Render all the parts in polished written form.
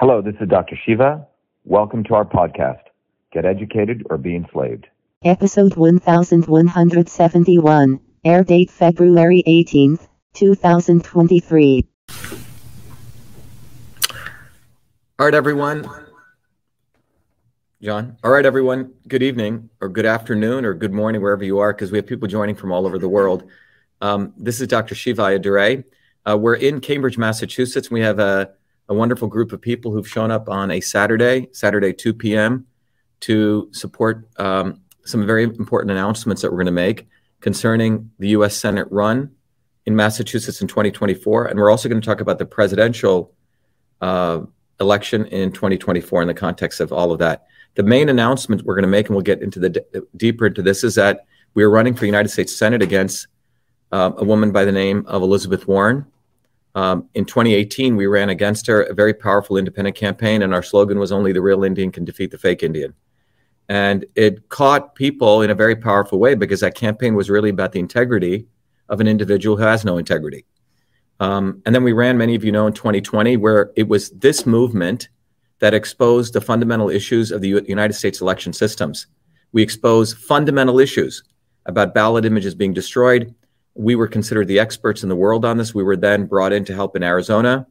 Hello, this is Dr. Shiva. Welcome to our podcast, Get Educated or Be Enslaved. Episode 1171, air date February 18th, 2023. All right, everyone. Good evening or good afternoon or good morning, wherever you are, because we have people joining from all over the world. This is Dr. Shiva Ayyadurai. We're in Cambridge, Massachusetts. We have a wonderful group of people who've shown up on a Saturday, 2 p.m., to support some very important announcements that we're going to make concerning the U.S. Senate run in Massachusetts in 2024. And we're also going to talk about the presidential election in 2024 in the context of all of that. The main announcement we're going to make, and we'll get into the deeper into this, is that we are running for United States Senate against a woman by the name of Elizabeth Warren. In 2018, we ran against her, a very powerful independent campaign, and our slogan was only the real Indian can defeat the fake Indian. And it caught people in a very powerful way because that campaign was really about the integrity of an individual who has no integrity. And then we ran, many of you know, in 2020, where it was this movement that exposed the fundamental issues of the United States election systems. We exposed fundamental issues about ballot images being destroyed. We were considered the experts in the world on this. We were then brought in to help in Arizona.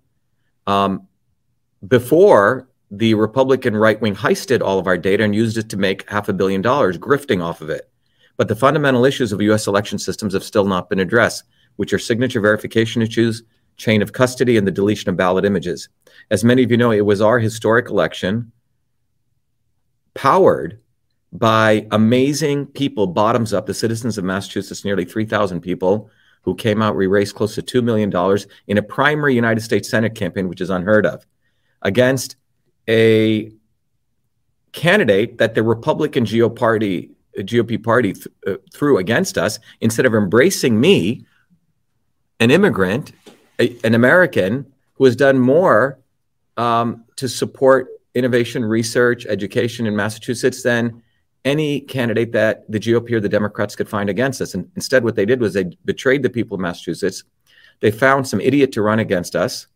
Before the Republican right wing heisted all of our data and used it to make $500 million grifting off of it. But the fundamental issues of US election systems have still not been addressed, which are signature verification issues, chain of custody, and the deletion of ballot images. As many of you know, it was our historic election powered by amazing people, bottoms up, the citizens of Massachusetts, nearly 3,000 people who came out. We raised close to $2 million in a primary United States Senate campaign, which is unheard of, against a candidate that the Republican GOP party threw against us instead of embracing me, an immigrant, an American who has done more to support innovation, research, education in Massachusetts than any candidate that the GOP or the Democrats could find against us. And instead, what they did was they betrayed the people of Massachusetts. They found some idiot to run against us.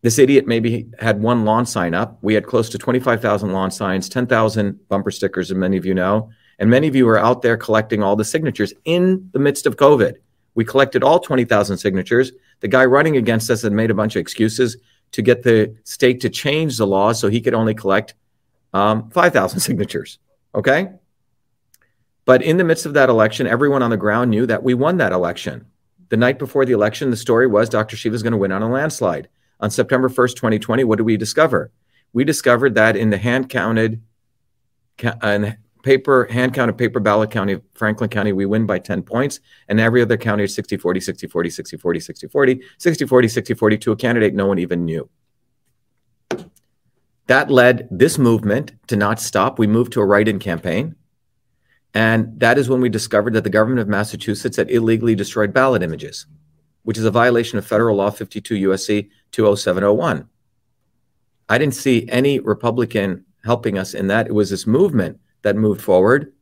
This idiot maybe had one lawn sign up. We had close to 25,000 lawn signs, 10,000 bumper stickers, as many of you know. And many of you were out there collecting all the signatures in the midst of COVID. We collected all 20,000 signatures. The guy running against us had made a bunch of excuses to get the state to change the law so he could only collect 5,000 signatures, okay? But in the midst of that election, everyone on the ground knew that we won that election. The night before the election, the story was Dr. Shiva's going to win on a landslide. On September 1st, 2020, what did we discover? We discovered that in the hand-counted paper ballot county of Franklin County, we win by 10 points, and every other county is 60-40, 60-40, 60-40, 60-40, 60-40, 60-40 to a candidate no one even knew. That led this movement to not stop. We moved to a write-in campaign, and that is when we discovered that the government of Massachusetts had illegally destroyed ballot images, which is a violation of federal law 52 U.S.C. 20701. I didn't see any Republican helping us in that. It was this movement that moved forward.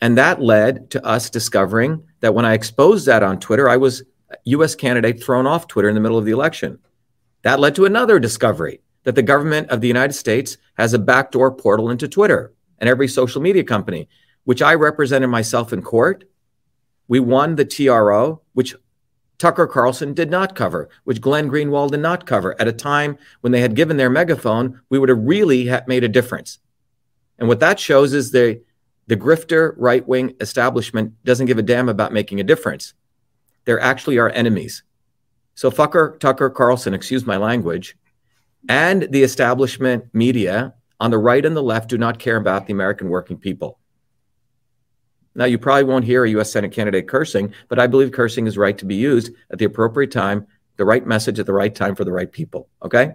And that led to us discovering that when I exposed that on Twitter, I was a US candidate thrown off Twitter in the middle of the election. That led to another discovery that the government of the United States has a backdoor portal into Twitter and every social media company, which I represented myself in court. We won the TRO, which Tucker Carlson did not cover, which Glenn Greenwald did not cover. At a time when they had given their megaphone, we would have really made a difference. And what that shows is the grifter right-wing establishment doesn't give a damn about making a difference. They're actually our enemies. So Tucker Carlson, excuse my language, and the establishment media on the right and the left do not care about the American working people. Now, you probably won't hear a U.S. Senate candidate cursing, but I believe cursing is right to be used at the appropriate time, the right message at the right time for the right people, okay?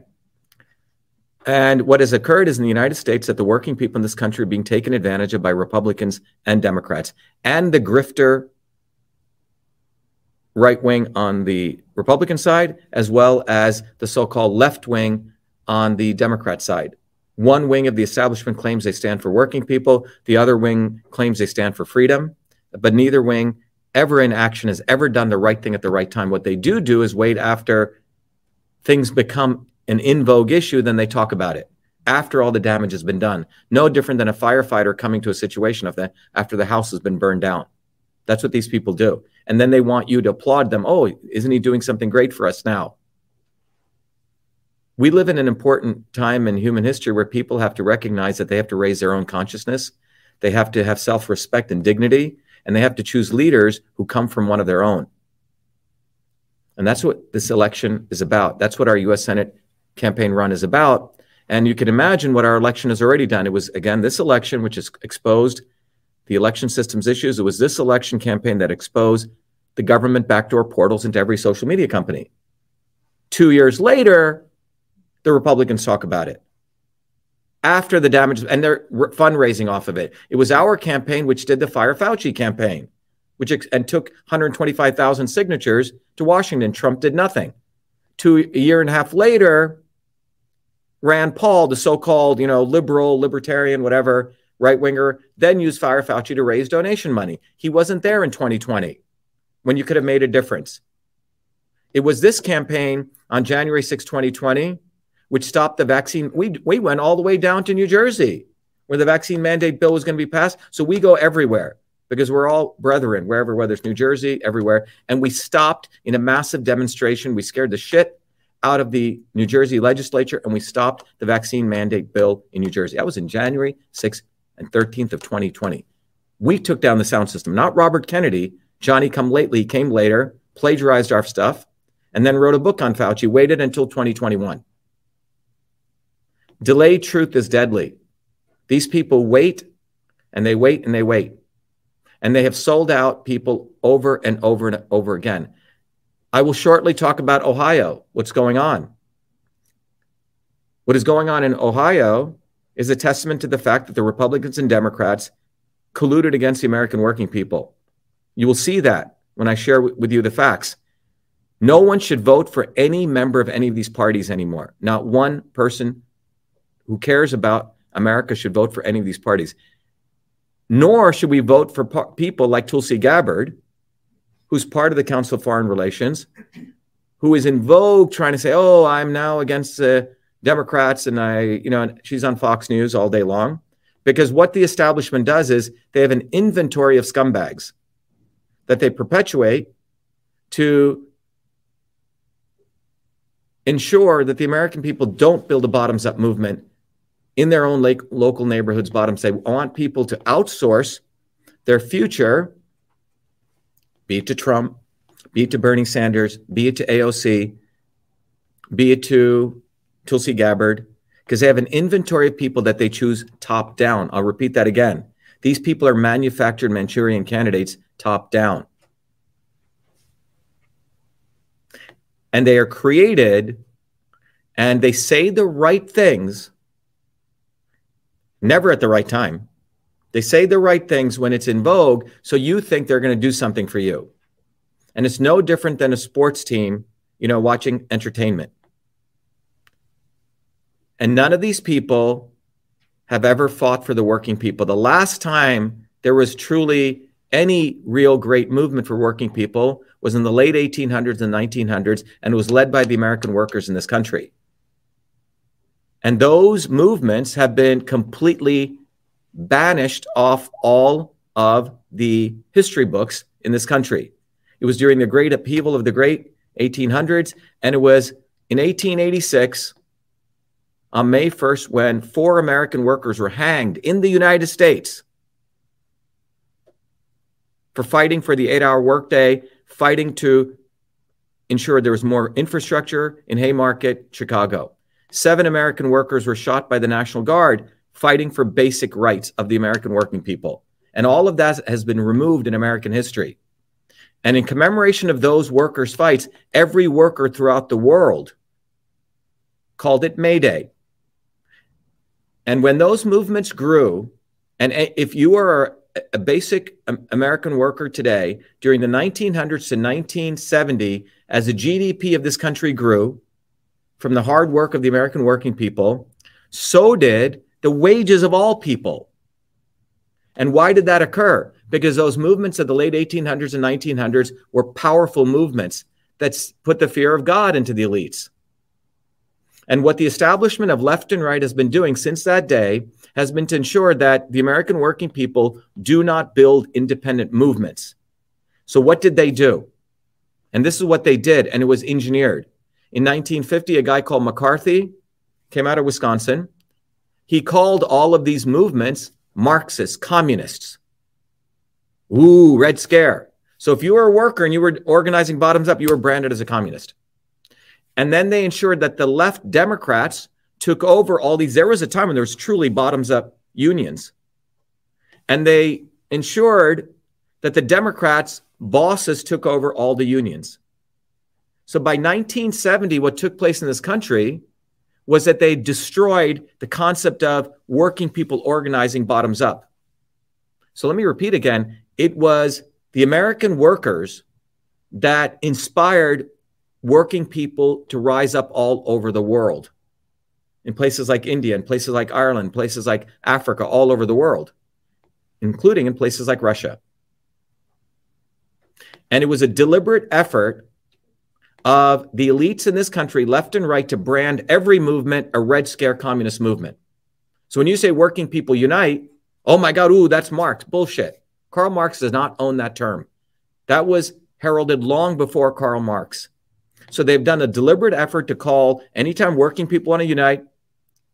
And what has occurred is in the United States that the working people in this country are being taken advantage of by Republicans and Democrats. And the grifter right wing on the Republican side, as well as the so-called left wing on the Democrat side. One wing of the establishment claims they stand for working people. The other wing claims they stand for freedom. But neither wing ever in action has ever done the right thing at the right time. What they do is wait after things become an in vogue issue, then they talk about it after all the damage has been done. No different than a firefighter coming to a situation of that after the house has been burned down. That's what these people do. And then they want you to applaud them. Oh, isn't he doing something great for us now? We live in an important time in human history where people have to recognize that they have to raise their own consciousness. They have to have self-respect and dignity, and they have to choose leaders who come from one of their own. And that's what this election is about. That's what our U.S. Senate campaign run is about. And you can imagine what our election has already done. It was, again, this election, which has exposed the election system's issues. It was this election campaign that exposed the government backdoor portals into every social media company. 2 years later, the Republicans talk about it. After the damage, and they're fundraising off of it. It was our campaign which did the Fire Fauci campaign, which and took 125,000 signatures to Washington. Trump did nothing. A year and a half later, Rand Paul, the so-called, liberal, libertarian, whatever, right-winger, then used Fire Fauci to raise donation money. He wasn't there in 2020 when you could have made a difference. It was this campaign on January 6, 2020, which stopped the vaccine. We went all the way down to New Jersey where the vaccine mandate bill was going to be passed. So we go everywhere because we're all brethren, wherever, whether it's New Jersey, everywhere. And we stopped in a massive demonstration. We scared the shit out of the New Jersey legislature and we stopped the vaccine mandate bill in New Jersey. That was in January 6th and 13th of 2020. We took down the sound system, not Robert Kennedy. Johnny come lately, came later, plagiarized our stuff, and then wrote a book on Fauci, waited until 2021. Delayed truth is deadly. These people wait and they wait and they wait. And they have sold out people over and over and over again. I will shortly talk about Ohio, what's going on. What is going on in Ohio is a testament to the fact that the Republicans and Democrats colluded against the American working people. You will see that when I share with you the facts. No one should vote for any member of any of these parties anymore. Not one person who cares about America should vote for any of these parties. Nor should we vote for people like Tulsi Gabbard, who's part of the Council of Foreign Relations, who is in vogue trying to say, oh, I'm now against the Democrats, and and she's on Fox News all day long. Because what the establishment does is they have an inventory of scumbags that they perpetuate to ensure that the American people don't build a bottoms-up movement in their own local neighborhoods, bottoms. They want people to outsource their future, be it to Trump, be it to Bernie Sanders, be it to AOC, be it to Tulsi Gabbard, because they have an inventory of people that they choose top-down. I'll repeat that again. These people are manufactured Manchurian candidates top-down. And they are created, and they say the right things, never at the right time. They say the right things when it's in vogue, so you think they're going to do something for you. And it's no different than a sports team, watching entertainment. And none of these people have ever fought for the working people. The last time there was truly any real great movement for working people was in the late 1800s and 1900s, and was led by the American workers in this country. And those movements have been completely banished off all of the history books in this country. It was during the great upheaval of the great 1800s, and it was in 1886, on May 1st, when 4 American workers were hanged in the United States for fighting for the 8-hour workday, fighting to ensure there was more infrastructure in Haymarket, Chicago. 7 American workers were shot by the National Guard, fighting for basic rights of the American working people. And all of that has been removed in American history. And in commemoration of those workers' fights, every worker throughout the world called it May Day. And when those movements grew, and if you are a basic American worker today, during the 1900s to 1970, as the GDP of this country grew from the hard work of the American working people, so did the wages of all people. And why did that occur? Because those movements of the late 1800s and 1900s were powerful movements that put the fear of God into the elites. And what the establishment of left and right has been doing since that day has been to ensure that the American working people do not build independent movements. So what did they do? And this is what they did, and it was engineered. In 1950, a guy called McCarthy came out of Wisconsin. He called all of these movements Marxists, communists. Ooh, Red Scare. So if you were a worker and you were organizing bottoms up, you were branded as a communist. And then they ensured that the left Democrats took over all these. There was a time when there was truly bottoms up unions. And they ensured that the Democrats' bosses took over all the unions. So by 1970, what took place in this country was that they destroyed the concept of working people organizing bottoms up. So let me repeat again. It was the American workers that inspired working people to rise up all over the world, in places like India, in places like Ireland, places like Africa, all over the world, including in places like Russia. And it was a deliberate effort of the elites in this country, left and right, to brand every movement a Red Scare communist movement. So when you say working people unite, oh my God, ooh, that's Marx. Bullshit. Karl Marx does not own that term. That was heralded long before Karl Marx. So they've done a deliberate effort to call anytime working people want to unite,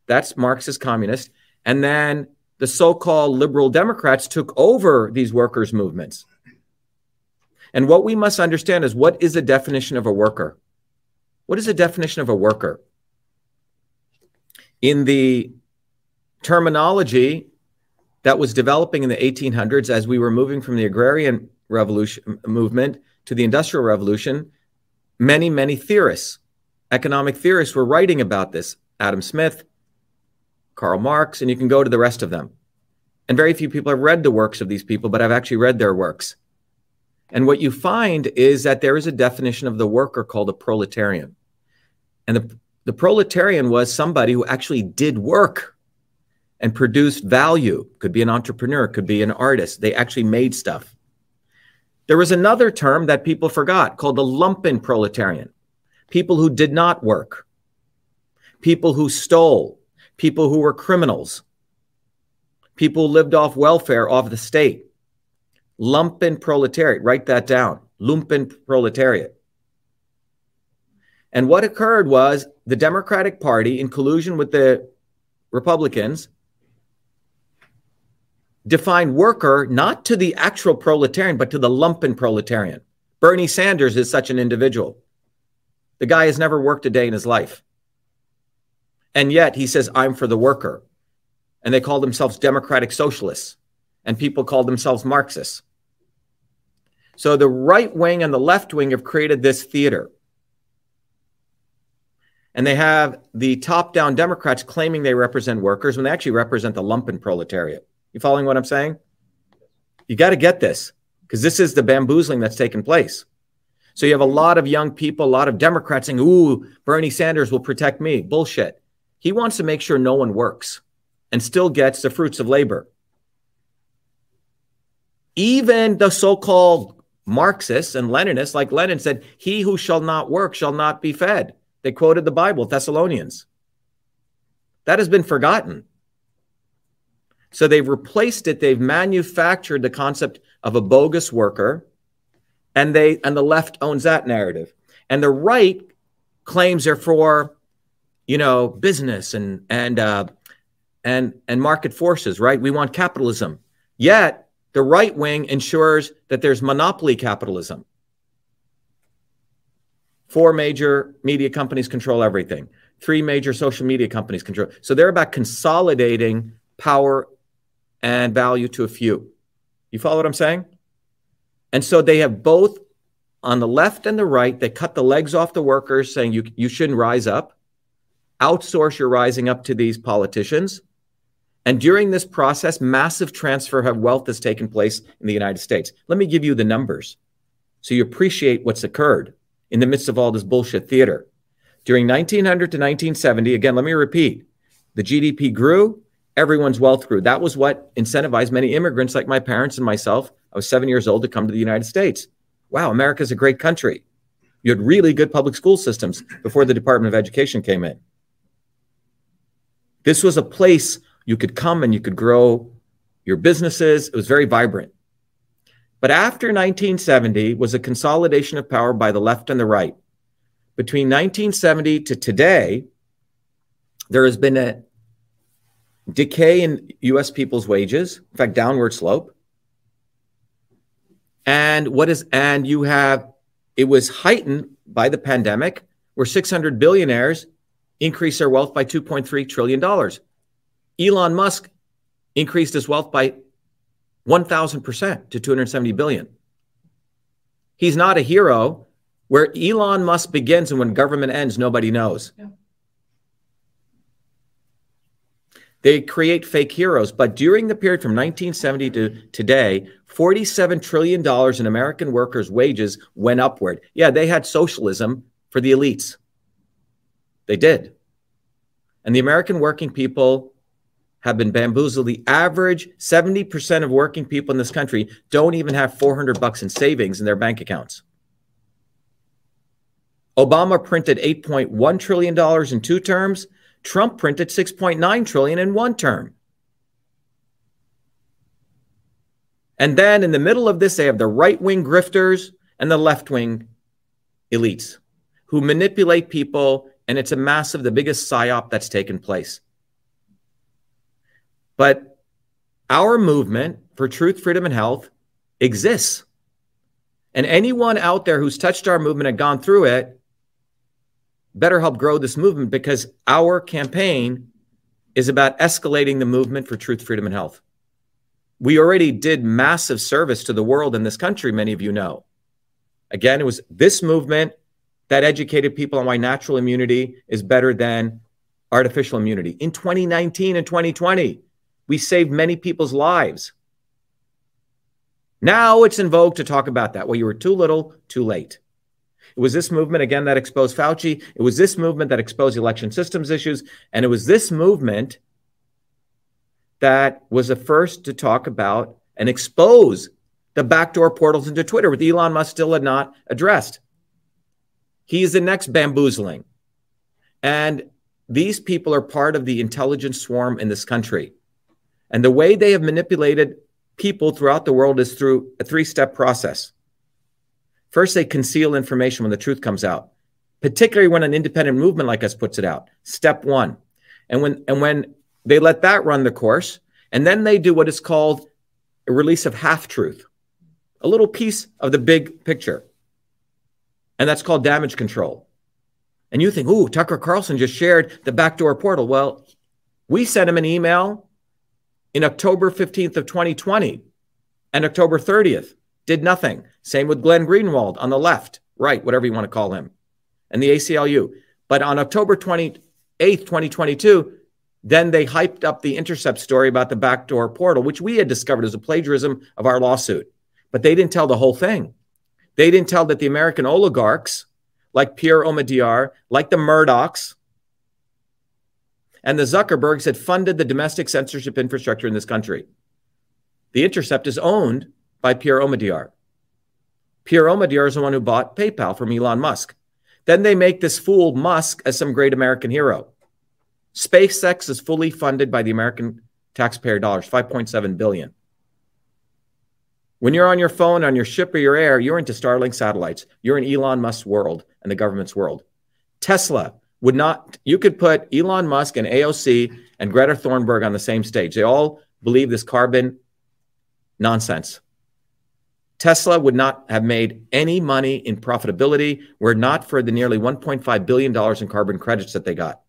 that's Marxist communist. And then the so-called liberal Democrats took over these workers' movements. And what we must understand is, what is the definition of a worker? What is the definition of a worker? In the terminology that was developing in the 1800s, as we were moving from the agrarian revolution movement to the Industrial Revolution, many, many theorists, economic theorists, were writing about this. Adam Smith, Karl Marx, and you can go to the rest of them. And very few people have read the works of these people, but I've actually read their works. And what you find is that there is a definition of the worker called a proletarian. And the proletarian was somebody who actually did work and produced value. Could be an entrepreneur, could be an artist. They actually made stuff. There was another term that people forgot called the lumpen proletarian. People who did not work. People who stole. People who were criminals. People who lived off welfare, off the state. Lumpen proletariat. Write that down. Lumpen proletariat. And what occurred was the Democratic Party, in collusion with the Republicans, defined worker not to the actual proletarian, but to the lumpen proletarian. Bernie Sanders is such an individual. The guy has never worked a day in his life. And yet he says, I'm for the worker. And they call themselves democratic socialists. And people call themselves Marxists. So the right wing and the left wing have created this theater. And they have the top-down Democrats claiming they represent workers when they actually represent the lumpen proletariat. You following what I'm saying? You got to get this, because this is the bamboozling that's taken place. So you have a lot of young people, a lot of Democrats saying, ooh, Bernie Sanders will protect me. Bullshit. He wants to make sure no one works and still gets the fruits of labor. Even the so-called Marxists and Leninists, like Lenin said, he who shall not work shall not be fed. They quoted the Bible, Thessalonians. That has been forgotten. So they've replaced it. They've manufactured the concept of a bogus worker, and the left owns that narrative. And the right claims they're for, you know, business and market forces, right? We want capitalism. Yet the right wing ensures that there's monopoly capitalism. Four major media companies control everything. Three major social media companies control. So they're about consolidating power and value to a few. You follow what I'm saying? And so they have both, on the left and the right, they cut the legs off the workers, saying you shouldn't rise up. Outsource your rising up to these politicians. And during this process, massive transfer of wealth has taken place in the United States. Let me give you the numbers so you appreciate what's occurred in the midst of all this bullshit theater. During 1900 to 1970, again, let me repeat, the GDP grew, everyone's wealth grew. That was what incentivized many immigrants like my parents and myself. I was 7 years old to come to the United States. Wow, America's a great country. You had really good public school systems before the Department of Education came in. This was a place you could come and you could grow your businesses. It was very vibrant. But after 1970 was a consolidation of power by the left and the right. Between 1970 to today, there has been a decay in U.S. people's wages, in fact, downward slope. It was heightened by the pandemic, where 600 billionaires increased their wealth by $2.3 trillion. Elon Musk increased his wealth by 1,000% to $270 billion. He's not a hero. Where Elon Musk begins and when government ends, nobody knows. Yeah. They create fake heroes. But during the period from 1970 to today, $47 trillion in American workers' wages went upward. Yeah, they had socialism for the elites. They did. And the American working people have been bamboozled. The average 70% of working people in this country don't even have $400 in savings in their bank accounts. Obama printed $8.1 trillion in two terms. Trump printed $6.9 trillion in one term. And then in the middle of this, they have the right-wing grifters and the left-wing elites who manipulate people, and it's the biggest psyop that's taken place. But our movement for truth, freedom, and health exists. And anyone out there who's touched our movement and gone through it better help grow this movement, because our campaign is about escalating the movement for truth, freedom, and health. We already did massive service to the world in this country, many of you know. Again, it was this movement that educated people on why natural immunity is better than artificial immunity. In 2019 and 2020, we saved many people's lives. Now it's in vogue to talk about that. Well, you were too little, too late. It was this movement, again, that exposed Fauci. It was this movement that exposed election systems issues. And it was this movement that was the first to talk about and expose the backdoor portals into Twitter, which Elon Musk still had not addressed. He is the next bamboozling. And these people are part of the intelligence swarm in this country. And the way they have manipulated people throughout the world is through a three-step process. First, they conceal information when the truth comes out, particularly when an independent movement like us puts it out. Step one. And when they let that run the course, and then they do what is called a release of half-truth, a little piece of the big picture. And that's called damage control. And you think, ooh, Tucker Carlson just shared the backdoor portal. Well, we sent him an email in October 15th of 2020 and October 30th. Did nothing. Same with Glenn Greenwald on the left, right, whatever you want to call him, and the ACLU. But on October 28th, 2022, then they hyped up the Intercept story about the backdoor portal, which we had discovered as a plagiarism of our lawsuit. But they didn't tell the whole thing. They didn't tell that the American oligarchs, like Pierre Omidyar, like the Murdochs, and the Zuckerbergs had funded the domestic censorship infrastructure in this country. The Intercept is owned by Pierre Omidyar. Pierre Omidyar is the one who bought PayPal from Elon Musk. Then they make this fool Musk as some great American hero. SpaceX is fully funded by the American taxpayer dollars, $5.7 billion. When you're on your phone, on your ship or your air, you're into Starlink satellites. You're in Elon Musk's world and the government's world. Tesla would not, you could put Elon Musk and AOC and Greta Thunberg on the same stage. They all believe this carbon nonsense. Tesla would not have made any money in profitability were it not for the nearly $1.5 billion in carbon credits that they got.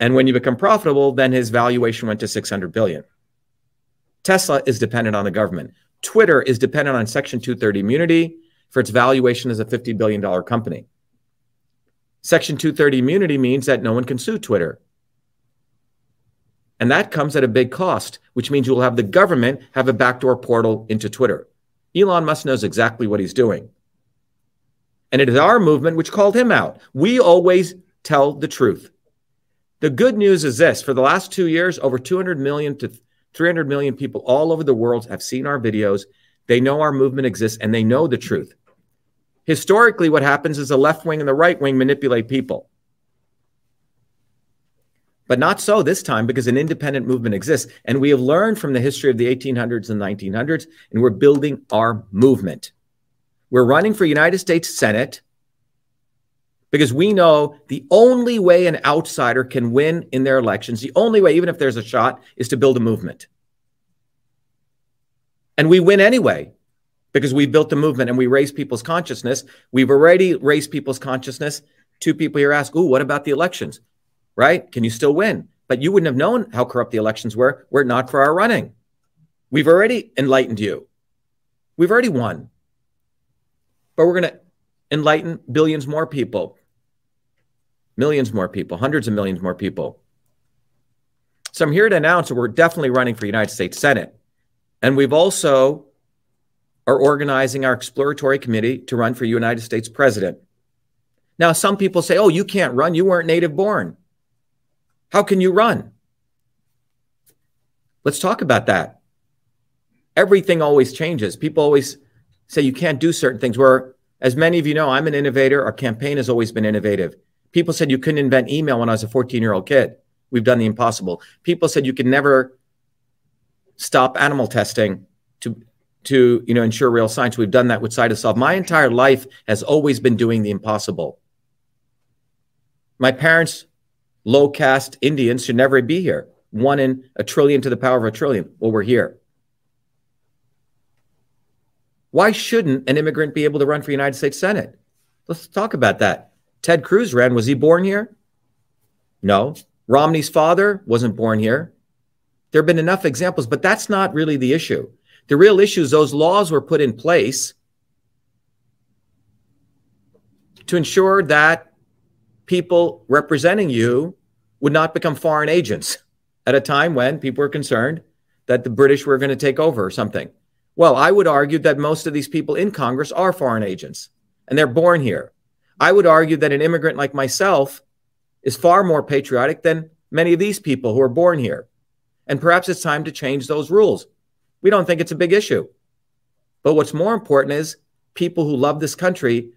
And when you become profitable, then his valuation went to $600 billion. Tesla is dependent on the government. Twitter is dependent on Section 230 immunity for its valuation as a $50 billion company. Section 230 immunity means that no one can sue Twitter. And that comes at a big cost, which means you will have the government have a backdoor portal into Twitter. Elon Musk knows exactly what he's doing. And it is our movement which called him out. We always tell the truth. The good news is this. For the last 2 years, over 200 million to 300 million people all over the world have seen our videos. They know our movement exists, and they know the truth. Historically, what happens is the left wing and the right wing manipulate people. But not so this time, because an independent movement exists. And we have learned from the history of the 1800s and 1900s, and we're building our movement. We're running for United States Senate because we know the only way an outsider can win in their elections, the only way, even if there's a shot, is to build a movement. And we win anyway, because we built the movement and we raise people's consciousness. We've already raised people's consciousness. Two people here ask, ooh, what about the elections? Right? Can you still win? But you wouldn't have known how corrupt the elections were it not for our running. We've already enlightened you. We've already won. But we're going to enlighten billions more people, millions more people, hundreds of millions more people. So I'm here to announce that we're definitely running for United States Senate. And we've also are organizing our exploratory committee to run for United States President. Now, some people say, oh, you can't run. You weren't native born. How can you run? Let's talk about that. Everything always changes. People always say you can't do certain things, where, as many of you know, I'm an innovator. Our campaign has always been innovative. People said you couldn't invent email when I was a 14-year-old kid. We've done the impossible. People said you could never stop animal testing to ensure real science. We've done that with CytoSolve. My entire life has always been doing the impossible. My parents, low caste Indians, should never be here. 1 in a trillion to the power of a trillion. Well, we're here. Why shouldn't an immigrant be able to run for United States Senate? Let's talk about that. Ted Cruz ran. Was he born here? No. Romney's father wasn't born here. There have been enough examples, but that's not really the issue. The real issue is those laws were put in place to ensure that people representing you would not become foreign agents at a time when people were concerned that the British were going to take over or something. Well, I would argue that most of these people in Congress are foreign agents, and they're born here. I would argue that an immigrant like myself is far more patriotic than many of these people who are born here. And perhaps it's time to change those rules. We don't think it's a big issue. But what's more important is people who love this country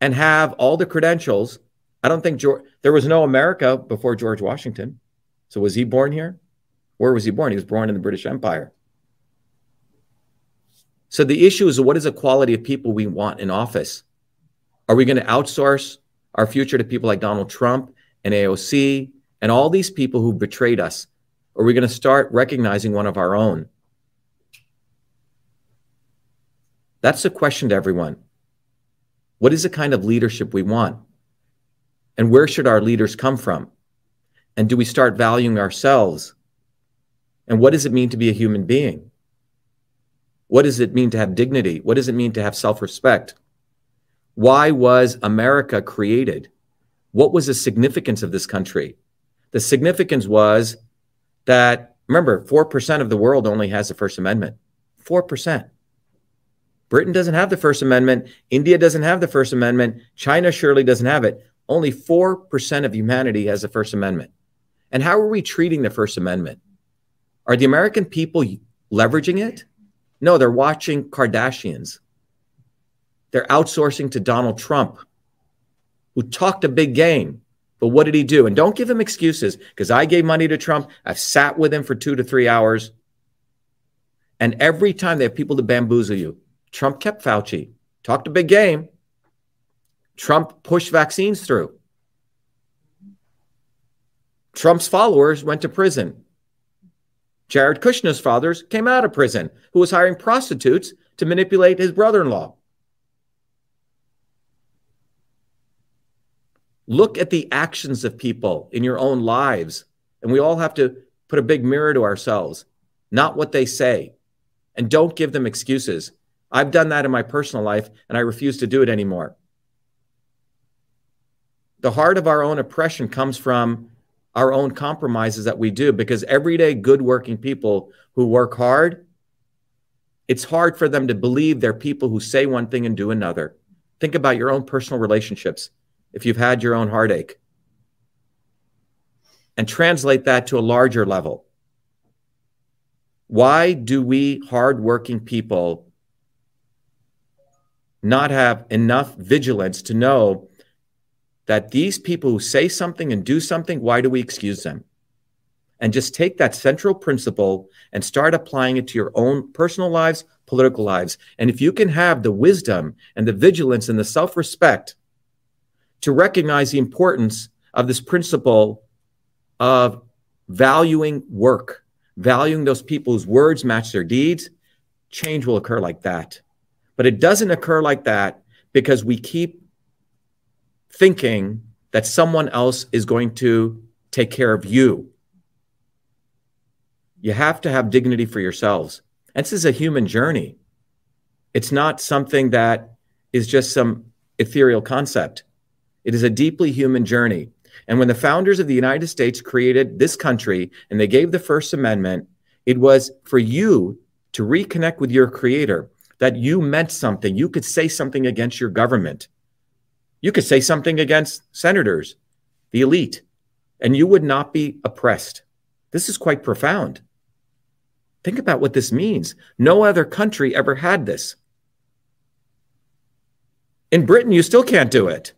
and have all the credentials. I don't think there was no America before George Washington. So was he born here? Where was he born? He was born in the British Empire. So the issue is, what is the quality of people we want in office? Are we going to outsource our future to people like Donald Trump and AOC and all these people who betrayed us? Or are we going to start recognizing one of our own? That's the question to everyone. What is the kind of leadership we want? And where should our leaders come from? And do we start valuing ourselves? And what does it mean to be a human being? What does it mean to have dignity? What does it mean to have self-respect? Why was America created? What was the significance of this country? The significance was that, remember, 4% of the world only has the First Amendment. 4%. Britain doesn't have the First Amendment. India doesn't have the First Amendment. China surely doesn't have it. Only 4% of humanity has the First Amendment. And how are we treating the First Amendment? Are the American people leveraging it? No, they're watching Kardashians. They're outsourcing to Donald Trump, who talked a big game. But what did he do? And don't give him excuses, because I gave money to Trump. I've sat with him for 2 to 3 hours. And every time they have people to bamboozle you. Trump kept Fauci, talked a big game. Trump pushed vaccines through. Trump's followers went to prison. Jared Kushner's fathers came out of prison, who was hiring prostitutes to manipulate his brother-in-law. Look at the actions of people in your own lives. And we all have to put a big mirror to ourselves, not what they say. And don't give them excuses. I've done that in my personal life, and I refuse to do it anymore. The heart of our own oppression comes from our own compromises that we do, because everyday good working people who work hard, it's hard for them to believe they're people who say one thing and do another. Think about your own personal relationships, if you've had your own heartache, and translate that to a larger level. Why do we hardworking people not have enough vigilance to know that these people who say something and do something, why do we excuse them? And just take that central principle and start applying it to your own personal lives, political lives. And if you can have the wisdom and the vigilance and the self-respect to recognize the importance of this principle of valuing work, valuing those people whose words match their deeds, change will occur like that. But it doesn't occur like that because we keep thinking that someone else is going to take care of you. You have to have dignity for yourselves. And this is a human journey. It's not something that is just some ethereal concept. It is a deeply human journey. And when the founders of the United States created this country and they gave the First Amendment, it was for you to reconnect with your creator, that you meant something. You could say something against your government. You could say something against senators, the elite, and you would not be oppressed. This is quite profound. Think about what this means. No other country ever had this. In Britain, you still can't do it.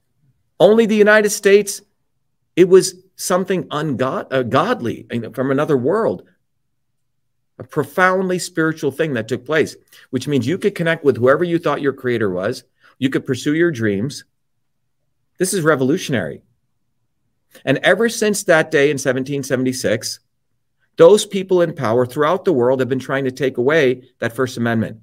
Only the United States, it was something ungodly from another world. A profoundly spiritual thing that took place, which means you could connect with whoever you thought your creator was. You could pursue your dreams. This is revolutionary. And ever since that day in 1776, those people in power throughout the world have been trying to take away that First Amendment.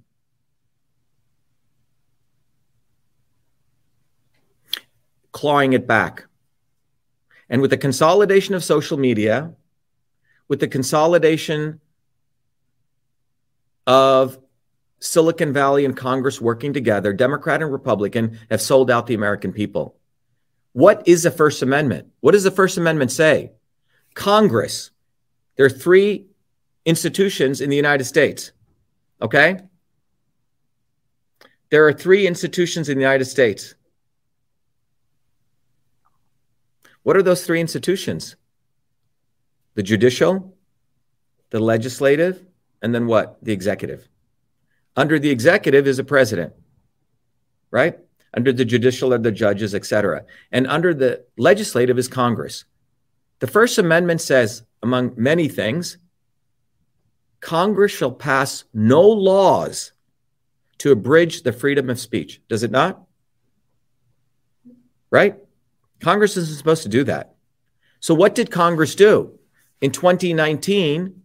Clawing it back. And with the consolidation of social media, with the consolidation of Silicon Valley and Congress working together, Democrat and Republican have sold out the American people. What is the First Amendment? What does the First Amendment say? Congress. There are three institutions in the United States, okay? There are three institutions in the United States. What are those three institutions? The judicial, the legislative, and then what? The executive. Under the executive is a president, right? Under the judicial are the judges, etc. And under the legislative is Congress. The First Amendment says, among many things, Congress shall pass no laws to abridge the freedom of speech. Does it not? Right? Congress isn't supposed to do that. So what did Congress do? In 2018,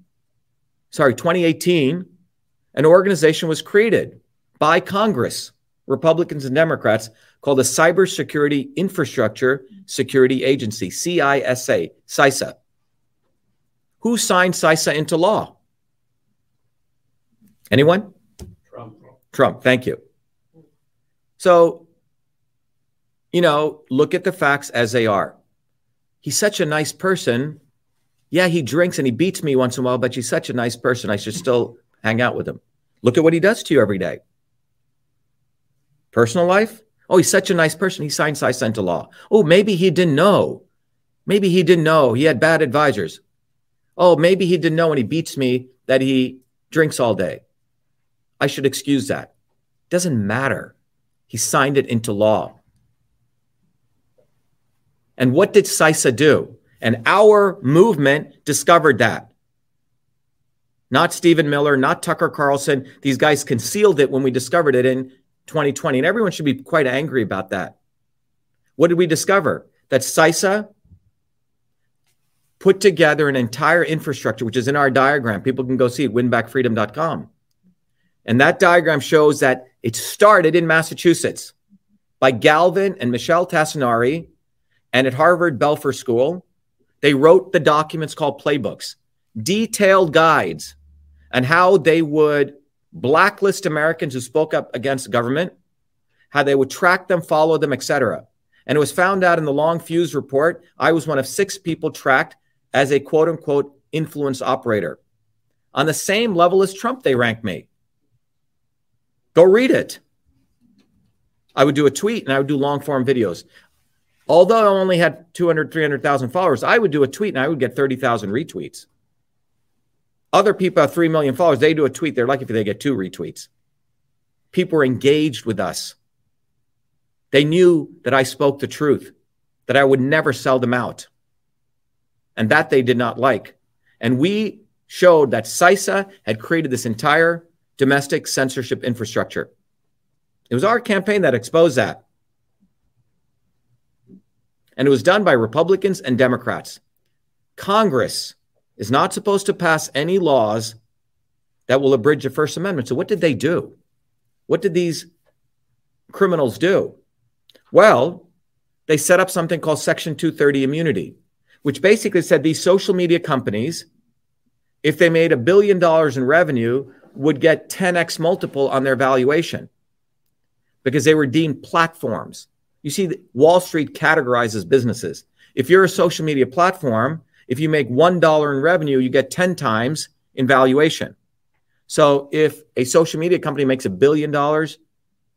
an organization was created by Congress, Republicans and Democrats, called the Cybersecurity Infrastructure Security Agency, CISA. Who signed CISA into law? Anyone? Trump, thank you. So, look at the facts as they are. He's such a nice person. Yeah, he drinks and he beats me once in a while, but he's such a nice person. I should still hang out with him. Look at what he does to you every day. Personal life? Oh, he's such a nice person. He signed CISA into law. Oh, maybe he didn't know. Maybe he didn't know. He had bad advisors. Oh, maybe he didn't know when he beats me that he drinks all day. I should excuse that. Doesn't matter. He signed it into law. And what did CISA do? And our movement discovered that. Not Stephen Miller, not Tucker Carlson. These guys concealed it when we discovered it in 2020, and everyone should be quite angry about that. What did we discover? That CISA put together an entire infrastructure, which is in our diagram. People can go see it, winbackfreedom.com. And that diagram shows that it started in Massachusetts by Galvin and Michelle Tassinari, and at Harvard Belfer School, they wrote the documents called playbooks, detailed guides on how they would blacklist Americans who spoke up against government, how they would track them, follow them, etc. And it was found out in the Long Fuse report, I was one of 6 people tracked as a quote-unquote influence operator. On the same level as Trump, they ranked me. Go read it. I would do a tweet and I would do long-form videos. Although I only had 200, 300,000 followers, I would do a tweet and I would get 30,000 retweets. Other people have 3 million followers. They do a tweet. They're lucky if they get 2 retweets. People were engaged with us. They knew that I spoke the truth. that I would never sell them out. And that they did not like. And we showed that CISA had created this entire domestic censorship infrastructure. It was our campaign that exposed that. And it was done by Republicans and Democrats. Congress is not supposed to pass any laws that will abridge the First Amendment. So what did they do? What did these criminals do? Well, they set up something called Section 230 immunity, which basically said these social media companies, if they made $1 billion in revenue, would get 10x multiple on their valuation because they were deemed platforms. You see, Wall Street categorizes businesses. If you're a social media platform, if you make $1 in revenue, you get 10 times in valuation. So if a social media company makes $1 billion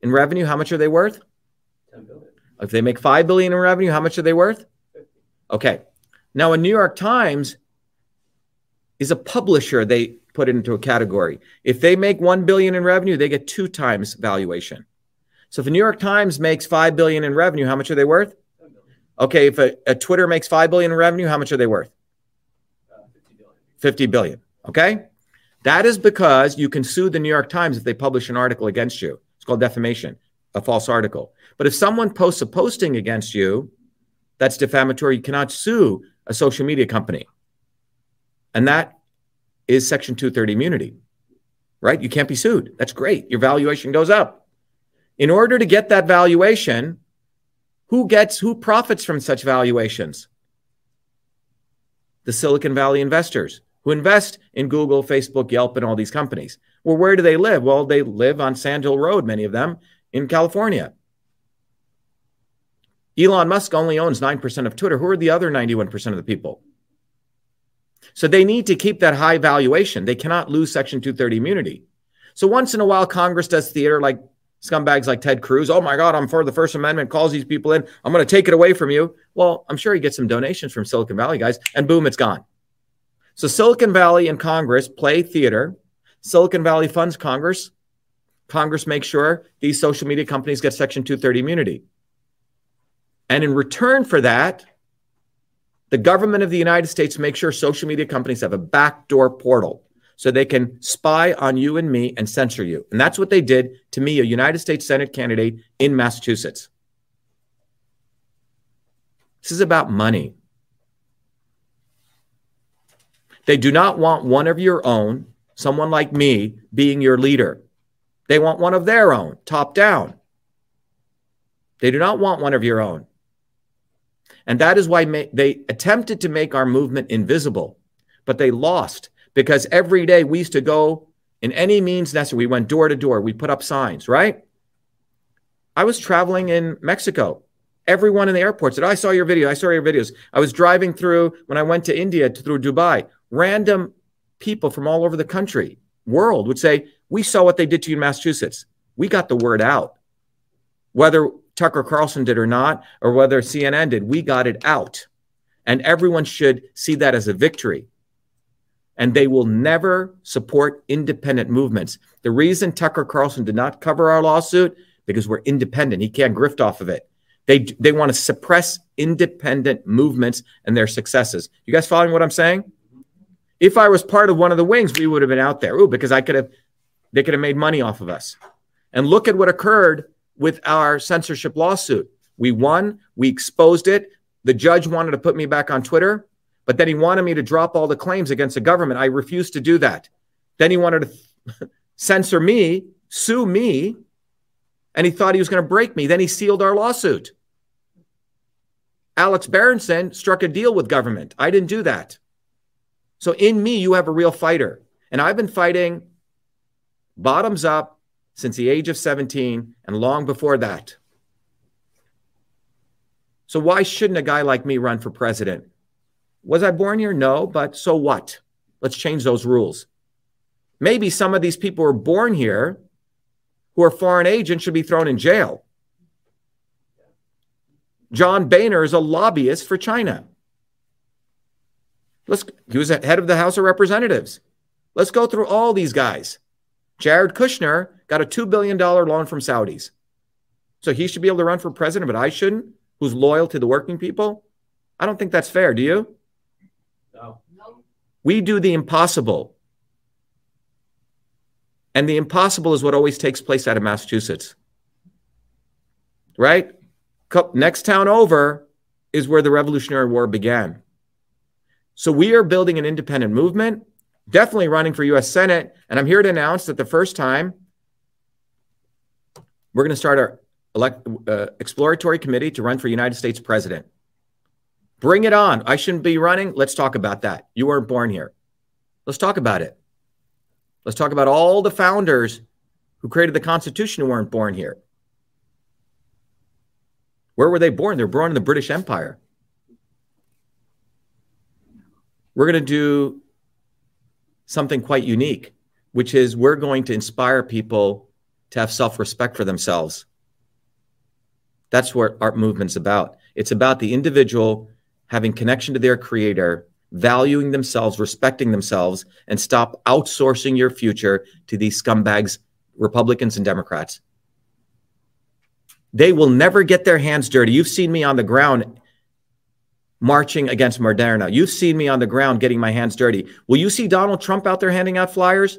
in revenue, how much are they worth? 10 billion. If they make 5 billion in revenue, how much are they worth? 50. Okay. Now, a New York Times is a publisher. They put it into a category. If they make 1 billion in revenue, they get 2 times valuation. So if the New York Times makes 5 billion in revenue, how much are they worth? 10 billion. Okay. If a Twitter makes 5 billion in revenue, how much are they worth? 50 billion. 50 billion. Okay. That is because you can sue the New York Times if they publish an article against you. It's called defamation, a false article. But if someone posts a posting against you, that's defamatory. You cannot sue a social media company. And that is Section 230 immunity, right? You can't be sued. That's great. Your valuation goes up. In order to get that valuation, who profits from such valuations? The Silicon Valley investors, who invest in Google, Facebook, Yelp, and all these companies. Well, where do they live? Well, they live on Sand Hill Road, many of them, in California. Elon Musk only owns 9% of Twitter. Who are the other 91% of the people? So they need to keep that high valuation. They cannot lose Section 230 immunity. So once in a while, Congress does theater like scumbags like Ted Cruz. Oh my God, I'm for the First Amendment, calls these people in. I'm going to take it away from you. Well, I'm sure he gets some donations from Silicon Valley guys, and boom, it's gone. So Silicon Valley and Congress play theater. Silicon Valley funds Congress. Congress makes sure these social media companies get Section 230 immunity. And in return for that, the government of the United States makes sure social media companies have a backdoor portal so they can spy on you and me and censor you. And that's what they did to me, a United States Senate candidate in Massachusetts. This is about money. They do not want one of your own, someone like me, being your leader. They want one of their own, top down. They do not want one of your own. And that is why they attempted to make our movement invisible, but they lost because every day we used to go in any means necessary. We went door to door. We put up signs, right? I was traveling in Mexico. Everyone in the airport said, I saw your video. I saw your videos. I was driving through when I went to India, through Dubai. Random people from all over the world would say, we saw what they did to you in Massachusetts. We got the word out. Whether Tucker Carlson did or not, or whether CNN did, we got it out. And everyone should see that as a victory. And they will never support independent movements. The reason Tucker Carlson did not cover our lawsuit, because we're independent. He can't grift off of it. They want to suppress independent movements and their successes. You guys following what I'm saying? If I was part of one of the wings, we would have been out there. Ooh, because they could have made money off of us. And look at what occurred with our censorship lawsuit. We won, we exposed it. The judge wanted to put me back on Twitter, but then he wanted me to drop all the claims against the government. I refused to do that. Then he wanted to censor me, sue me, and he thought he was going to break me. Then he sealed our lawsuit. Alex Berenson struck a deal with government. I didn't do that. So in me, you have a real fighter. And I've been fighting bottoms up since the age of 17 and long before that. So why shouldn't a guy like me run for president? Was I born here? No, but so what? Let's change those rules. Maybe some of these people who are born here who are foreign agents should be thrown in jail. John Boehner is a lobbyist for China. He was head of the House of Representatives. Let's go through all these guys. Jared Kushner got a $2 billion loan from Saudis. So he should be able to run for president, but I shouldn't. who's loyal to the working people? I don't think that's fair. Do you? No. We do the impossible. And the impossible is what always takes place out of Massachusetts. Right? Next town over is where the Revolutionary War began. So we are building an independent movement, definitely running for U.S. Senate. And I'm here to announce that the first time we're going to start our exploratory committee to run for United States president. Bring it on. I shouldn't be running. Let's talk about that. You weren't born here. Let's talk about it. Let's talk about all the founders who created the Constitution who weren't born here. Where were they born? They were born in the British Empire. We're going to do something quite unique, which is we're going to inspire people to have self-respect for themselves. That's what our movement's about. It's about the individual having connection to their creator, valuing themselves, respecting themselves, and stop outsourcing your future to these scumbags, Republicans and Democrats. They will never get their hands dirty. You've seen me on the ground marching against Moderna. You've seen me on the ground getting my hands dirty. Will you see Donald Trump out there handing out flyers?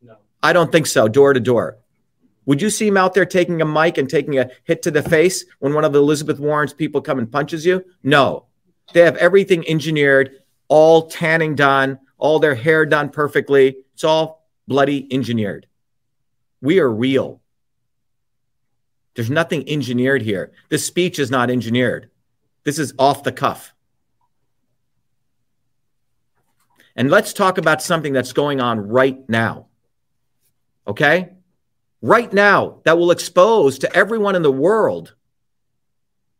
No. I don't think so, door to door. Would you see him out there taking a mic and taking a hit to the face when one of Elizabeth Warren's people come and punches you? No. They have everything engineered, all tanning done, all their hair done perfectly. It's all bloody engineered. We are real. There's nothing engineered here. This speech is not engineered. This is off the cuff. And let's talk about something that's going on right now. Okay? Right now, that will expose to everyone in the world.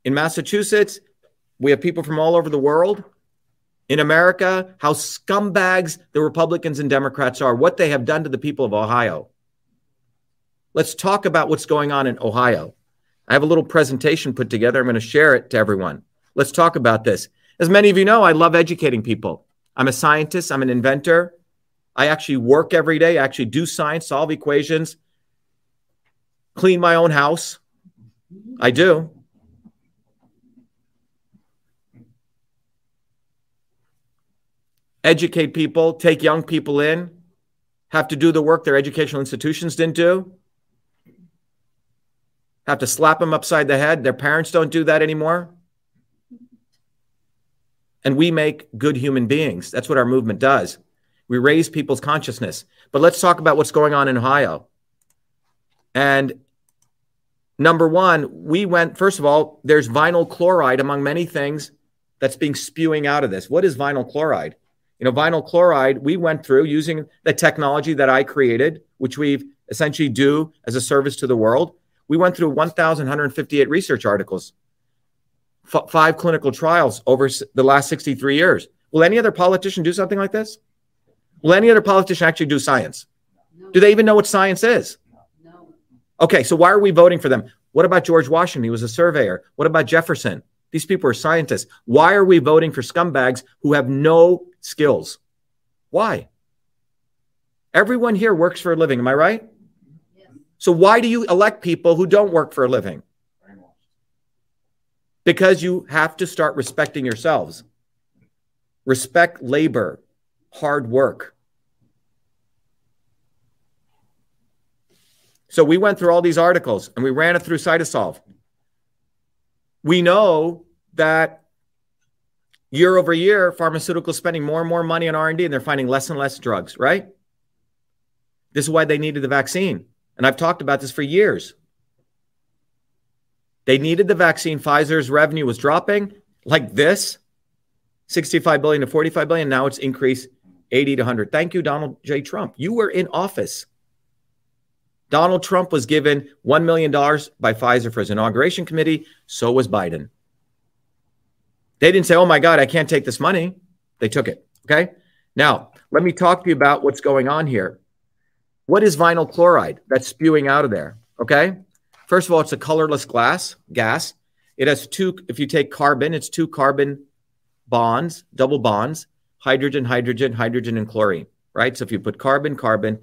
In Massachusetts, we have people from all over the world. In America, how scumbags the Republicans and Democrats are, what they have done to the people of Ohio. Let's talk about what's going on in Ohio. I have a little presentation put together. I'm going to share it to everyone. Let's talk about this. As many of you know, I love educating people. I'm a scientist. I'm an inventor. I actually work every day. I actually do science, solve equations. Clean my own house. I do. Educate people, take young people in, have to do the work their educational institutions didn't do, have to slap them upside the head. Their parents don't do that anymore. And we make good human beings. That's what our movement does. We raise people's consciousness. But let's talk about what's going on in Ohio. And number one, first of all, there's vinyl chloride among many things that's being spewing out of this. What is vinyl chloride? You know, vinyl chloride, we went through using the technology that I created, which we've essentially do as a service to the world. We went through 1,158 research articles, five clinical trials over the last 63 years. Will any other politician do something like this? Will any other politician actually do science? Do they even know what science is? Okay, so why are we voting for them? What about George Washington? He was a surveyor. What about Jefferson? These people are scientists. Why are we voting for scumbags who have no skills? Why? Everyone here works for a living. Am I right? Yeah. So why do you elect people who don't work for a living? Because you have to start respecting yourselves. Respect labor, hard work. So we went through all these articles and we ran it through CytoSolve. We know that year over year, pharmaceuticals spending more and more money on R&D and they're finding less and less drugs, right? This is why they needed the vaccine. And I've talked about this for years. They needed the vaccine. Pfizer's revenue was dropping like this, $65 billion to $45 billion. Now it's increased 80 to 100. Thank you, Donald J. Trump. You were in office. Donald Trump was given $1 million by Pfizer for his inauguration committee. So was Biden. They didn't say, oh, my God, I can't take this money. They took it. OK, now let me talk to you about what's going on here. What is vinyl chloride that's spewing out of there? OK, first of all, it's a colorless gas. It has two. If you take carbon, it's two carbon bonds, double bonds, hydrogen, hydrogen, hydrogen and chlorine. Right. So if you put carbon, carbon.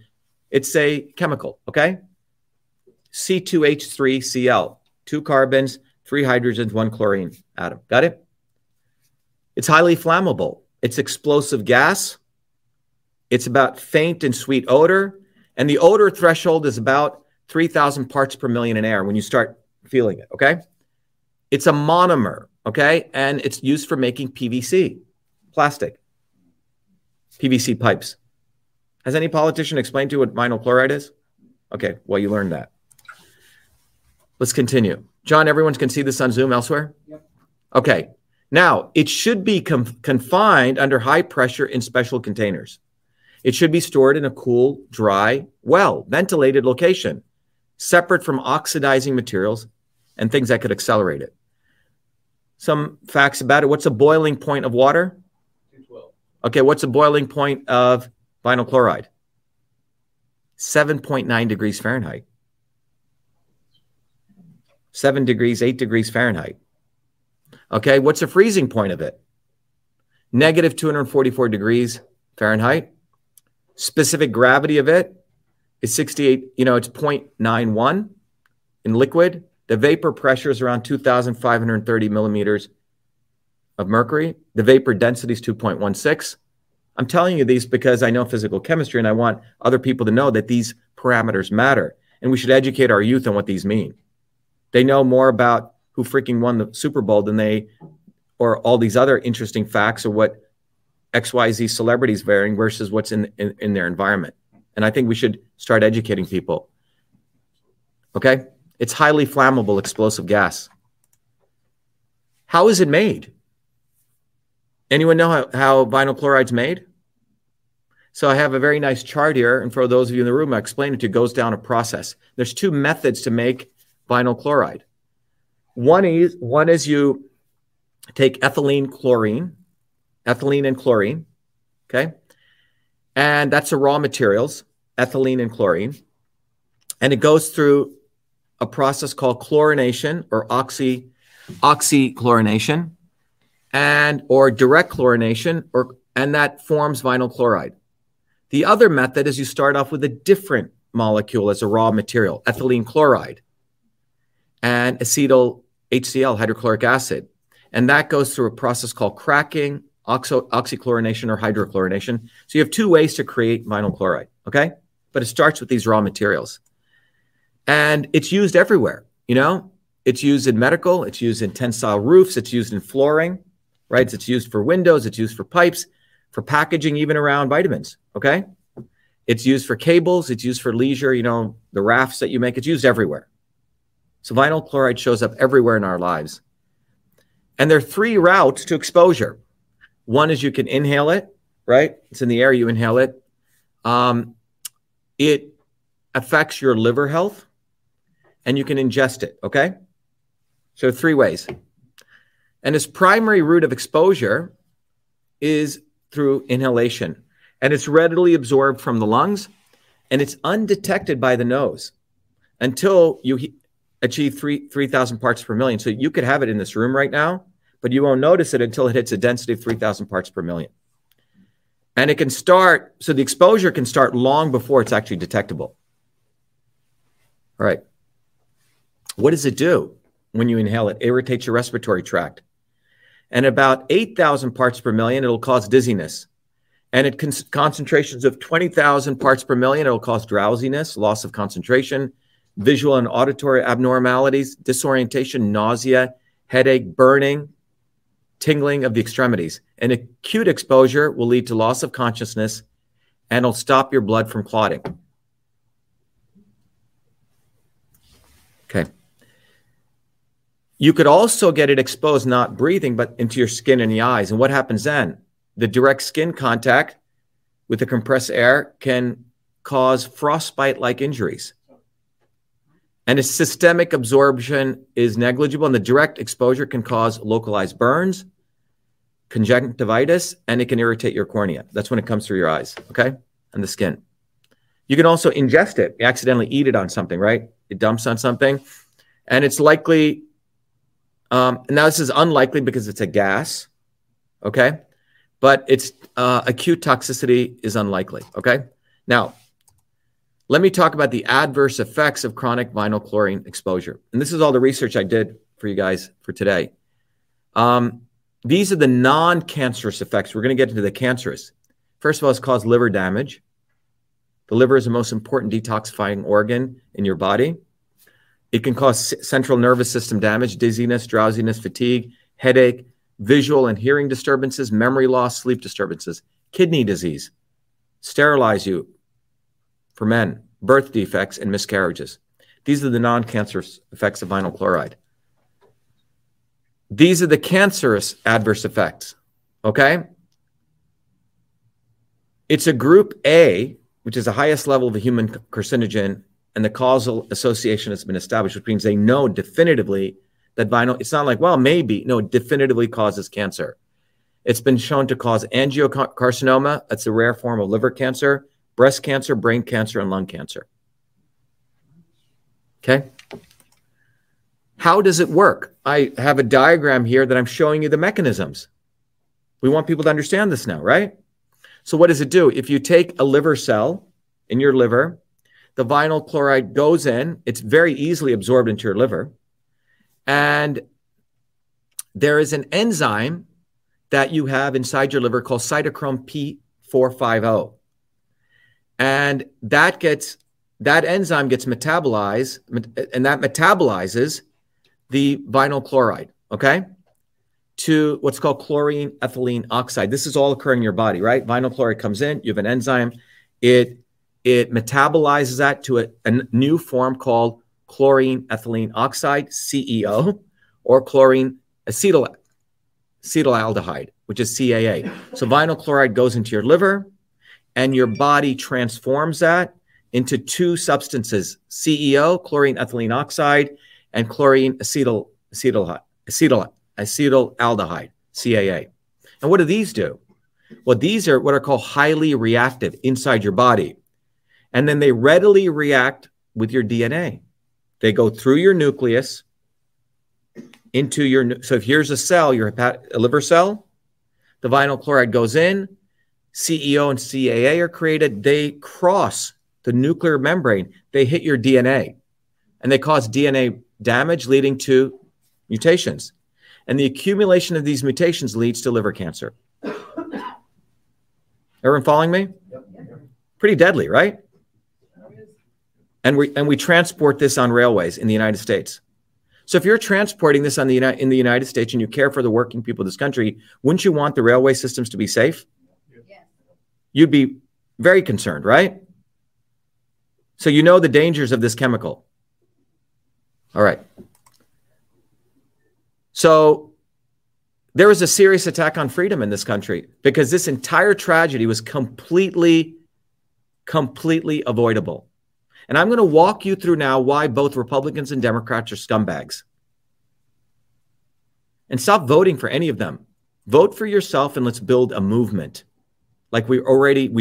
It's a chemical, okay? C2H3Cl, two carbons, Three hydrogens, one chlorine atom. Got it? It's highly flammable. It's explosive gas. It's about faint and sweet odor. And the odor threshold is about 3,000 parts per million in air when you start feeling it, okay? It's a monomer, okay? And it's used for making PVC, plastic, PVC pipes. Has any politician explained to you what vinyl chloride is? Okay, well, you learned that. Let's continue. John, everyone can see this on Zoom elsewhere? Yep. Okay. Now, it should be confined under high pressure in special containers. It should be stored in a cool, dry, ventilated location, separate from oxidizing materials and things that could accelerate it. Some facts about it. What's the boiling point of water? 212. Okay, what's the boiling point of vinyl chloride? 7.9 degrees Fahrenheit. 8 degrees Fahrenheit. Okay, what's the freezing point of it? Negative 244 degrees Fahrenheit. Specific gravity of it is 68, it's 0.91 in liquid. The vapor pressure is around 2,530 millimeters of mercury. The vapor density is 2.16. I'm telling you these because I know physical chemistry and I want other people to know that these parameters matter. And we should educate our youth on what these mean. They know more about who freaking won the Super Bowl than they, or all these other interesting facts or what XYZ celebrities varying versus what's in their environment. And I think we should start educating people. Okay? It's highly flammable explosive gas. How is it made? Anyone know how vinyl chloride's made? So I have a very nice chart here. And for those of you in the room, I explained it to you. It goes down a process. There's two methods to make vinyl chloride. One is you take ethylene and chlorine, okay? And that's the raw materials, ethylene and chlorine. And it goes through a process called chlorination or oxychlorination or direct chlorination, and that forms vinyl chloride. The other method is you start off with a different molecule as a raw material, ethylene chloride and acetyl HCl, hydrochloric acid. And that goes through a process called cracking, oxychlorination or hydrochlorination. So you have two ways to create vinyl chloride, okay? But it starts with these raw materials. And it's used everywhere, It's used in medical, it's used in tensile roofs, it's used in flooring, right? It's used for windows, it's used for pipes, for packaging, even around vitamins, okay? It's used for cables, it's used for leisure, the rafts that you make, it's used everywhere. So vinyl chloride shows up everywhere in our lives. And there are three routes to exposure. One is you can inhale it, right? It's in the air, you inhale it. It affects your liver health and you can ingest it, okay? So three ways. And its primary route of exposure is through inhalation. And it's readily absorbed from the lungs and it's undetected by the nose until you achieve 3,000 parts per million. So you could have it in this room right now, but you won't notice it until it hits a density of 3,000 parts per million. And it can start, so the exposure can start long before it's actually detectable. All right. What does it do when you inhale it? It irritates your respiratory tract. And about 8,000 parts per million, it'll cause dizziness. And at concentrations of 20,000 parts per million, it'll cause drowsiness, loss of concentration, visual and auditory abnormalities, disorientation, nausea, headache, burning, tingling of the extremities. And acute exposure will lead to loss of consciousness and it'll stop your blood from clotting. Okay. You could also get it exposed, not breathing, but into your skin and the eyes. And what happens then? The direct skin contact with the compressed air can cause frostbite-like injuries. And its systemic absorption is negligible, and the direct exposure can cause localized burns, conjunctivitis, and it can irritate your cornea. That's when it comes through your eyes, okay, and the skin. You can also ingest it. You accidentally eat it on something, right? It dumps on something, and it's likely, now this is unlikely because it's a gas, okay? But its acute toxicity is unlikely, okay? Now, let me talk about the adverse effects of chronic vinyl chlorine exposure. And this is all the research I did for you guys for today. These are the non-cancerous effects. We're going to get into the cancerous. First of all, it's caused liver damage. The liver is the most important detoxifying organ in your body. It can cause central nervous system damage, dizziness, drowsiness, fatigue, headache, visual and hearing disturbances, memory loss, sleep disturbances, kidney disease, sterilize you for men, birth defects, and miscarriages. These are the non-cancerous effects of vinyl chloride. These are the cancerous adverse effects, okay? It's a group A, which is the highest level of a human carcinogen, and the causal association has been established, which means they know definitively that vinyl, it's not like, well, maybe, no, definitively causes cancer. It's been shown to cause angiocarcinoma, that's a rare form of liver cancer, breast cancer, brain cancer, and lung cancer. Okay? How does it work? I have a diagram here that I'm showing you the mechanisms. We want people to understand this now, right? So what does it do? If you take a liver cell in your liver, the vinyl chloride goes in. It's very easily absorbed into your liver. And there is an enzyme that you have inside your liver called cytochrome P450. And that enzyme gets metabolized, and that metabolizes the vinyl chloride, okay, to what's called chlorine ethylene oxide. This is all occurring in your body, right? Vinyl chloride comes in, you have an enzyme, it metabolizes that to a new form called chlorine ethylene oxide, CEO, or chlorine acetaldehyde, which is CAA. So vinyl chloride goes into your liver, and your body transforms that into two substances, CEO, chlorine ethylene oxide, and chlorine acetaldehyde, CAA. And what do these do? Well, these are what are called highly reactive inside your body. And then they readily react with your DNA. They go through your nucleus into your, so if here's a cell, your a liver cell, the vinyl chloride goes in, CEO and CAA are created, they cross the nuclear membrane, they hit your DNA, and they cause DNA damage leading to mutations. And the accumulation of these mutations leads to liver cancer. Everyone following me? Yep. Pretty deadly, right? And we transport this on railways in the United States. So if you're transporting this on in the United States and you care for the working people of this country, wouldn't you want the railway systems to be safe? Yeah. You'd be very concerned, right? So you know the dangers of this chemical. All right. So there was a serious attack on freedom in this country because this entire tragedy was completely avoidable. And I'm going to walk you through now why both Republicans and Democrats are scumbags. And stop voting for any of them. Vote for yourself and let's build a movement. Like we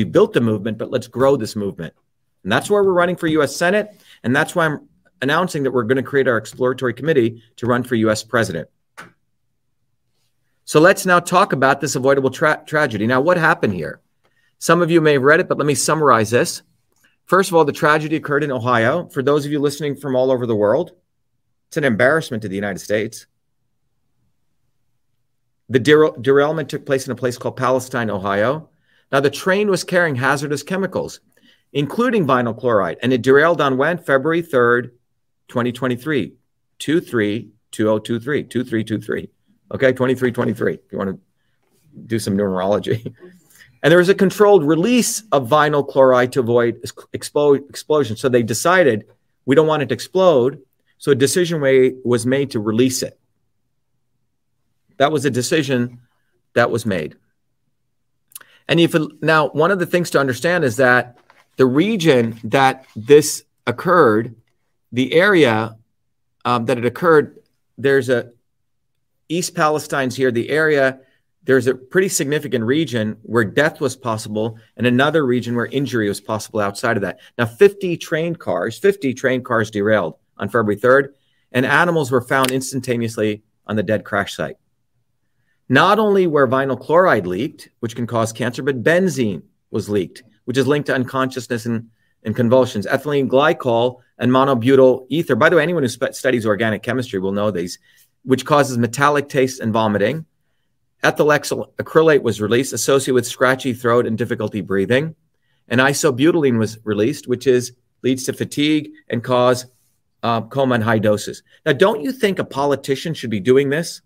built the movement, but let's grow this movement. And that's why we're running for U.S. Senate. And that's why I'm announcing that we're going to create our exploratory committee to run for U.S. president. So let's now talk about this avoidable tragedy. Now, what happened here? Some of you may have read it, but let me summarize this. First of all, the tragedy occurred in Ohio. For those of you listening from all over the world, it's an embarrassment to the United States. The derailment took place in a place called Palestine, Ohio. Now, the train was carrying hazardous chemicals, including vinyl chloride, and it derailed on when? February 3rd, 2023, 232023, 2323, okay, 2323, if you want to do some numerology. And there was a controlled release of vinyl chloride to avoid explosion. So they decided we don't want it to explode, so a decision was made to release it. That was a decision that was made. And now, one of the things to understand is that the region that this occurred, the area that it occurred, there's East Palestine's here, the area, there's a pretty significant region where death was possible and another region where injury was possible outside of that. Now, 50 train cars derailed on February 3rd, and animals were found instantaneously on the dead crash site. Not only where vinyl chloride leaked, which can cause cancer, but benzene was leaked, which is linked to unconsciousness and convulsions, ethylene glycol and monobutyl ether. By the way, anyone who studies organic chemistry will know these which causes metallic taste and vomiting. Ethyl acrylate was released, associated with scratchy throat and difficulty breathing. And isobutylene was released, which leads to fatigue and cause coma in high doses. Now, don't you think a politician should be doing this?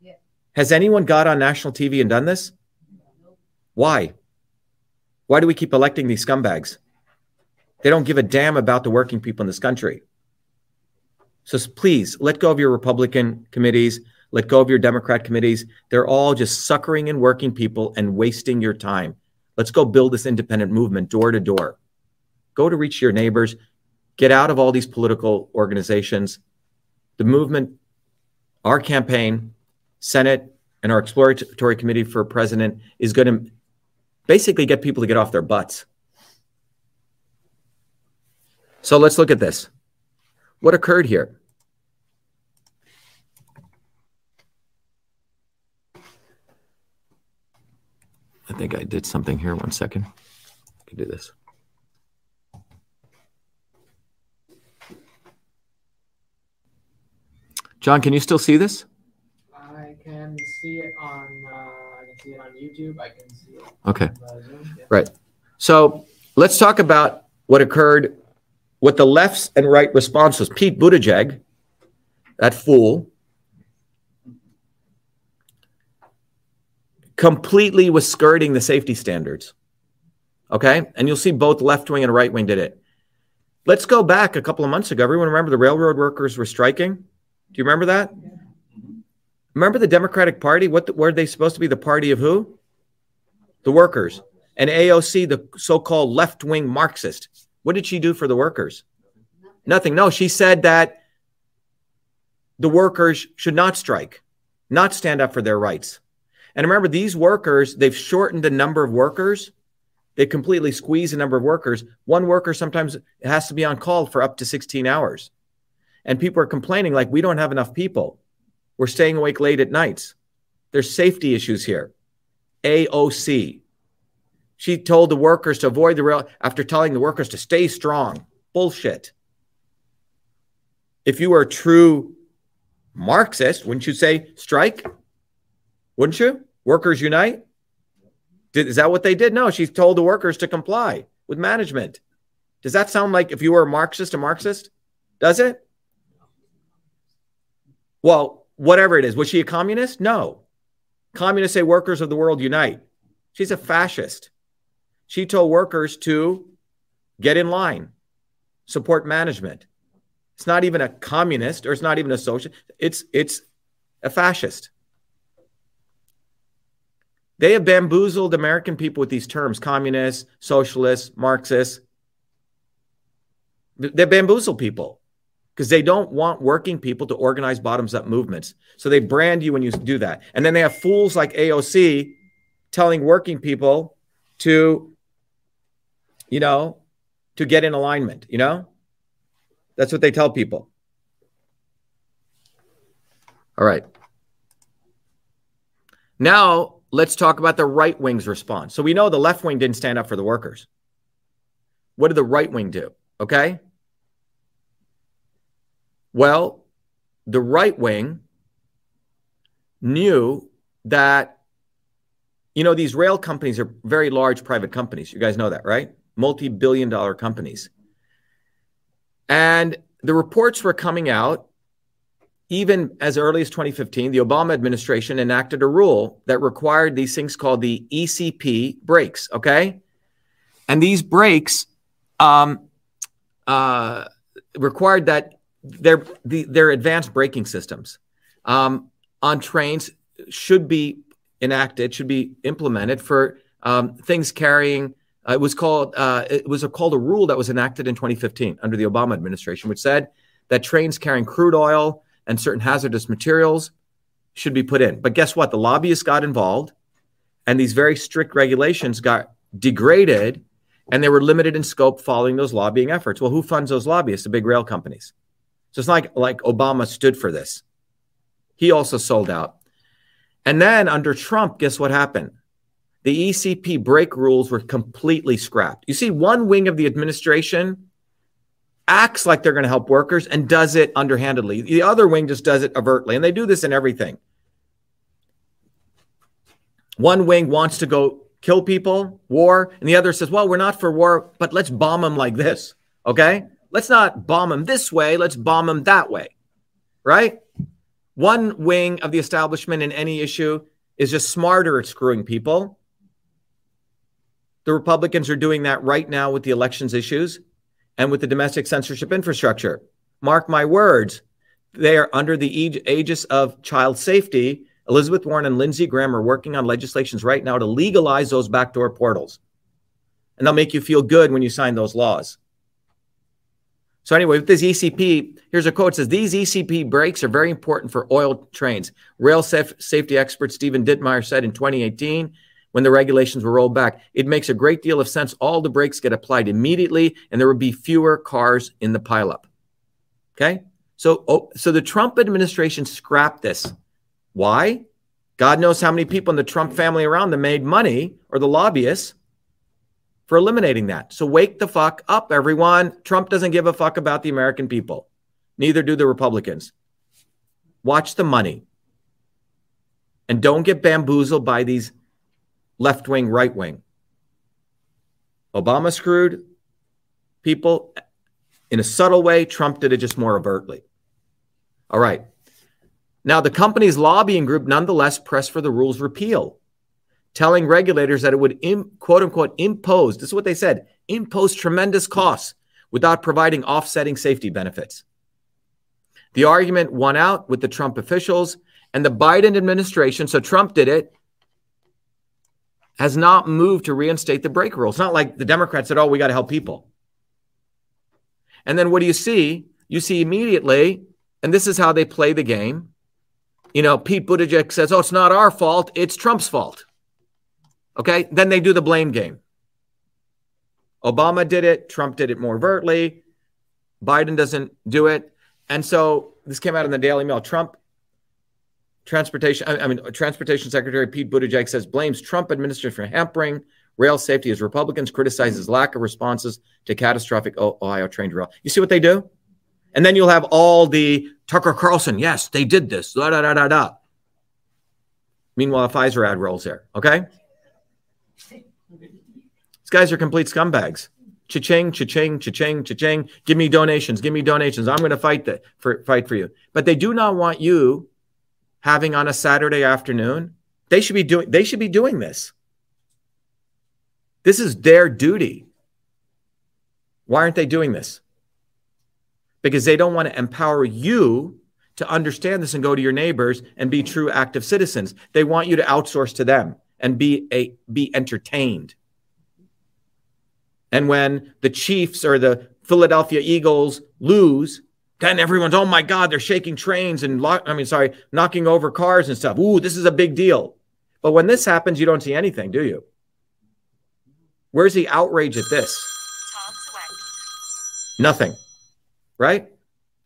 Yeah. Has anyone got on national TV and done this? No. Why? Why do we keep electing these scumbags? They don't give a damn about the working people in this country. So please, let go of your Republican committees. Let go of your Democrat committees. They're all just suckering and working people and wasting your time. Let's go build this independent movement door to door. Go to reach your neighbors. Get out of all these political organizations. The movement, our campaign, Senate, and our exploratory committee for president is going to basically get people to get off their butts. So let's look at this. What occurred here? I think I did something here. One second. I can do this. John, can you still see this? I can see it on. I can see it on YouTube. I can see it. Okay. On Zoom. Yeah. Right. So let's talk about what occurred. What the left's and right response was. Pete Buttigieg, that fool, completely was skirting the safety standards. Okay? And you'll see both left wing and right wing did it. Let's go back a couple of months ago. Everyone remember the railroad workers were striking? Do you remember that? Yeah. Remember the Democratic Party? Were they supposed to be the party of who? The workers. And AOC, the so-called left-wing Marxist. What did she do for the workers? Nothing. No, she said that the workers should not strike, not stand up for their rights. And remember, these workers, they've shortened the number of workers. They completely squeeze the number of workers. One worker sometimes has to be on call for up to 16 hours. And people are complaining like, we don't have enough people. We're staying awake late at nights. There's safety issues here. AOC. She told the workers to avoid the rail after telling the workers to stay strong. Bullshit. If you were a true Marxist, wouldn't you say strike? Wouldn't you? Workers unite? Is that what they did? No, she told the workers to comply with management. Does that sound like if you were a Marxist? Does it? Well, whatever it is. Was she a communist? No. Communists say workers of the world unite. She's a fascist. She told workers to get in line, support management. It's not even a communist or it's not even a socialist. It's a fascist. They have bamboozled American people with these terms, communists, socialists, Marxists. They bamboozle people because they don't want working people to organize bottoms-up movements. So they brand you when you do that. And then they have fools like AOC telling working people to get in alignment, That's what they tell people. All right. Now, let's talk about the right wing's response. So we know the left wing didn't stand up for the workers. What did the right wing do? Okay. Well, the right wing knew that these rail companies are very large private companies. You guys know that, right? Multi-billion-dollar companies. And the reports were coming out even as early as 2015. The Obama administration enacted a rule that required these things called the ECP brakes, okay? And these brakes required that their advanced braking systems on trains should be enacted, should be implemented for things carrying, it was called a rule that was enacted in 2015 under the Obama administration, which said that trains carrying crude oil and certain hazardous materials should be put in. But guess what? The lobbyists got involved and these very strict regulations got degraded and they were limited in scope following those lobbying efforts. Well, who funds those lobbyists? The big rail companies. So it's not like Obama stood for this. He also sold out. And then under Trump, guess what happened? The ECP brake rules were completely scrapped. You see, one wing of the administration acts like they're going to help workers and does it underhandedly. The other wing just does it overtly, and they do this in everything. One wing wants to go kill people, war, and the other says, well, we're not for war, but let's bomb them like this, okay? Let's not bomb them this way, let's bomb them that way, right? One wing of the establishment in any issue is just smarter at screwing people. The Republicans are doing that right now with the elections issues and with the domestic censorship infrastructure. Mark my words, they are under the aegis of child safety. Elizabeth Warren and Lindsey Graham are working on legislations right now to legalize those backdoor portals. And they'll make you feel good when you sign those laws. So anyway, with this ECP, here's a quote. It says, these ECP brakes are very important for oil trains. Rail safety expert Stephen Dittmeyer said in 2018, when the regulations were rolled back, it makes a great deal of sense. All the brakes get applied immediately, and there would be fewer cars in the pileup. Okay? So the Trump administration scrapped this. Why? God knows how many people in the Trump family around them made money, or the lobbyists, for eliminating that. So wake the fuck up, everyone. Trump doesn't give a fuck about the American people. Neither do the Republicans. Watch the money. And don't get bamboozled by these left wing, right wing. Obama screwed people in a subtle way. Trump did it just more overtly. All right. Now, the company's lobbying group nonetheless pressed for the rule's repeal, telling regulators that it would, quote unquote, impose, this is what they said, impose tremendous costs without providing offsetting safety benefits. The argument won out with the Trump officials and the Biden administration. So Trump did it. Has not moved to reinstate the brake rule. It's not like the Democrats said, oh, we got to help people. And then what do you see? You see immediately, and this is how they play the game. You know, Pete Buttigieg says, oh, it's not our fault. It's Trump's fault. Okay. Then they do the blame game. Obama did it. Trump did it more overtly. Biden doesn't do it. And so this came out in the Daily Mail. Transportation Secretary Pete Buttigieg says blames Trump administration for hampering rail safety as Republicans criticizes lack of responses to catastrophic Ohio train derail. You see what they do? And then you'll have all the Tucker Carlson. Yes, they did this. Da, da, da, da, da. Meanwhile, a Pfizer ad rolls there. Okay. These guys are complete scumbags. Cha-ching, cha-ching, cha-ching, cha-ching. Give me donations. Give me donations. I'm going to fight for you. But they do not want you having on a Saturday afternoon, they should be doing this. This is their duty. Why aren't they doing this? Because they don't want to empower you to understand this and go to your neighbors and be true active citizens. They want you to outsource to them and be entertained. And when the Chiefs or the Philadelphia Eagles lose, then everyone's, oh my God, they're shaking trains and knocking over cars and stuff. Ooh, this is a big deal. But when this happens, you don't see anything, do you? Where's the outrage at this? Nothing, right?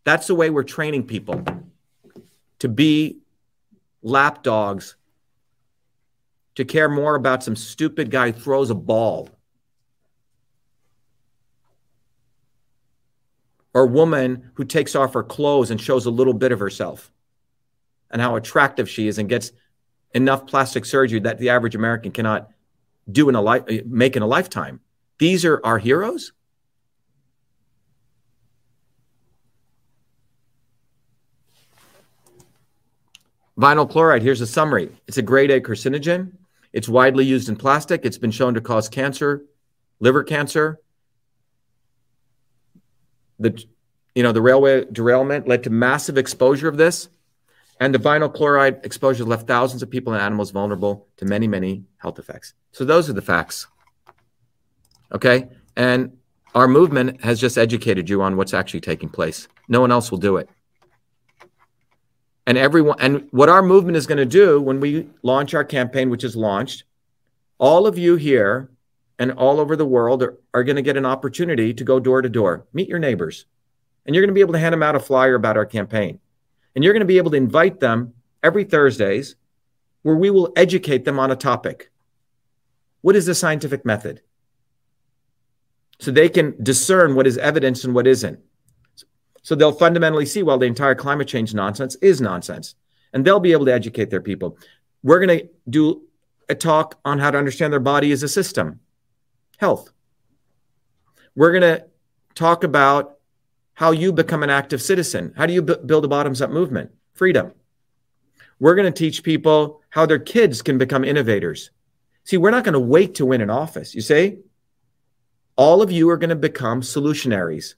That's the way we're training people to be lapdogs, to care more about some stupid guy who throws a ball or woman who takes off her clothes and shows a little bit of herself and how attractive she is and gets enough plastic surgery that the average American cannot do make in a lifetime. These are our heroes. Vinyl chloride, here's a summary. It's a grade A carcinogen. It's widely used in plastic. It's been shown to cause cancer, liver cancer. The railway derailment led to massive exposure of this, and the vinyl chloride exposure left thousands of people and animals vulnerable to many, many health effects. So those are the facts. Okay. And our movement has just educated you on what's actually taking place. No one else will do it. And what our movement is going to do when we launch our campaign, which is launched, all of you here and all over the world are going to get an opportunity to go door to door, meet your neighbors. And you're going to be able to hand them out a flyer about our campaign. And you're going to be able to invite them every Thursdays where we will educate them on a topic. What is the scientific method? So they can discern what is evidence and what isn't. So they'll fundamentally see, well, the entire climate change nonsense is nonsense, and they'll be able to educate their people. We're going to do a talk on how to understand their body as a system, health. We're going to talk about how you become an active citizen. How do you build a bottoms-up movement? Freedom. We're going to teach people how their kids can become innovators. See, we're not going to wait to win an office. You see, all of you are going to become solutionaries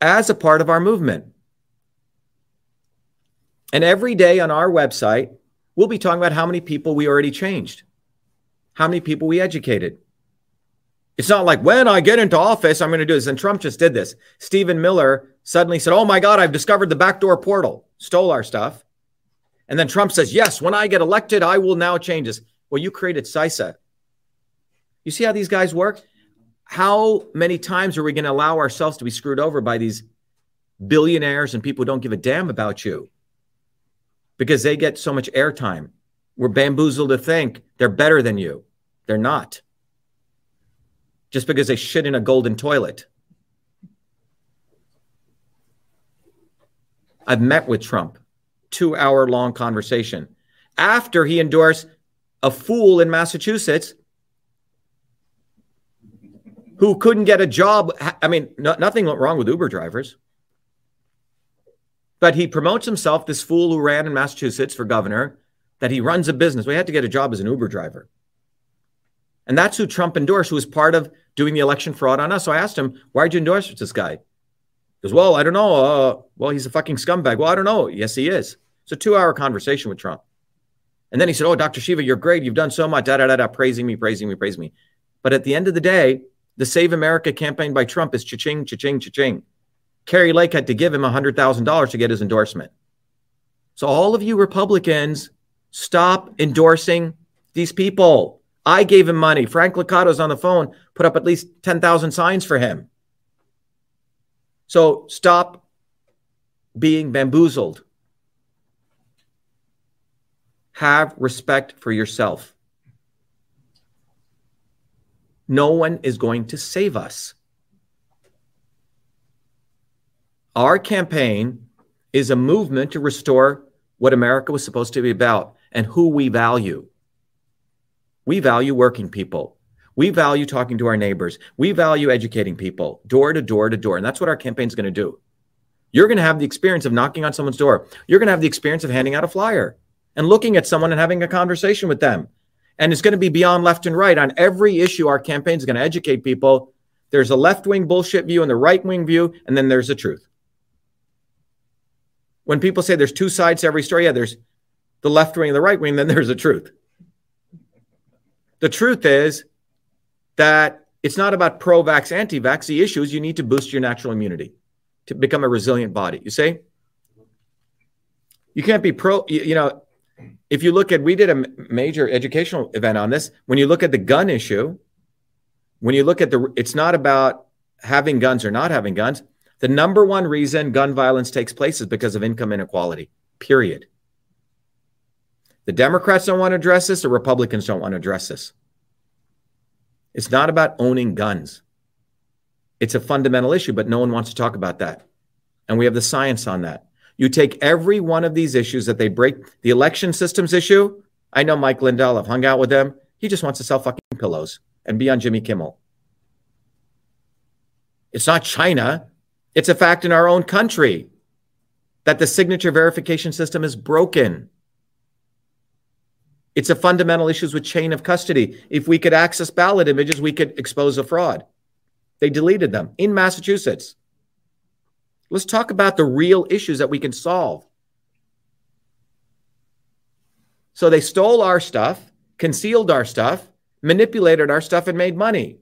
as a part of our movement. And every day on our website, we'll be talking about how many people we already changed, how many people we educated. It's not like, when I get into office, I'm going to do this. And Trump just did this. Stephen Miller suddenly said, oh my God, I've discovered the backdoor portal, stole our stuff. And then Trump says, yes, when I get elected, I will now change this. Well, you created CISA. You see how these guys work? How many times are we going to allow ourselves to be screwed over by these billionaires and people who don't give a damn about you because they get so much airtime? We're bamboozled to think they're better than you. They're not. Just because they shit in a golden toilet. I've met with Trump. 2-hour-long conversation after he endorsed a fool in Massachusetts who couldn't get a job. I mean, nothing went wrong with Uber drivers. But he promotes himself, this fool who ran in Massachusetts for governor, that he runs a business. We had to get a job as an Uber driver. And that's who Trump endorsed, who was part of doing the election fraud on us. So I asked him, why'd you endorse this guy? He goes, well, I don't know. Well, he's a fucking scumbag. Well, I don't know. Yes, he is. It's a 2-hour conversation with Trump. And then he said, oh, Dr. Shiva, you're great. You've done so much, praising me. But at the end of the day, the Save America campaign by Trump is cha-ching, cha-ching, cha-ching. Kerry Lake had to give him $100,000 to get his endorsement. So all of you Republicans, stop endorsing these people. I gave him money. Frank Licato's on the phone, put up at least 10,000 signs for him. So stop being bamboozled. Have respect for yourself. No one is going to save us. Our campaign is a movement to restore what America was supposed to be about and who we value. We value working people. We value talking to our neighbors. We value educating people, door to door to door. And that's what our campaign is going to do. You're going to have the experience of knocking on someone's door. You're going to have the experience of handing out a flyer and looking at someone and having a conversation with them. And it's going to be beyond left and right. On every issue, our campaign is going to educate people. There's a left-wing bullshit view and the right-wing view, and then there's the truth. When people say there's two sides to every story, yeah, there's the left wing and the right wing, then there's the truth. The truth is that it's not about pro-vax, anti-vax. The issue is you need to boost your natural immunity to become a resilient body. You see? You can't be pro, if you look at, we did a major educational event on this. When you look at the gun issue, when you look at it's not about having guns or not having guns. The number one reason gun violence takes place is because of income inequality, period. The Democrats don't want to address this. The Republicans don't want to address this. It's not about owning guns. It's a fundamental issue, but no one wants to talk about that. And we have the science on that. You take every one of these issues that they break. The election systems issue, I know Mike Lindell, I've hung out with him. He just wants to sell fucking pillows and be on Jimmy Kimmel. It's not China. It's a fact in our own country that the signature verification system is broken. It's a fundamental issue with chain of custody. If we could access ballot images, we could expose a fraud. They deleted them in Massachusetts. Let's talk about the real issues that we can solve. So they stole our stuff, concealed our stuff, manipulated our stuff, and made money.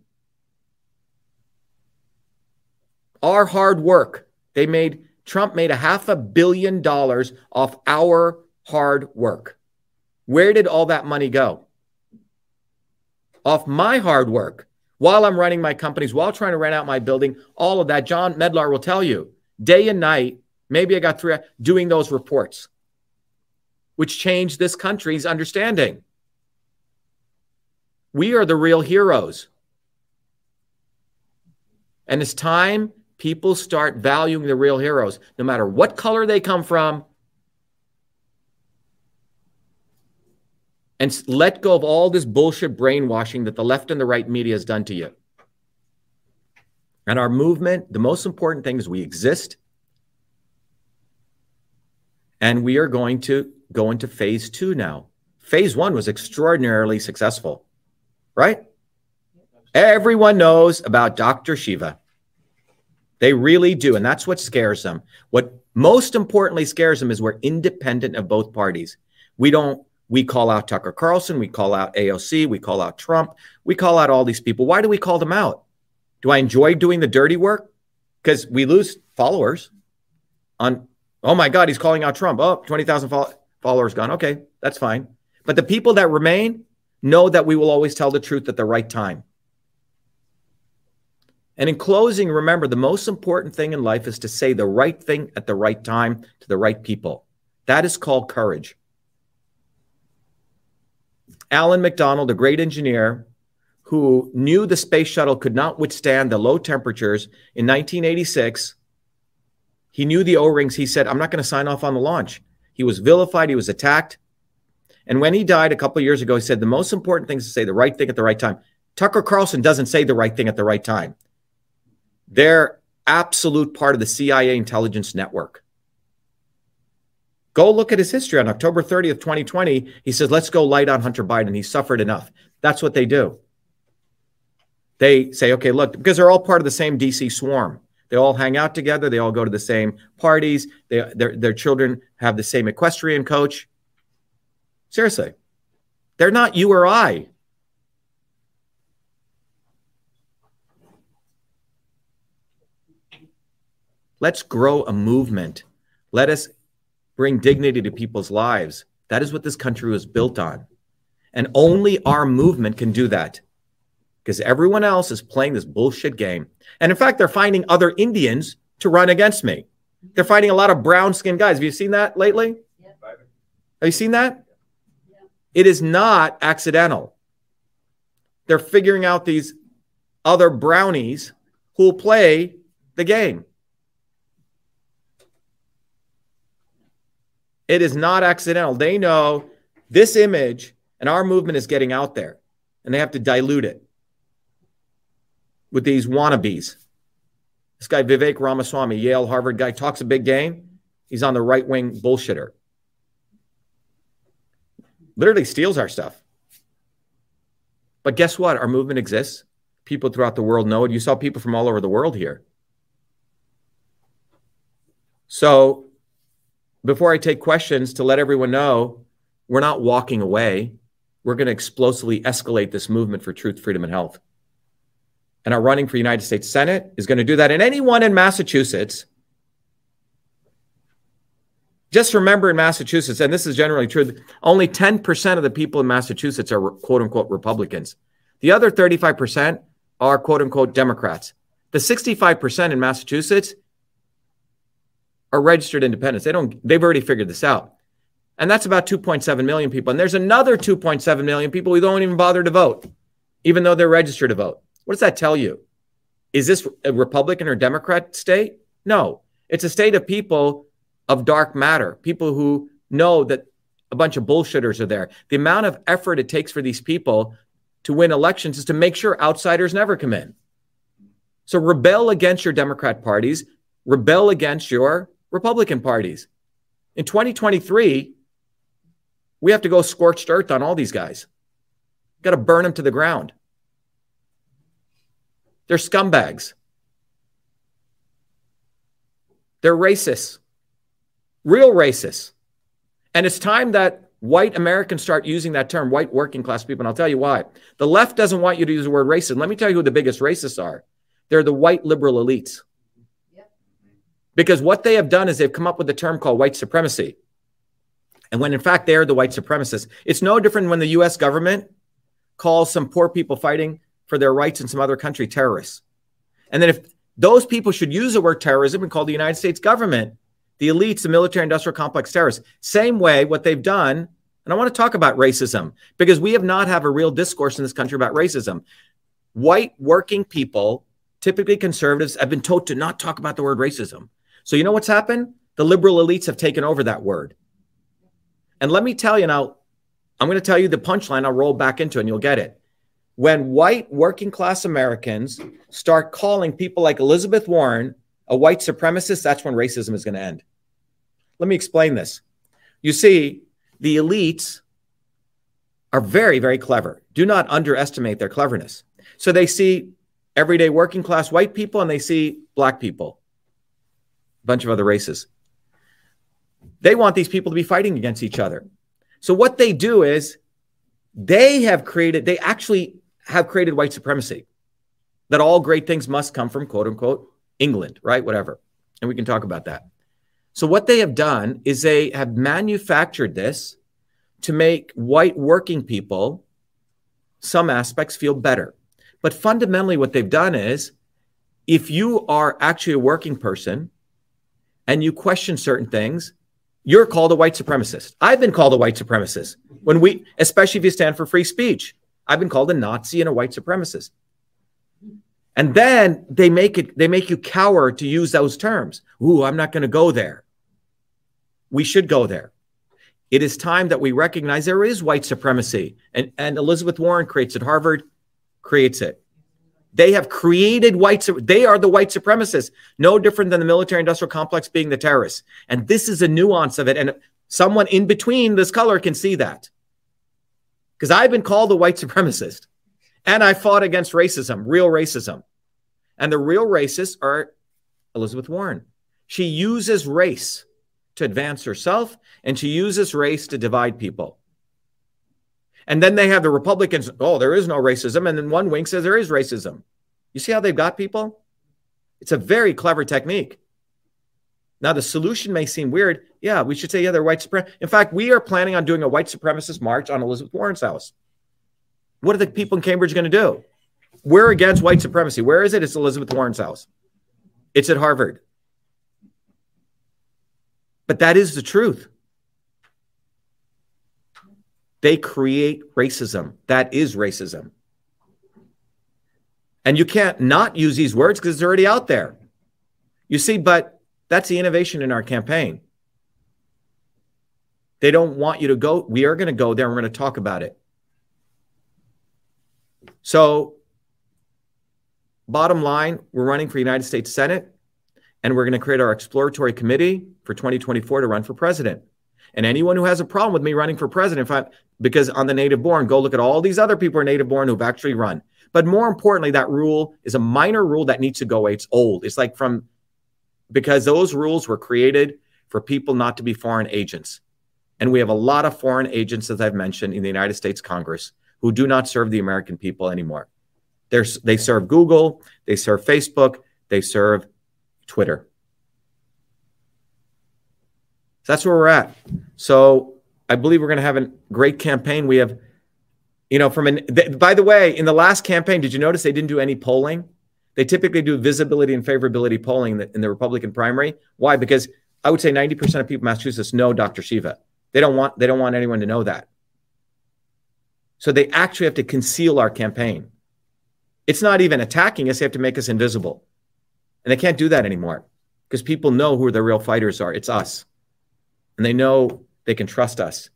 Our hard work. Trump made $500 million off our hard work. Where did all that money go? Off my hard work. While I'm running my companies, while trying to rent out my building, all of that. John Medlar will tell you. Day and night, maybe I got 3 hours doing those reports, which changed this country's understanding. We are the real heroes. And it's time people start valuing the real heroes, no matter what color they come from, and let go of all this bullshit brainwashing that the left and the right media has done to you. And our movement, the most important thing is we exist, and we are going to go into phase two now. Phase one was extraordinarily successful, right? Everyone knows about Dr. Shiva. They really do, and that's what scares them. What most importantly scares them is we're independent of both parties. We call out Tucker Carlson, we call out AOC, we call out Trump, we call out all these people. Why do we call them out? Do I enjoy doing the dirty work? Because we lose followers on, oh my God, he's calling out Trump. Oh, 20,000 followers gone. Okay, that's fine. But the people that remain know that we will always tell the truth at the right time. And in closing, remember, the most important thing in life is to say the right thing at the right time to the right people. That is called courage. Alan McDonald, a great engineer who knew the space shuttle could not withstand the low temperatures in 1986, he knew the O-rings. He said, I'm not going to sign off on the launch. He was vilified. He was attacked. And when he died a couple of years ago, he said, the most important thing is to say the right thing at the right time. Tucker Carlson doesn't say the right thing at the right time. They're absolute part of the CIA intelligence network. Go look at his history. On October 30th, 2020, he says, let's go light on Hunter Biden. He suffered enough. That's what they do. They say, okay, look, because they're all part of the same DC swarm. They all hang out together. They all go to the same parties. Their children have the same equestrian coach. Seriously. They're not you or I. Let's grow a movement. Let us bring dignity to people's lives. That is what this country was built on. And only our movement can do that, because everyone else is playing this bullshit game. And in fact, they're finding other Indians to run against me. They're finding a lot of brown-skinned guys. Have you seen that lately? Yeah. Have you seen that? Yeah. It is not accidental. They're figuring out these other brownies who will play the game. It is not accidental. They know this image and our movement is getting out there, and they have to dilute it with these wannabes. This guy, Vivek Ramaswamy, Yale, Harvard guy, talks a big game. He's on the right-wing bullshitter. Literally steals our stuff. But guess what? Our movement exists. People throughout the world know it. You saw people from all over the world here. So, before I take questions, to let everyone know, we're not walking away. We're going to explosively escalate this movement for truth, freedom, and health. And our running for United States Senate is going to do that. And anyone in Massachusetts, just remember in Massachusetts, and this is generally true, only 10% of the people in Massachusetts are quote-unquote Republicans. The other 35% are quote-unquote Democrats. The 65% in Massachusetts are registered independents. They've already figured this out. And that's about 2.7 million people. And there's another 2.7 million people who don't even bother to vote, even though they're registered to vote. What does that tell you? Is this a Republican or Democrat state? No. It's a state of people of dark matter, people who know that a bunch of bullshitters are there. The amount of effort it takes for these people to win elections is to make sure outsiders never come in. So rebel against your Democrat parties, rebel against your Republican parties. In 2023, we have to go scorched earth on all these guys. Got to burn them to the ground. They're scumbags. They're racists. Real racists. And it's time that white Americans start using that term, white working class people. And I'll tell you why. The left doesn't want you to use the word racist. Let me tell you who the biggest racists are. They're the white liberal elites. Because what they have done is they've come up with a term called white supremacy. And when in fact, they are the white supremacists. It's no different when the U.S. government calls some poor people fighting for their rights in some other country terrorists. And then if those people should use the word terrorism and call the United States government, the elites, the military industrial complex terrorists, same way what they've done. And I want to talk about racism, because we have not had a real discourse in this country about racism. White working people Typically, conservatives have been told to not talk about the word racism. So you know what's happened? The liberal elites have taken over that word. And let me tell you now, I'm going to tell you the punchline I'll roll back into and you'll get it. When white working class Americans start calling people like Elizabeth Warren a white supremacist, that's when racism is going to end. Let me explain this. You see, the elites are very, very clever. Do not underestimate their cleverness. So they see everyday working class white people and they see black people, a bunch of other races. They want these people to be fighting against each other. So what they do is they actually have created white supremacy, that all great things must come from, quote unquote, England, right? Whatever. And we can talk about that. So what they have done is they have manufactured this to make white working people, some aspects, feel better. But fundamentally what they've done is, if you are actually a working person and you question certain things, you're called a white supremacist. I've been called a white supremacist, especially if you stand for free speech. I've been called a Nazi and a white supremacist. And then they make you cower to use those terms. Ooh, I'm not going to go there. We should go there. It is time that we recognize there is white supremacy. And Elizabeth Warren creates it. Harvard creates it. They have created they are the white supremacists, no different than the military industrial complex being the terrorists. And this is a nuance of it. And someone in between this color can see that. Because I've been called a white supremacist and I fought against racism, real racism. And the real racists are Elizabeth Warren. She uses race to advance herself, and she uses race to divide people. And then they have the Republicans, oh, there is no racism, and then one wing says there is racism. You see how they've got people? It's a very clever technique. Now, the solution may seem weird. Yeah, we should say, yeah, they're white supremacists. In fact, we are planning on doing a white supremacist march on Elizabeth Warren's house. What are the people in Cambridge going to do? We're against white supremacy. Where is it? It's Elizabeth Warren's house. It's at Harvard. But that is the truth. They create racism. That is racism. And you can't not use these words because it's already out there. You see, but that's the innovation in our campaign. They don't want you to go. We are going to go there. And we're going to talk about it. So bottom line, we're running for United States Senate, and we're going to create our exploratory committee for 2024 to run for president. And anyone who has a problem with me running for president, because on the native born, go look at all these other people who are native born who've actually run. But more importantly, that rule is a minor rule that needs to go away. It's old. It's like because those rules were created for people not to be foreign agents. And we have a lot of foreign agents, as I've mentioned, in the United States Congress who do not serve the American people anymore. They serve Google, they serve Facebook, they serve Twitter. So that's where we're at. So I believe we're going to have a great campaign. We have, by the way, in the last campaign, did you notice they didn't do any polling? They typically do visibility and favorability polling in the Republican primary. Why? Because I would say 90% of people in Massachusetts know Dr. Shiva. They don't want anyone to know that. So they actually have to conceal our campaign. It's not even attacking us. They have to make us invisible. And they can't do that anymore because people know who the real fighters are. It's us. And they know they can trust us.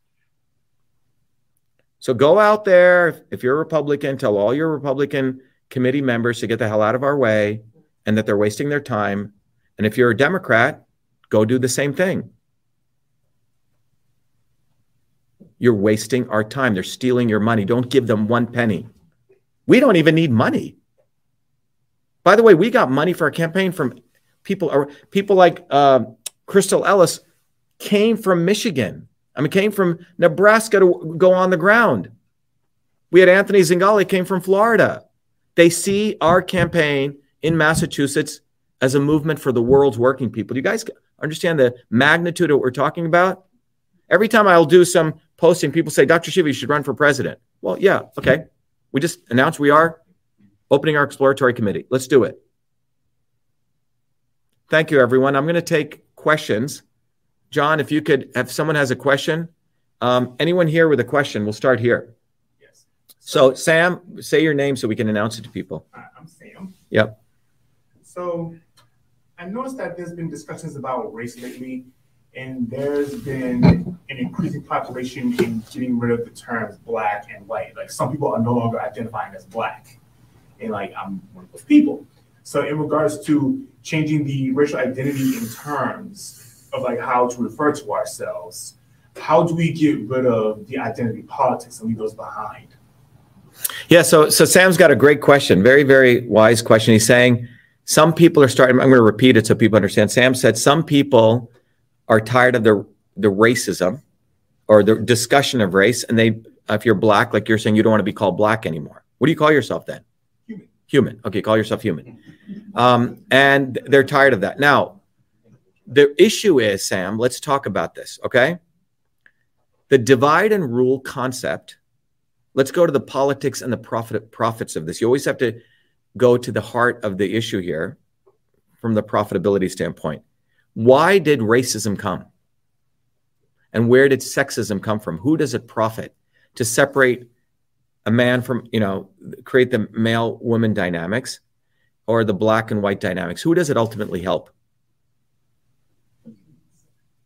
So go out there. If you're a Republican, tell all your Republican committee members to get the hell out of our way and that they're wasting their time. And if you're a Democrat, go do the same thing. You're wasting our time. They're stealing your money. Don't give them one penny. We don't even need money. By the way, we got money for our campaign from people like Crystal Ellis. Came from Michigan. Came from Nebraska to go on the ground. We had Anthony Zingale came from Florida. They see our campaign in Massachusetts as a movement for the world's working people. You guys understand the magnitude of what we're talking about? Every time I'll do some posting, people say, Dr. Shiva, you should run for president. Well, yeah, okay. We just announced we are opening our exploratory committee. Let's do it. Thank you, everyone. I'm going to take questions. John, if someone has a question, anyone here with a question, we'll start here. Yes. So Sam, say your name so we can announce it to people. I'm Sam. Yep. So I noticed that there's been discussions about race lately, and there's been an increasing population in getting rid of the terms black and white. Like, some people are no longer identifying as black, and like, I'm one of those people. So in regards to changing the racial identity in terms of like how to refer to ourselves, how do we get rid of the identity politics and leave those behind? Yeah, so Sam's got a great question. Very, very wise question. He's saying some people are starting, I'm going to repeat it so people understand. Sam said some people are tired of the racism or the discussion of race. And they, if you're black, like you're saying, you don't want to be called black anymore. What do you call yourself then? Human. Okay, call yourself human. And they're tired of that. Now, the issue is, Sam, let's talk about this, okay? The divide and rule concept, let's go to the politics and the profits of this. You always have to go to the heart of the issue here from the profitability standpoint. Why did racism come? And where did sexism come from? Who does it profit to separate a man from, you know, create the male-woman dynamics or the black and white dynamics? Who does it ultimately help?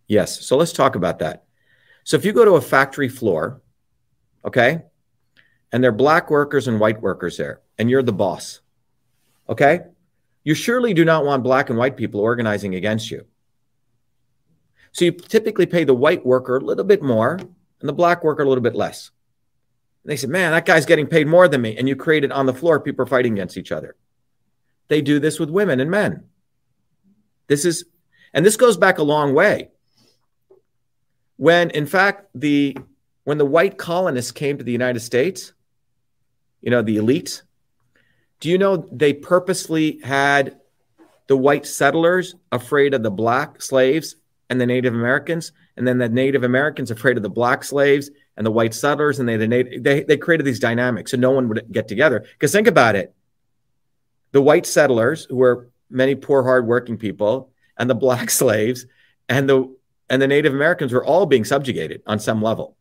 Yes, so let's talk about that. So if you go to a factory floor, okay, and there are black workers and white workers there, and you're the boss, okay? You surely do not want black and white people organizing against you. So you typically pay the white worker a little bit more and the black worker a little bit less. And they said, man, that guy's getting paid more than me. And you create it on the floor, people are fighting against each other. They do this with women and men. This is, and this goes back a long way. When, in fact, when the white colonists came to the United States, you know, the elite, do you know they purposely had the white settlers afraid of the black slaves and the Native Americans, and then the Native Americans afraid of the black slaves and the white settlers, and they created these dynamics so no one would get together. Because think about it. The white settlers, who were many poor, hardworking people, and the black slaves and the Native Americans were all being subjugated on some level.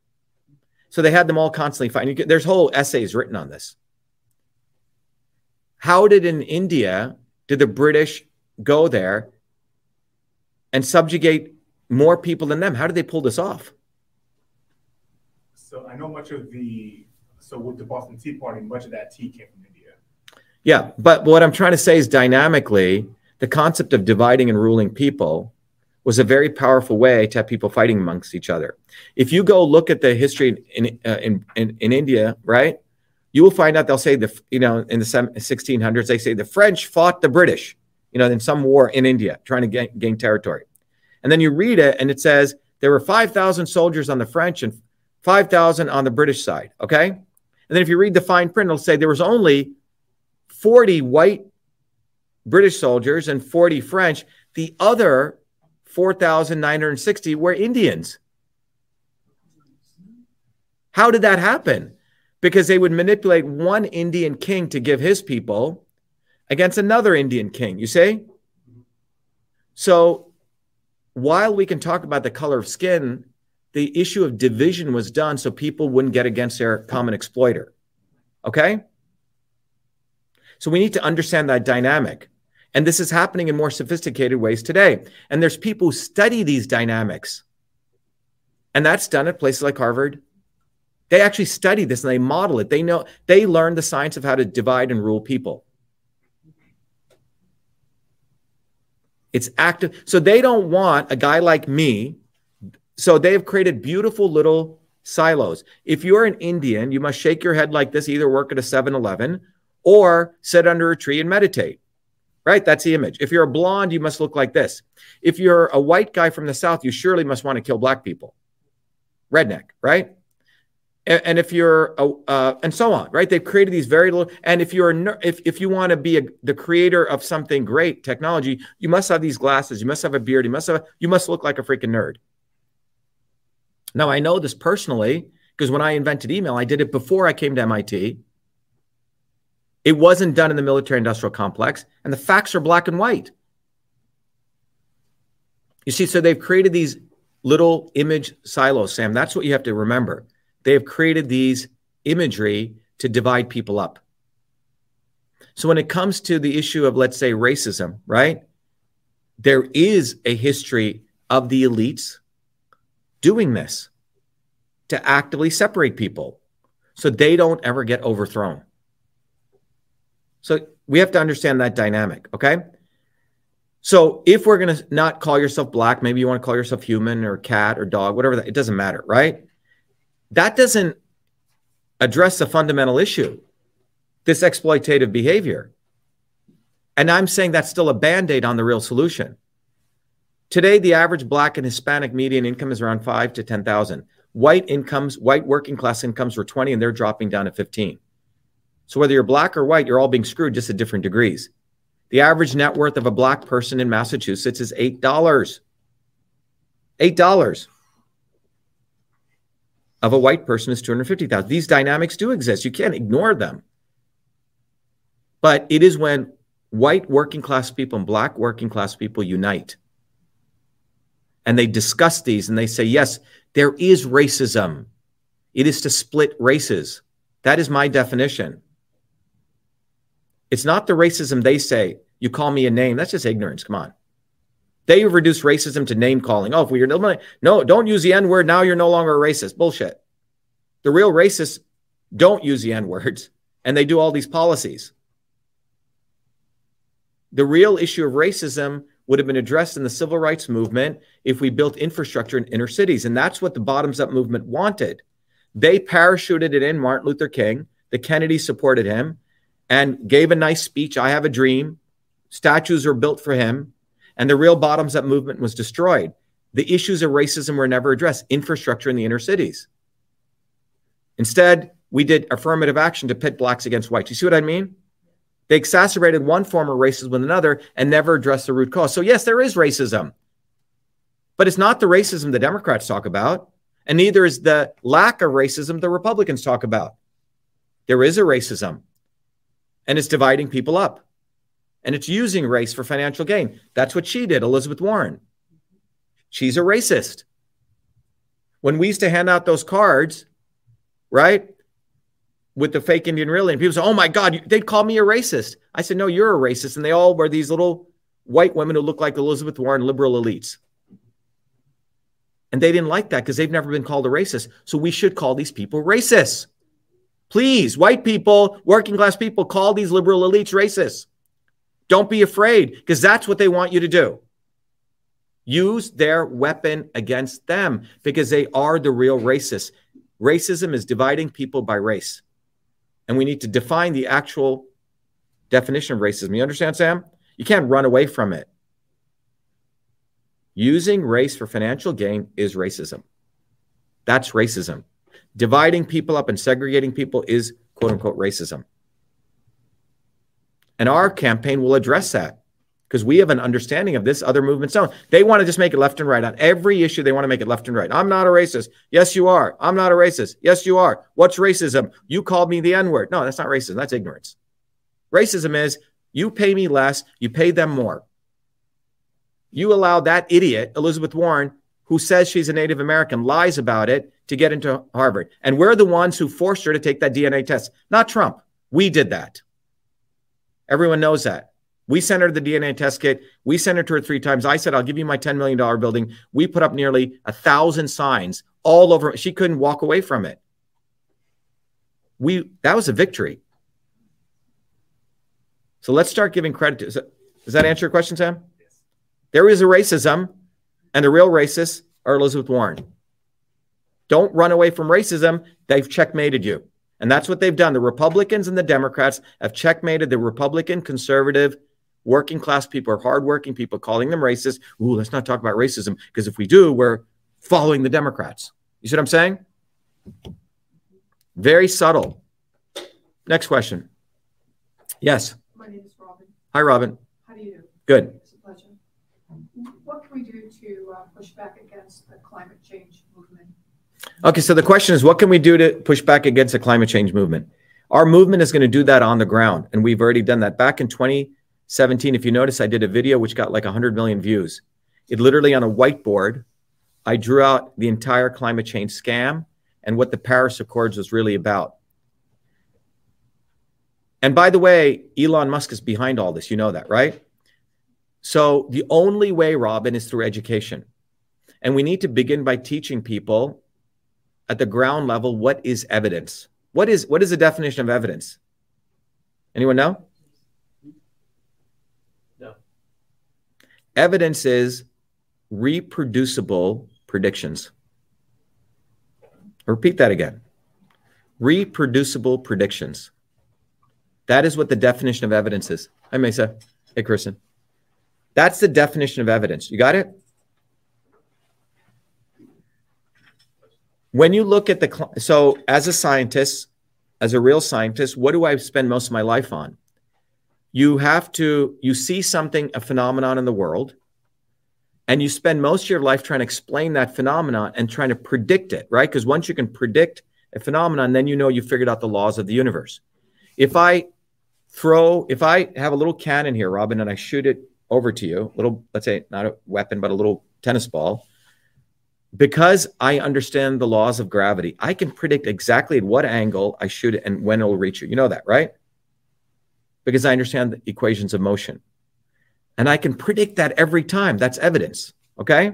So they had them all constantly fighting. There's whole essays written on this. How did in India, did the British go there and subjugate more people than them? How did they pull this off? So I know much of so with the Boston Tea Party, much of that tea came from India. Yeah, but what I'm trying to say is dynamically, the concept of dividing and ruling people was a very powerful way to have people fighting amongst each other. If you go look at the history in India, right, you will find out they'll say, in the 1600s, they say the French fought the British, in some war in India, trying to gain territory. And then you read it, and it says there were 5,000 soldiers on the French and 5,000 on the British side, okay? And then if you read the fine print, it'll say there was only 40 white British soldiers and 40 French. The other 4,960 were Indians. How did that happen? Because they would manipulate one Indian king to give his people against another Indian king, you see? So while we can talk about the color of skin, the issue of division was done so people wouldn't get against their common exploiter, okay? So we need to understand that dynamic. And this is happening in more sophisticated ways today. And there's people who study these dynamics. And that's done at places like Harvard. They actually study this and they model it. They learn the science of how to divide and rule people. It's active. So they don't want a guy like me. So they've created beautiful little silos. If you're an Indian, you must shake your head like this, either work at a 7-Eleven or sit under a tree and meditate. Right? That's the image. If you're a blonde, you must look like this. If you're a white guy from the South, you surely must want to kill black people. Redneck, right? And if you're, and so on, right? They've created these very little, and if you're, if you want to be the creator of something great, technology, you must have these glasses, you must have a beard, you must look like a freaking nerd. Now, I know this personally, because when I invented email, I did it before I came to MIT. It wasn't done in the military-industrial complex, and the facts are black and white. You see, so they've created these little image silos, Sam. That's what you have to remember. They have created these imagery to divide people up. So when it comes to the issue of, let's say, racism, right, there is a history of the elites doing this to actively separate people so they don't ever get overthrown. So we have to understand that dynamic, okay? So if we're going to not call yourself black, maybe you want to call yourself human or cat or dog, whatever, that, it doesn't matter, right? That doesn't address a fundamental issue, this exploitative behavior. And I'm saying that's still a Band-Aid on the real solution. Today, the average black and Hispanic median income is around $5,000 to $10,000. White working class incomes were 20 and they're dropping down to 15. So whether you're black or white, you're all being screwed, just at different degrees. The average net worth of a black person in Massachusetts is $8. $8 of a white person is $250,000. These dynamics do exist. You can't ignore them. But it is when white working class people and black working class people unite and they discuss these and they say, yes, there is racism. It is to split races. That is my definition. It's not the racism they say, you call me a name. That's just ignorance. Come on. They reduce racism to name calling. Oh, if we are, no, don't use the N word. Now you're no longer a racist. Bullshit. The real racists don't use the N words and they do all these policies. The real issue of racism would have been addressed in the civil rights movement if we built infrastructure in inner cities. And that's what the bottoms up movement wanted. They parachuted it in Martin Luther King. The Kennedys supported him and gave a nice speech. I have a dream. Statues were built for him. And the real bottoms up movement was destroyed. The issues of racism were never addressed. Infrastructure in the inner cities. Instead, we did affirmative action to pit blacks against whites. You see what I mean? They exacerbated one form of racism with another and never addressed the root cause. So yes, there is racism, but it's not the racism the Democrats talk about, and neither is the lack of racism the Republicans talk about. There is a racism, and it's dividing people up, and it's using race for financial gain. That's what she did, Elizabeth Warren. She's a racist. When we used to hand out those cards, right, with the fake Indian really, and people say, oh my God, they'd call me a racist. I said, no, you're a racist. And they all were these little white women who look like Elizabeth Warren, liberal elites. And they didn't like that because they've never been called a racist. So we should call these people racists. Please, white people, working class people, call these liberal elites racists. Don't be afraid, because that's what they want you to do. Use their weapon against them because they are the real racists. Racism is dividing people by race. And we need to define the actual definition of racism. You understand, Sam? You can't run away from it. Using race for financial gain is racism. That's racism. Dividing people up and segregating people is, quote unquote, racism. And our campaign will address that because we have an understanding of this other movements don't. They want to just make it left and right on every issue. They want to make it left and right. I'm not a racist. Yes, you are. I'm not a racist. Yes, you are. What's racism? You called me the N-word. No, that's not racism. That's ignorance. Racism is you pay me less, you pay them more. You allow that idiot, Elizabeth Warren, who says she's a Native American, lies about it, to get into Harvard. And we're the ones who forced her to take that DNA test, not Trump. We did that. Everyone knows that. We sent her the DNA test kit. We sent her to her 3 times. I said, I'll give you my $10 million building. We put up nearly 1,000 signs all over. She couldn't walk away from it. That was a victory. So let's start giving credit to, does that answer your question, Sam? There is a racism, and the real racists are Elizabeth Warren. Don't run away from racism. They've checkmated you. And that's what they've done. The Republicans and the Democrats have checkmated the Republican, conservative, working class people, or hardworking people, calling them racist. Ooh, let's not talk about racism, because if we do, we're following the Democrats. You see what I'm saying? Very subtle. Next question. Yes. My name is Robin. Hi, Robin. How do you do? Good. What can we do to push back against the climate change movement? Okay, so the question is, what can we do to push back against the climate change movement? Our movement is going to do that on the ground, and we've already done that. Back in 2017, if you notice, I did a video which got like 100 million views. It literally, on a whiteboard, I drew out the entire climate change scam and what the Paris Accords was really about. And by the way, Elon Musk is behind all this. You know that, right? So the only way, Robin, is through education. And we need to begin by teaching people at the ground level what is evidence. What is the definition of evidence? Anyone know? No. Evidence is reproducible predictions. I'll repeat that again. Reproducible predictions. That is what the definition of evidence is. Hi, Mesa. Hey, Kristen. That's the definition of evidence. You got it? When you look at the, so as a scientist, as a real scientist, what do I spend most of my life on? You see something, a phenomenon in the world, and you spend most of your life trying to explain that phenomenon and trying to predict it, right? Because once you can predict a phenomenon, then you know you figured out the laws of the universe. If I have a little cannon here, Robin, and I shoot it over to you, let's say not a weapon, but a little tennis ball, because I understand the laws of gravity, I can predict exactly at what angle I shoot it and when it will reach you. You know that, right? Because I understand the equations of motion. And I can predict that every time. That's evidence, okay?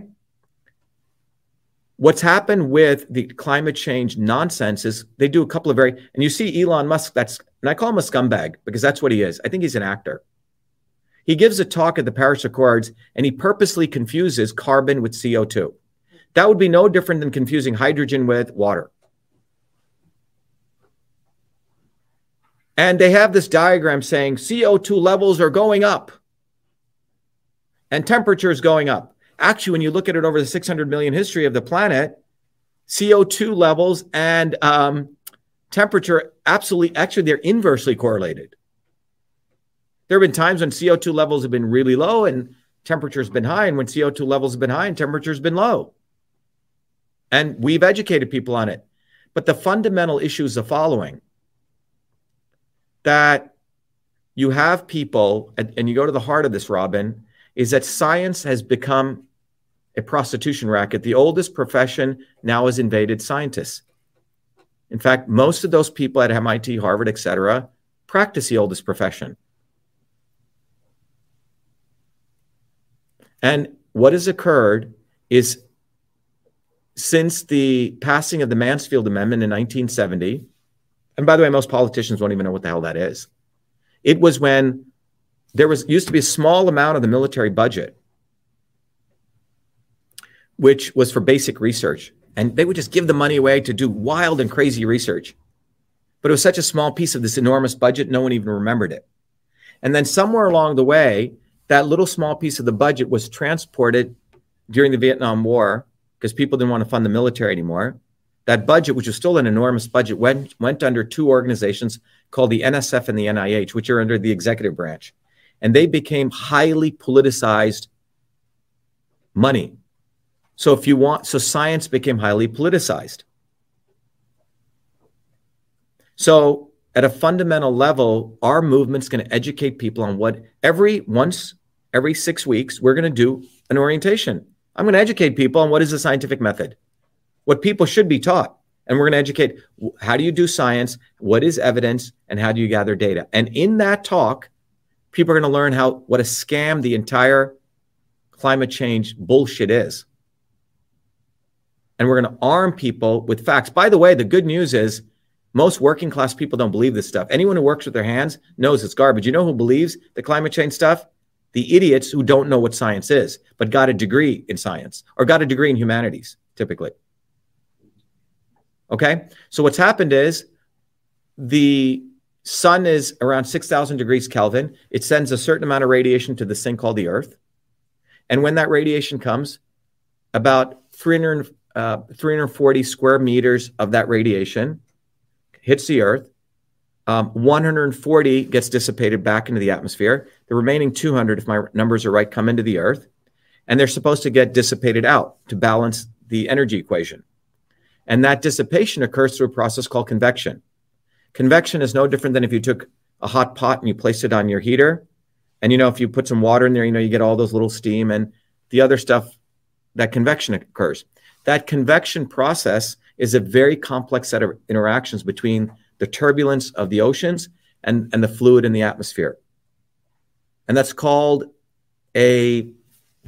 What's happened with the climate change nonsense is they do a couple of and you see Elon Musk, and I call him a scumbag because that's what he is. I think he's an actor. He gives a talk at the Paris Accords and he purposely confuses carbon with CO2. That would be no different than confusing hydrogen with water. And they have this diagram saying CO2 levels are going up and temperature is going up. Actually, when you look at it over the 600 million history of the planet, CO2 levels and temperature actually they're inversely correlated. There have been times when CO2 levels have been really low and temperature has been high, and when CO2 levels have been high and temperature has been low. And we've educated people on it. But the fundamental issue is the following, that you have people, and you go to the heart of this, Robin, is that science has become a prostitution racket. The oldest profession now has invaded scientists. In fact, most of those people at MIT, Harvard, et cetera, practice the oldest profession. And what has occurred is, since the passing of the Mansfield Amendment in 1970, and by the way, most politicians won't even know what the hell that is. It was when there used to be a small amount of the military budget, which was for basic research. And they would just give the money away to do wild and crazy research. But it was such a small piece of this enormous budget, no one even remembered it. And then somewhere along the way, that little small piece of the budget was transported during the Vietnam War, because people didn't want to fund the military anymore. That budget, which was still an enormous budget, went under two organizations called the NSF and the NIH, which are under the executive branch. And they became highly politicized money. So science became highly politicized. So at a fundamental level, our movement's going to educate people on what every 6 weeks, we're going to do an orientation. I'm going to educate people on what is the scientific method, what people should be taught. And we're going to educate, how do you do science, what is evidence, and how do you gather data? And in that talk, people are going to learn what a scam the entire climate change bullshit is. And we're going to arm people with facts. By the way, the good news is most working class people don't believe this stuff. Anyone who works with their hands knows it's garbage. You know who believes the climate change stuff? The idiots who don't know what science is, but got a degree in science or got a degree in humanities, typically. Okay? So what's happened is the sun is around 6,000 degrees Kelvin. It sends a certain amount of radiation to this thing called the Earth. And when that radiation comes, about 340 square meters of that radiation hits the Earth. 140 gets dissipated back into the atmosphere. The remaining 200, if my numbers are right, come into the Earth, and they're supposed to get dissipated out to balance the energy equation. And that dissipation occurs through a process called convection. Convection is no different than if you took a hot pot and you placed it on your heater. And, if you put some water in there, you get all those little steam and the other stuff, that convection occurs. That convection process is a very complex set of interactions between the turbulence of the oceans and the fluid in the atmosphere. And that's called a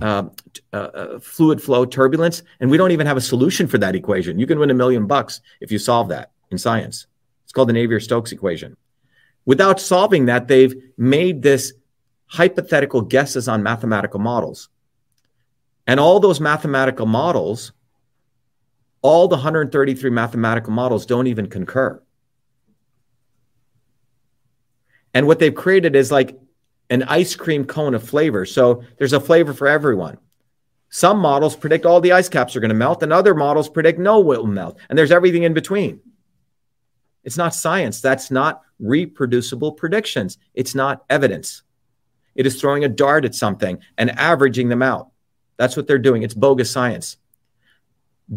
fluid flow turbulence. And we don't even have a solution for that equation. You can win $1 million if you solve that in science. It's called the Navier-Stokes equation. Without solving that, they've made this hypothetical guesses on mathematical models. And all those mathematical models, all the 133 mathematical models don't even concur. And what they've created is like an ice cream cone of flavor. So there's a flavor for everyone. Some models predict all the ice caps are going to melt, and other models predict no will melt. And there's everything in between. It's not science. That's not reproducible predictions. It's not evidence. It is throwing a dart at something and averaging them out. That's what they're doing. It's bogus science.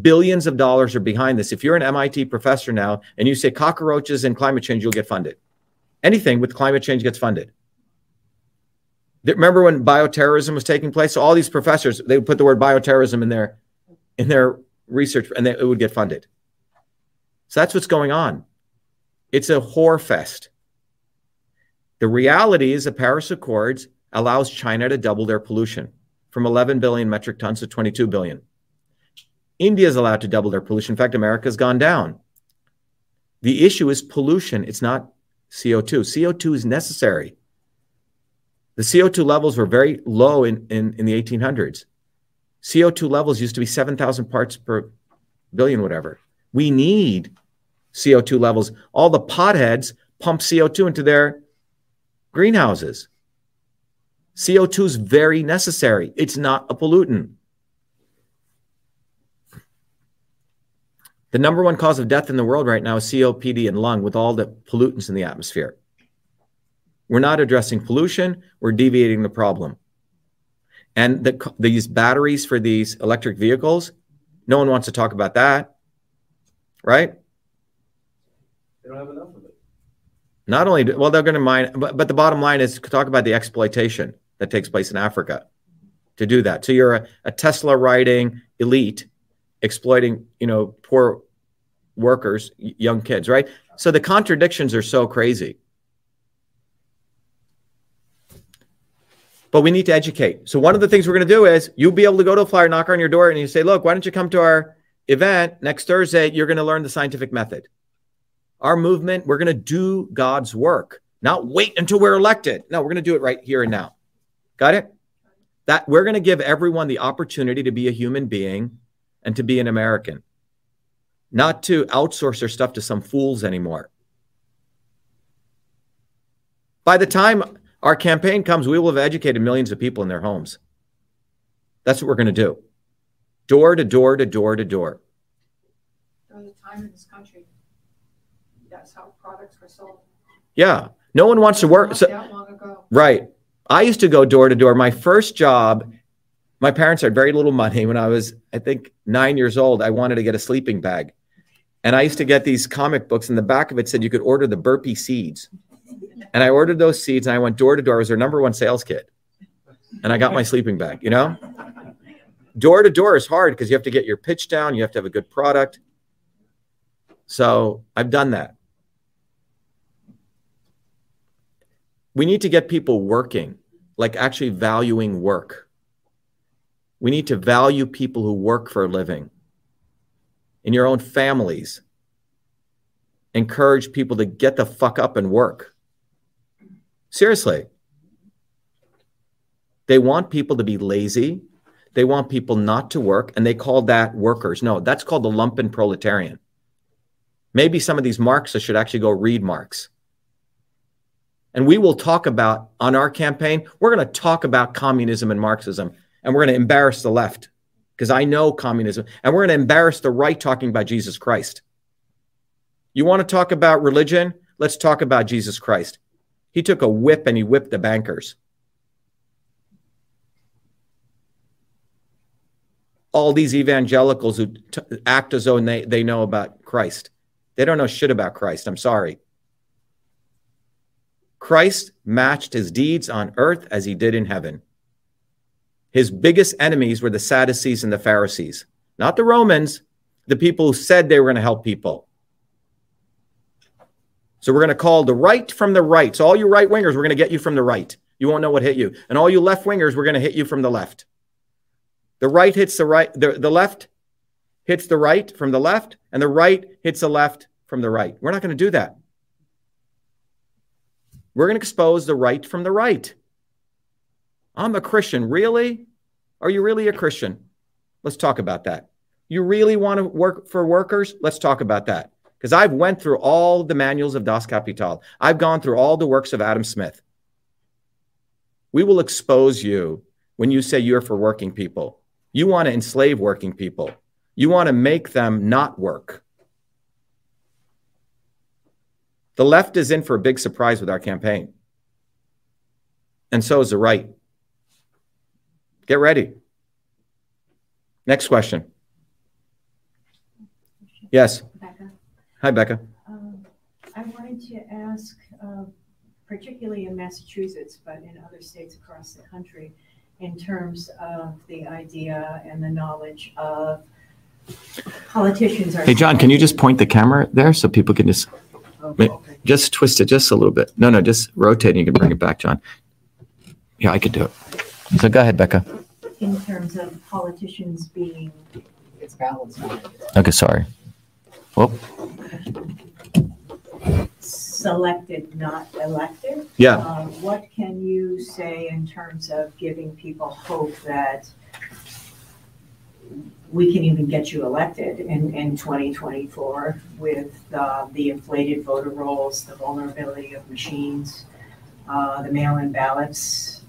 Billions of dollars are behind this. If you're an MIT professor now and you say cockroaches and climate change, you'll get funded. Anything with climate change gets funded. Remember when bioterrorism was taking place? So all these professors, they would put the word bioterrorism in their research and it would get funded. So that's what's going on. It's a whore fest. The reality is the Paris Accords allows China to double their pollution from 11 billion metric tons to 22 billion. India is allowed to double their pollution. In fact, America has gone down. The issue is pollution. It's not CO2. CO2 is necessary. The CO2 levels were very low in the 1800s. CO2 levels used to be 7,000 parts per billion, whatever. We need CO2 levels. All the potheads pump CO2 into their greenhouses. CO2 is very necessary. It's not a pollutant. The number one cause of death in the world right now is COPD and lung with all the pollutants in the atmosphere. We're not addressing pollution. We're deviating the problem. And these batteries for these electric vehicles, no one wants to talk about that, right? They don't have enough of it. Not only, well, they're going to mine, but the bottom line is to talk about the exploitation that takes place in Africa to do that. So you're a Tesla riding elite exploiting, poor workers, young kids, right? So the contradictions are so crazy. But we need to educate. So one of the things we're going to do is you'll be able to go to a flyer, knock on your door, and you say, look, why don't you come to our event next Thursday? You're going to learn the scientific method. Our movement, we're going to do God's work, not wait until we're elected. No, we're going to do it right here and now. Got it? That we're going to give everyone the opportunity to be a human being and to be an American, not to outsource their stuff to some fools anymore. By the time our campaign comes, we will have educated millions of people in their homes. That's what we're going to do. Door to door to door to door. During the time in this country, that's how products were sold. Yeah. No one wants to work. So, that long ago. Right. I used to go door to door. My first job, my parents had very little money. When I was, I think, 9 years old, I wanted to get a sleeping bag. And I used to get these comic books. And the back of it said you could order the burpee seeds. And I ordered those seeds and I went door to door. I was their number one sales kid. And I got my sleeping bag, Door to door is hard because you have to get your pitch down. You have to have a good product. So I've done that. We need to get people working, like actually valuing work. We need to value people who work for a living. In your own families, encourage people to get the fuck up and work. Seriously. They want people to be lazy. They want people not to work, and they call that workers. No, that's called the lumpen proletarian. Maybe some of these Marxists should actually go read Marx. And we will talk about, on our campaign, we're going to talk about communism and Marxism, and we're going to embarrass the left, because I know communism, and we're going to embarrass the right talking about Jesus Christ. You want to talk about religion? Let's talk about Jesus Christ. He took a whip and he whipped the bankers. All these evangelicals who act as though they know about Christ. They don't know shit about Christ. I'm sorry. Christ matched his deeds on earth as he did in heaven. His biggest enemies were the Sadducees and the Pharisees, not the Romans, the people who said they were going to help people. So we're going to call the right from the right. So all you right wingers, we're going to get you from the right. You won't know what hit you. And all you left wingers, we're going to hit you from the left. The right hits the right. The left hits the right from the left, and the right hits the left from the right. We're not going to do that. We're going to expose the right from the right. I'm a Christian. Really? Are you really a Christian? Let's talk about that. You really want to work for workers? Let's talk about that. Because I've went through all the manuals of Das Kapital. I've gone through all the works of Adam Smith. We will expose you when you say you're for working people. You want to enslave working people. You want to make them not work. The left is in for a big surprise with our campaign. And so is the right. Get ready. Next question. Yes. Becca. Hi, Becca. I wanted to ask, particularly in Massachusetts, but in other states across the country, in terms of the idea and the knowledge of politicians. Hey, John, can you just point the camera there so people can just... Okay. Just twist it just a little bit. No, just rotate and you can bring it back, John. Yeah, I could do it. So go ahead, Becca. In terms of politicians being... It's balanced. Okay, sorry. Well, selected, not elected. Yeah. What can you say in terms of giving people hope that we can even get you elected in 2024 with the inflated voter rolls, the vulnerability of machines, the mail-in ballots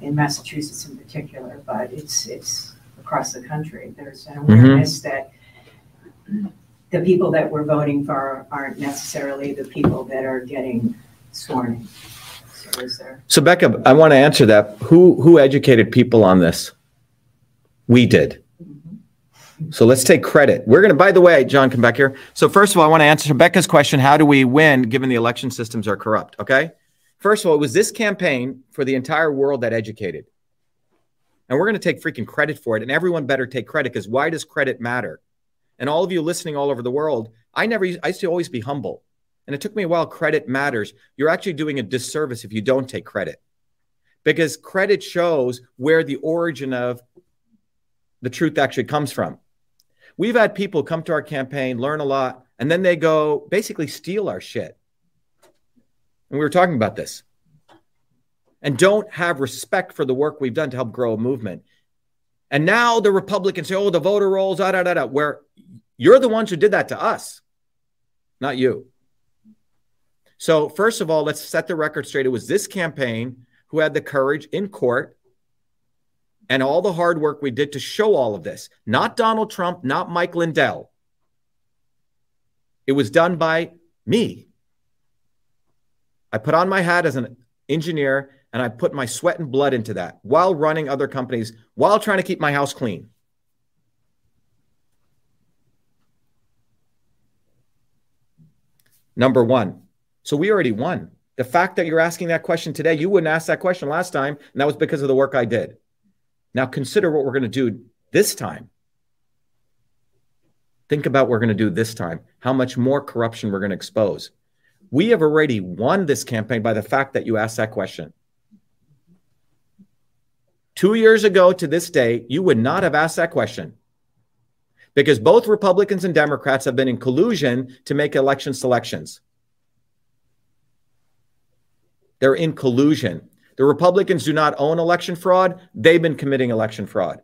in Massachusetts in particular, but it's across the country. There's an awareness that the people that we're voting for aren't necessarily the people that are getting sworn. So Becca, I want to answer that. Who educated people on this? We did. Mm-hmm. So let's take credit. We're going to, by the way, John, come back here. So first of all, I want to answer Becca's question. How do we win given the election systems are corrupt? Okay. First of all, it was this campaign for the entire world that educated. And we're going to take freaking credit for it. And everyone better take credit, because why does credit matter? And all of you listening all over the world, I used to always be humble. And it took me a while. Credit matters. You're actually doing a disservice if you don't take credit, because credit shows where the origin of the truth actually comes from. We've had people come to our campaign, learn a lot, and then they go basically steal our shit. And we were talking about this. And don't have respect for the work we've done to help grow a movement. And now the Republicans say, oh, the voter rolls, where you're the ones who did that to us, not you. So first of all, let's set the record straight. It was this campaign who had the courage in court and all the hard work we did to show all of this. Not Donald Trump, not Mike Lindell. It was done by me. I put on my hat as an engineer, and I put my sweat and blood into that while running other companies, while trying to keep my house clean. Number one. So we already won. The fact that you're asking that question today, you wouldn't ask that question last time, and that was because of the work I did. Now consider what we're going to do this time. Think about what we're going to do this time, how much more corruption we're going to expose. We have already won this campaign by the fact that you asked that question. 2 years ago to this day, you would not have asked that question, because both Republicans and Democrats have been in collusion to make election selections. They're in collusion. The Republicans do not own election fraud. They've been committing election fraud.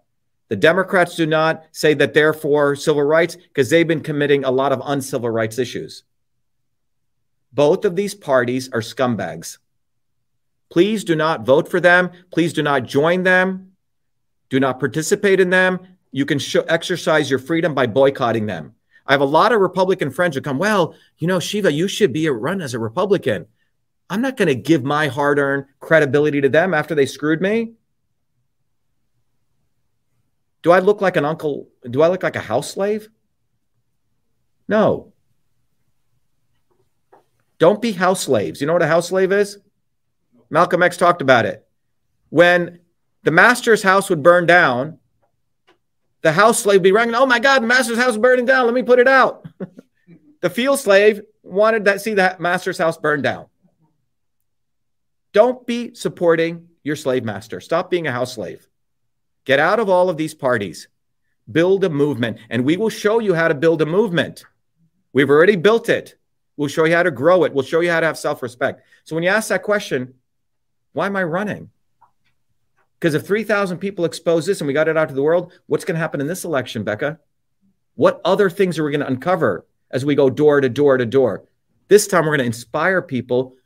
The Democrats do not say that they're for civil rights, because they've been committing a lot of uncivil rights issues. Both of these parties are scumbags. Please do not vote for them. Please do not join them. Do not participate in them. You can exercise your freedom by boycotting them. I have a lot of Republican friends who come, well, you know, Shiva, you should be run as a Republican. I'm not going to give my hard-earned credibility to them after they screwed me. Do I look like an uncle? Do I look like a house slave? No. Don't be house slaves. You know what a house slave is? Malcolm X talked about it. When the master's house would burn down, the house slave would be running, oh my God, the master's house is burning down. Let me put it out. The field slave wanted to see that master's house burned down. Don't be supporting your slave master. Stop being a house slave. Get out of all of these parties. Build a movement, and we will show you how to build a movement. We've already built it. We'll show you how to grow it. We'll show you how to have self-respect. So when you ask that question, why am I running? Because if 3,000 people expose this and we got it out to the world, what's going to happen in this election, Becca? What other things are we going to uncover as we go door to door to door? This time, we're going to inspire people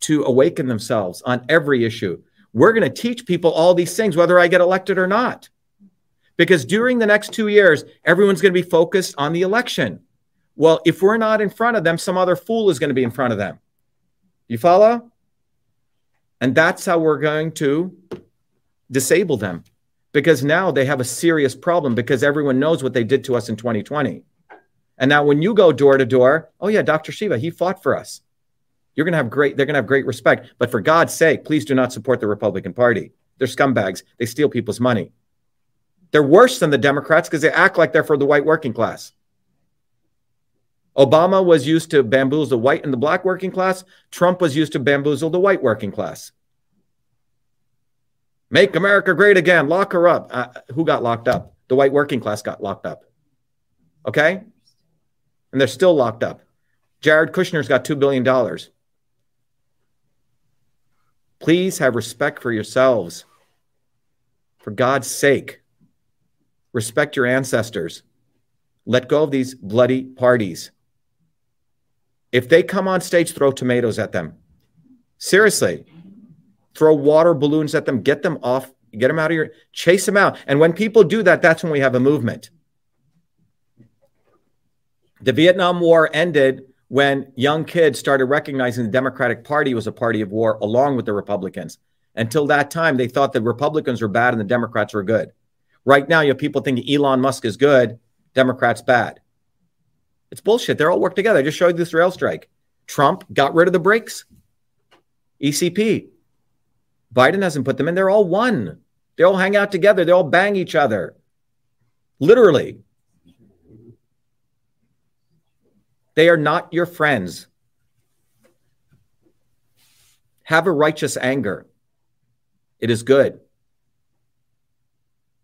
to awaken themselves on every issue. We're going to teach people all these things, whether I get elected or not. Because during the next 2 years, everyone's going to be focused on the election. Well, if we're not in front of them, some other fool is going to be in front of them. You follow? And that's how we're going to disable them. Because now they have a serious problem because everyone knows what they did to us in 2020. And now when you go door to door, oh yeah, Dr. Shiva, he fought for us. You're going to have great, they're going to have great respect. But for God's sake, please do not support the Republican Party. They're scumbags. They steal people's money. They're worse than the Democrats because they act like they're for the white working class. Obama was used to bamboozle the white and the black working class. Trump was used to bamboozle the white working class. Make America great again. Lock her up. Who got locked up? The white working class got locked up. Okay? And they're still locked up. Jared Kushner's got $2 billion. Please have respect for yourselves. For God's sake, respect your ancestors. Let go of these bloody parties. If they come on stage, throw tomatoes at them. Seriously. Throw water balloons at them. Get them off. Get them out of your... Chase them out. And when people do that, that's when we have a movement. The Vietnam War ended when young kids started recognizing the Democratic Party was a party of war along with the Republicans. Until that time, they thought the Republicans were bad and the Democrats were good. Right now, you have people thinking Elon Musk is good, Democrats bad. It's bullshit. They're all worked together. I just showed you this rail strike. Trump got rid of the brakes. ECP. Biden hasn't put them in. They're all one. They all hang out together. They all bang each other. Literally. They are not your friends. Have a righteous anger. It is good.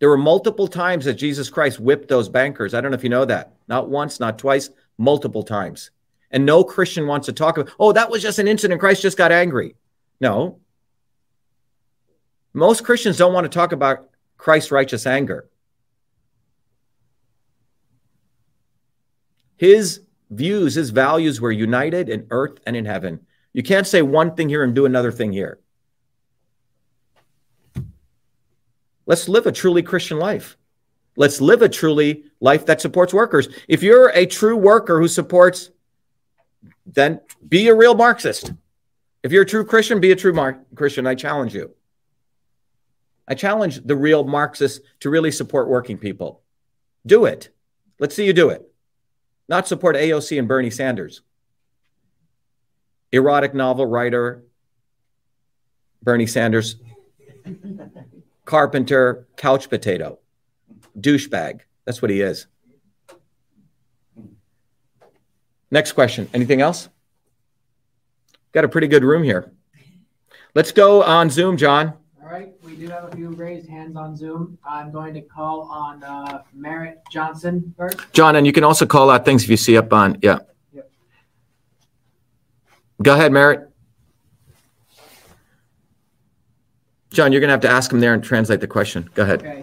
There were multiple times that Jesus Christ whipped those bankers. I don't know if you know that. Not once, not twice, multiple times. And no Christian wants to talk about, oh, that was just an incident. Christ just got angry. No. Most Christians don't want to talk about Christ's righteous anger. His views, his values were united in earth and in heaven. You can't say one thing here and do another thing here. Let's live a truly Christian life. Let's live a truly life that supports workers. If you're a true worker who supports, then be a real Marxist. If you're a true Christian, be a true Christian. I challenge you. I challenge the real Marxists to really support working people. Do it. Let's see you do it. Not support AOC and Bernie Sanders. Erotic novel writer, Bernie Sanders, carpenter, couch potato, douchebag. That's what he is. Next question. Anything else? Got a pretty good room here. Let's go on Zoom, John. All right. We do have a few raised hands on Zoom. I'm going to call on Merritt Johnson first. John, and you can also call out things if you see up on, yeah. Yep. Go ahead, Merritt. John, you're going to have to ask him there and translate the question. Go ahead. Okay.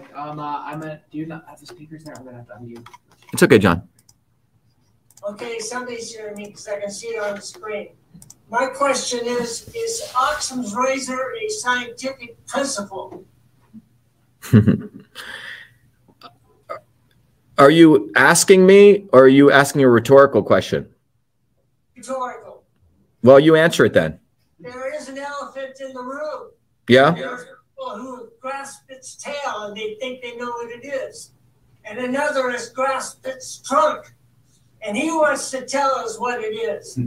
Do you not have the speakers there? I'm going to have to unmute. It's okay, John. Okay, somebody's hearing me because I can see it on the screen. My question is Occam's razor a scientific principle? Are you asking me or are you asking a rhetorical question? Rhetorical. Well, you answer it then. There is an elephant in the room. Yeah? There are people who grasp its tail and they think they know what it is. And another has grasped its trunk and he wants to tell us what it is.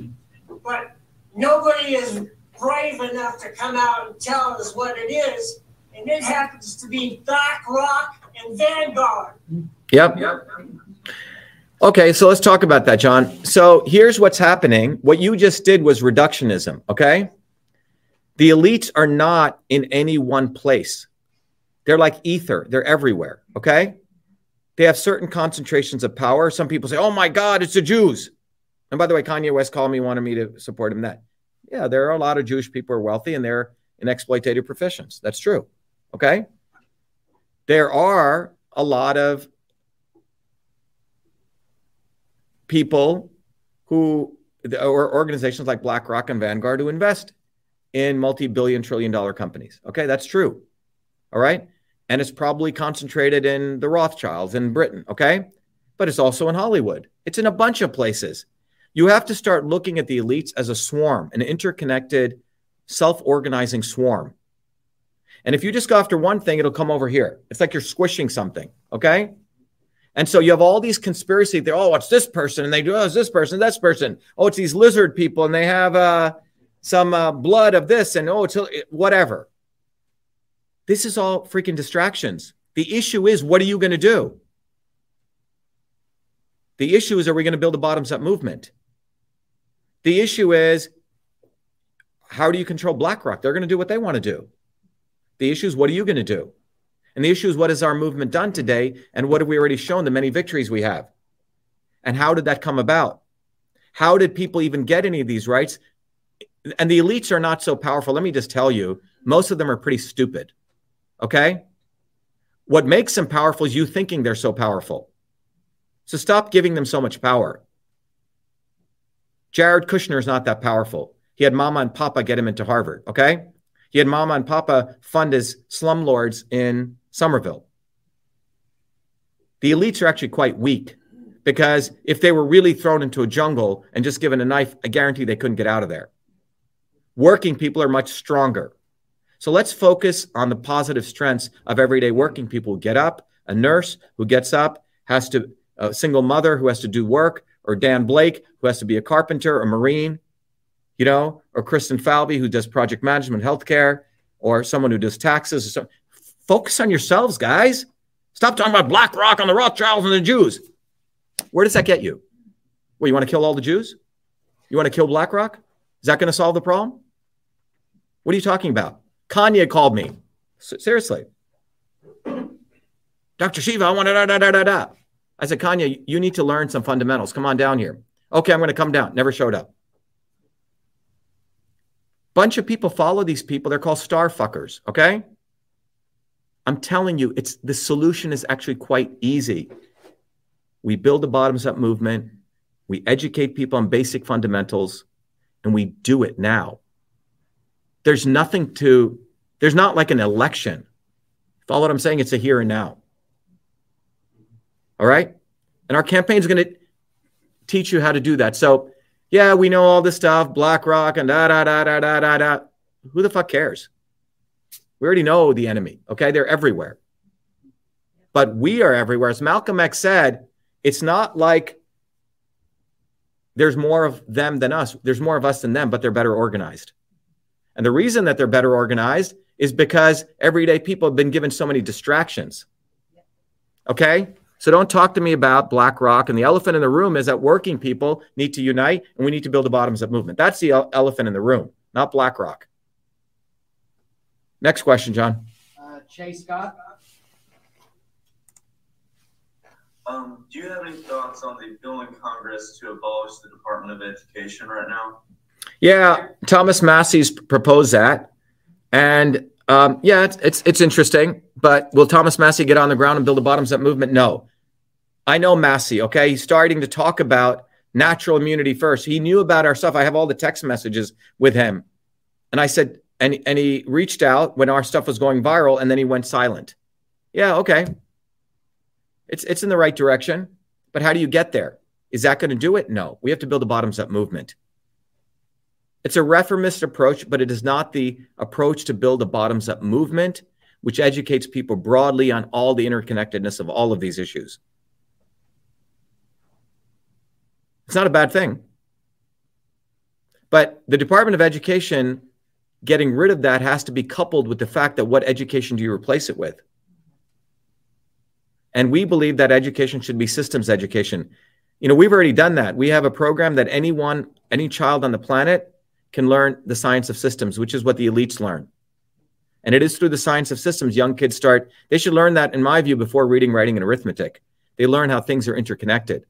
But nobody is brave enough to come out and tell us what it is, and it happens to be BlackRock and Vanguard. Yep. Okay, so let's talk about that, John. So here's what's happening. What you just did was reductionism, okay? The elites are not in any one place. They're like ether. They're everywhere, okay? They have certain concentrations of power. Some people say, oh, my God, it's the Jews. And by the way, Kanye West called me, wanted me to support him that. Yeah, there are a lot of Jewish people who are wealthy and they're in exploitative professions. That's true, okay? There are a lot of people who, or organizations like BlackRock and Vanguard who invest in multi-billion trillion dollar companies. Okay, that's true. All right. And it's probably concentrated in the Rothschilds in Britain. Okay. But it's also in Hollywood. It's in a bunch of places. You have to start looking at the elites as a swarm, an interconnected, self-organizing swarm. And if you just go after one thing, it'll come over here. It's like you're squishing something. Okay. And so you have all these conspiracy theories. Oh, it's this person. And they do, oh, it's this person, this person. Oh, it's these lizard people. And they have some blood of this. And oh, it's whatever. This is all freaking distractions. The issue is, what are you going to do? The issue is, are we going to build a bottoms-up movement? The issue is, how do you control BlackRock? They're going to do what they want to do. The issue is, what are you going to do? And the issue is, what has our movement done today? And what have we already shown the many victories we have? And how did that come about? How did people even get any of these rights? And the elites are not so powerful. Let me just tell you, most of them are pretty stupid. Okay? What makes them powerful is you thinking they're so powerful. So stop giving them so much power. Jared Kushner is not that powerful. He had mama and papa get him into Harvard. Okay? He had mama and papa fund his slumlords in Somerville. The elites are actually quite weak, because if they were really thrown into a jungle and just given a knife, I guarantee they couldn't get out of there. Working people are much stronger. So let's focus on the positive strengths of everyday working people who get up, a nurse who gets up, has to, a single mother who has to do work, or Dan Blake who has to be a carpenter, a Marine, you know, or Kristen Falvey who does project management, healthcare, or someone who does taxes. Or something. Focus on yourselves, guys. Stop talking about BlackRock and the Rothschilds and the Jews. Where does that get you? Well, you want to kill all the Jews? You want to kill BlackRock? Is that going to solve the problem? What are you talking about? Kanye called me. Seriously. Dr. Shiva, I want to da-da-da-da-da. I said, Kanye, you need to learn some fundamentals. Come on down here. Okay, I'm going to come down. Never showed up. Bunch of people follow these people. They're called star fuckers, okay? I'm telling you, it's the solution is actually quite easy. We build a bottoms-up movement. We educate people on basic fundamentals, and we do it now. There's not like an election. Follow what I'm saying? It's a here and now. All right? And our campaign is going to teach you how to do that. So, yeah, we know all this stuff, BlackRock and da-da-da-da-da-da-da. Who the fuck cares? We already know the enemy, okay? They're everywhere. But we are everywhere. As Malcolm X said, it's not like there's more of them than us. There's more of us than them, but they're better organized. And the reason that they're better organized is because everyday people have been given so many distractions. Okay? So don't talk to me about BlackRock. And the elephant in the room is that working people need to unite, and we need to build a bottoms-up movement. That's the elephant in the room, not BlackRock. Next question, John. Chase Scott. Do you have any thoughts on the bill in Congress to abolish the Department of Education right now? Yeah, Thomas Massey's proposed that. And yeah, it's interesting, but will Thomas Massey get on the ground and build a bottoms-up movement? No. I know Massey, okay? He's starting to talk about natural immunity first. He knew about our stuff. I have all the text messages with him. And I said, and he reached out when our stuff was going viral, and then he went silent. Yeah, okay. It's in the right direction, but how do you get there? Is that going to do it? No. We have to build a bottoms-up movement. It's a reformist approach, but it is not the approach to build a bottoms-up movement, which educates people broadly on all the interconnectedness of all of these issues. It's not a bad thing. But the Department of Education, getting rid of that has to be coupled with the fact that what education do you replace it with? And we believe that education should be systems education. You know, we've already done that. We have a program that anyone, any child on the planet can learn the science of systems, which is what the elites learn. And it is through the science of systems young kids start. They should learn that, in my view, before reading, writing, and arithmetic. They learn how things are interconnected.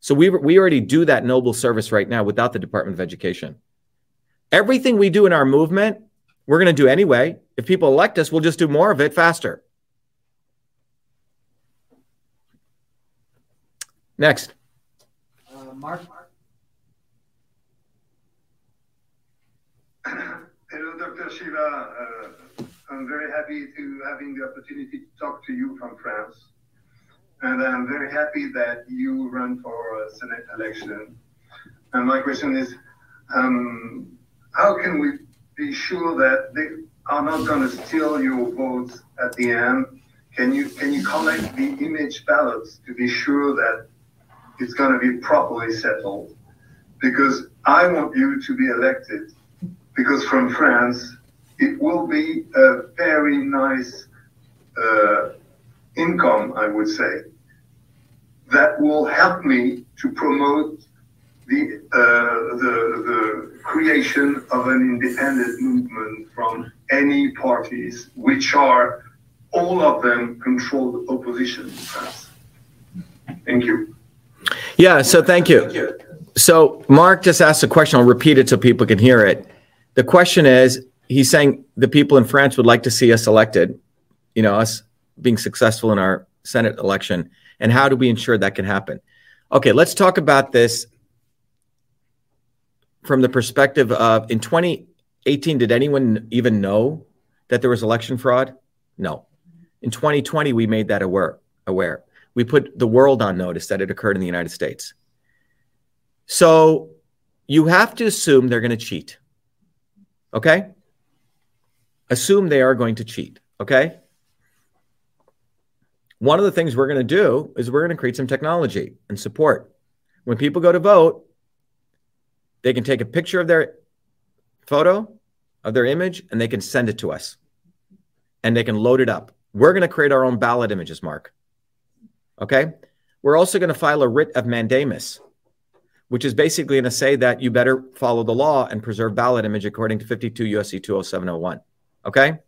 So we already do that noble service right now without the Department of Education. Everything we do in our movement, we're going to do anyway. If people elect us, we'll just do more of it faster. Next. Mark. Hello, Dr. Shiva. I'm very happy to having the opportunity to talk to you from France. And I'm very happy that you run for a Senate election. And my question is, how can we be sure that they are not going to steal your votes at the end? Can you collect the image ballots to be sure that it's going to be properly settled? Because I want you to be elected, because from France, it will be a very nice income, I would say, that will help me to promote the creation of an independent movement from any parties, which are, all of them, controlled opposition. Thank you. Yeah, so thank you. Thank you. So Mark just asked a question. I'll repeat it so people can hear it. The question is, he's saying the people in France would like to see us elected, you know, us being successful in our Senate election, and how do we ensure that can happen? Okay, let's talk about this from the perspective of, in 2018, did anyone even know that there was election fraud? No. In 2020, we made that aware. We put the world on notice that it occurred in the United States. So you have to assume they're going to cheat, okay? Assume they are going to cheat, okay? One of the things we're going to do is we're going to create some technology and support. When people go to vote, they can take a picture of their photo, of their image, and they can send it to us. And they can load it up. We're going to create our own ballot images, Mark. Okay? We're also going to file a writ of mandamus, which is basically going to say that you better follow the law and preserve ballot image according to 52 U.S.C. 20701. Okay?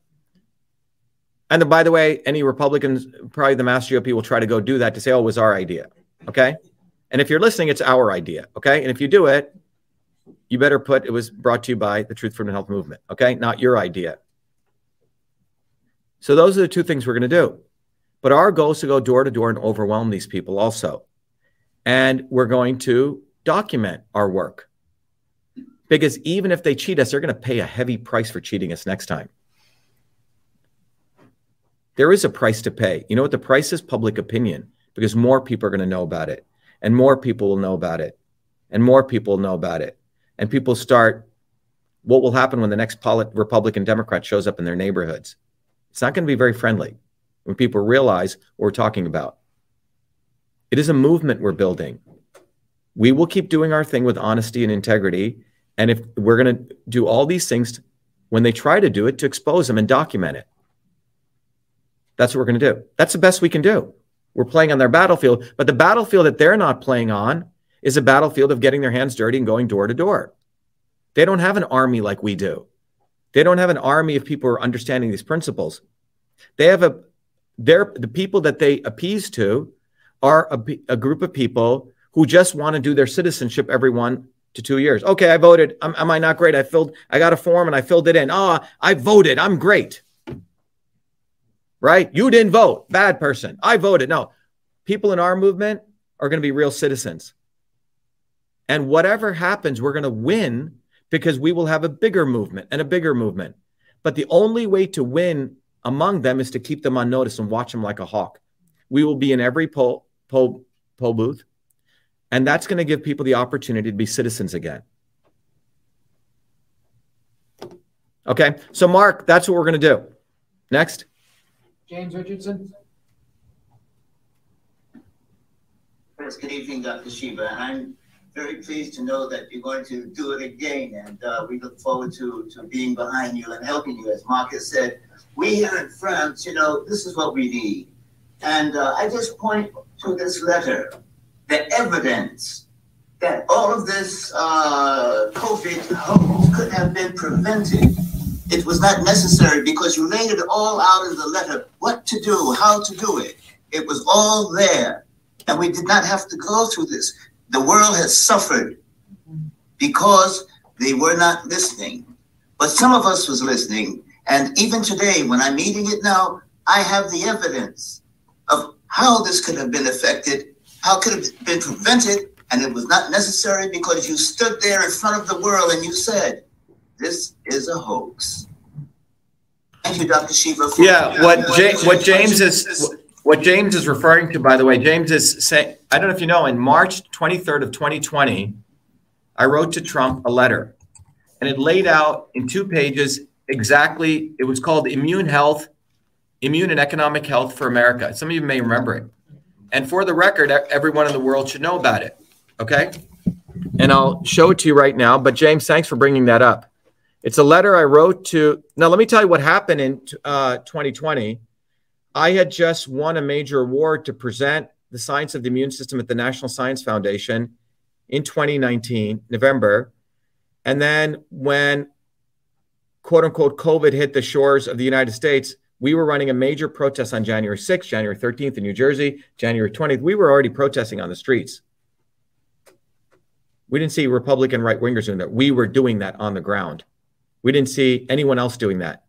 And then, by the way, any Republicans, probably the mass GOP, will try to go do that to say, oh, it was our idea, okay? And if you're listening, it's our idea, okay? And if you do it, you better put it was brought to you by the Truth, Freedom, and Health movement, okay? Not your idea. So those are the two things we're going to do. But our goal is to go door to door and overwhelm these people also. And we're going to document our work. Because even if they cheat us, they're going to pay a heavy price for cheating us next time. There is a price to pay. You know what the price is? Public opinion, because more people are going to know about it, and more people will know about it, and more people know about it. And people start, what will happen when the next Republican Democrat shows up in their neighborhoods? It's not going to be very friendly when people realize what we're talking about. It is a movement we're building. We will keep doing our thing with honesty and integrity. And if we're going to do all these things, when they try to do it, to expose them and document it. That's what we're going to do. That's the best we can do. We're playing on their battlefield, but the battlefield that they're not playing on is a battlefield of getting their hands dirty and going door to door. They don't have an army like we do. They don't have an army of people who are understanding these principles. They have the people that they appease to are a group of people who just want to do their citizenship every 1 to 2 years. Okay, I voted. Am I not great? I got a form and I filled it in. I voted. I'm great. Right? You didn't vote. Bad person. I voted. No. People in our movement are going to be real citizens. And whatever happens, we're going to win because we will have a bigger movement and a bigger movement. But the only way to win among them is to keep them on notice and watch them like a hawk. We will be in every poll booth. And that's going to give people the opportunity to be citizens again. Okay. So, Mark, that's what we're going to do. Next. James Richardson. First, good evening, Dr. Shiva. And I'm very pleased to know that you're going to do it again. And we look forward to being behind you and helping you. As Marcus said, we here in France, you know, this is what we need. And I just point to this letter the evidence that all of this COVID hoax could have been prevented. It was not necessary because you laid it all out in the letter, what to do, how to do it. It was all there, and we did not have to go through this. The world has suffered because they were not listening. But some of us was listening, and even today, when I'm reading it now, I have the evidence of how this could have been affected, how it could have been prevented, and it was not necessary because you stood there in front of the world and you said, this is a hoax. Thank you, Dr. Shiva. Yeah, what James is referring to, by the way, James is saying, I don't know if you know, in March 23rd of 2020, I wrote to Trump a letter, and it laid out in 2 pages exactly, it was called Immune and Economic Health for America. Some of you may remember it. And for the record, everyone in the world should know about it, okay? And I'll show it to you right now, but James, thanks for bringing that up. It's a letter I wrote to, now let me tell you what happened in 2020. I had just won a major award to present the science of the immune system at the National Science Foundation in 2019, November. And then when, quote unquote, COVID hit the shores of the United States, we were running a major protest on January 6th, January 13th in New Jersey, January 20th. We were already protesting on the streets. We didn't see Republican right-wingers doing that. We were doing that on the ground. We didn't see anyone else doing that.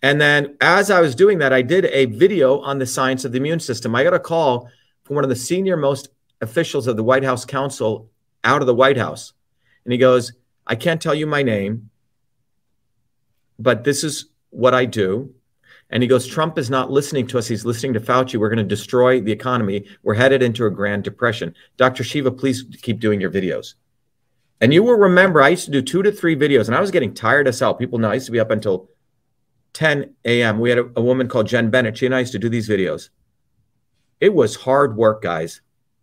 And then as I was doing that, I did a video on the science of the immune system. I got a call from one of the senior most officials of the White House counsel out of the White House. And he goes, I can't tell you my name, but this is what I do. And he goes, Trump is not listening to us. He's listening to Fauci. We're going to destroy the economy. We're headed into a grand depression. Dr. Shiva, please keep doing your videos. And you will remember, I used to do 2 to 3 videos, and I was getting tired as hell. People know I used to be up until 10 a.m. We had a woman called Jen Bennett. She and I used to do these videos. It was hard work, guys,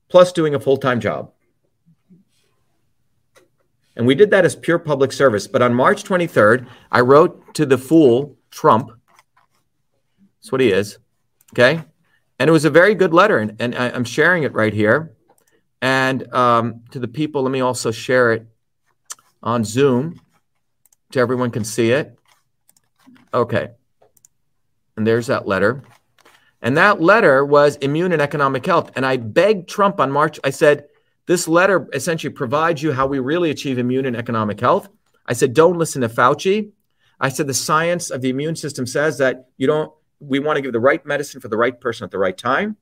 plus doing a full-time job. And we did that as pure public service. But on March 23rd, I wrote to the fool, Trump. That's what he is. Okay. And it was a very good letter. And I'm sharing it right here. And to the people, let me also share it on Zoom so everyone can see it. Okay. And there's that letter. And that letter was Immune and Economic Health. And I begged Trump on March. I said, this letter essentially provides you how we really achieve immune and economic health. I said, don't listen to Fauci. I said, the science of the immune system says that you don't, we want to give the right medicine for the right person at the right time.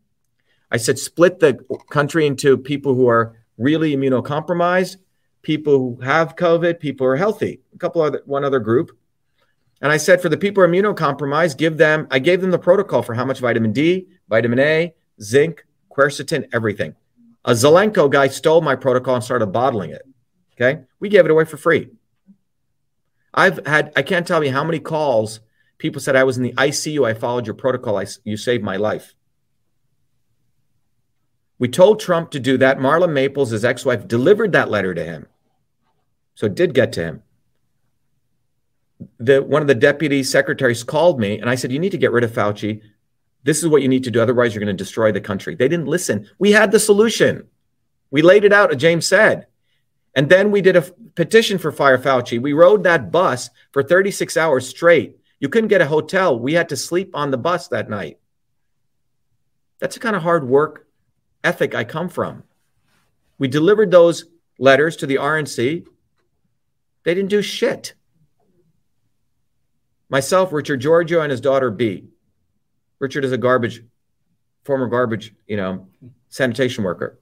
I said, split the country into people who are really immunocompromised, people who have COVID, people who are healthy, one other group. And I said, for the people who are immunocompromised, I gave them the protocol for how much vitamin D, vitamin A, zinc, quercetin, everything. A Zelenko guy stole my protocol and started bottling it. Okay. We gave it away for free. I can't tell you how many calls people said, I was in the ICU. I followed your protocol. You saved my life. We told Trump to do that. Marla Maples, his ex-wife, delivered that letter to him. So it did get to him. One of the deputy secretaries called me and I said, you need to get rid of Fauci. This is what you need to do. Otherwise, you're going to destroy the country. They didn't listen. We had the solution. We laid it out, as James said. And then we did a petition for Fire Fauci. We rode that bus for 36 hours straight. You couldn't get a hotel. We had to sleep on the bus that night. That's the kind of hard work ethic I come from. We delivered those letters to the RNC. They didn't do shit. Myself, Richard Giorgio, and his daughter, B. Richard is a former garbage, sanitation worker.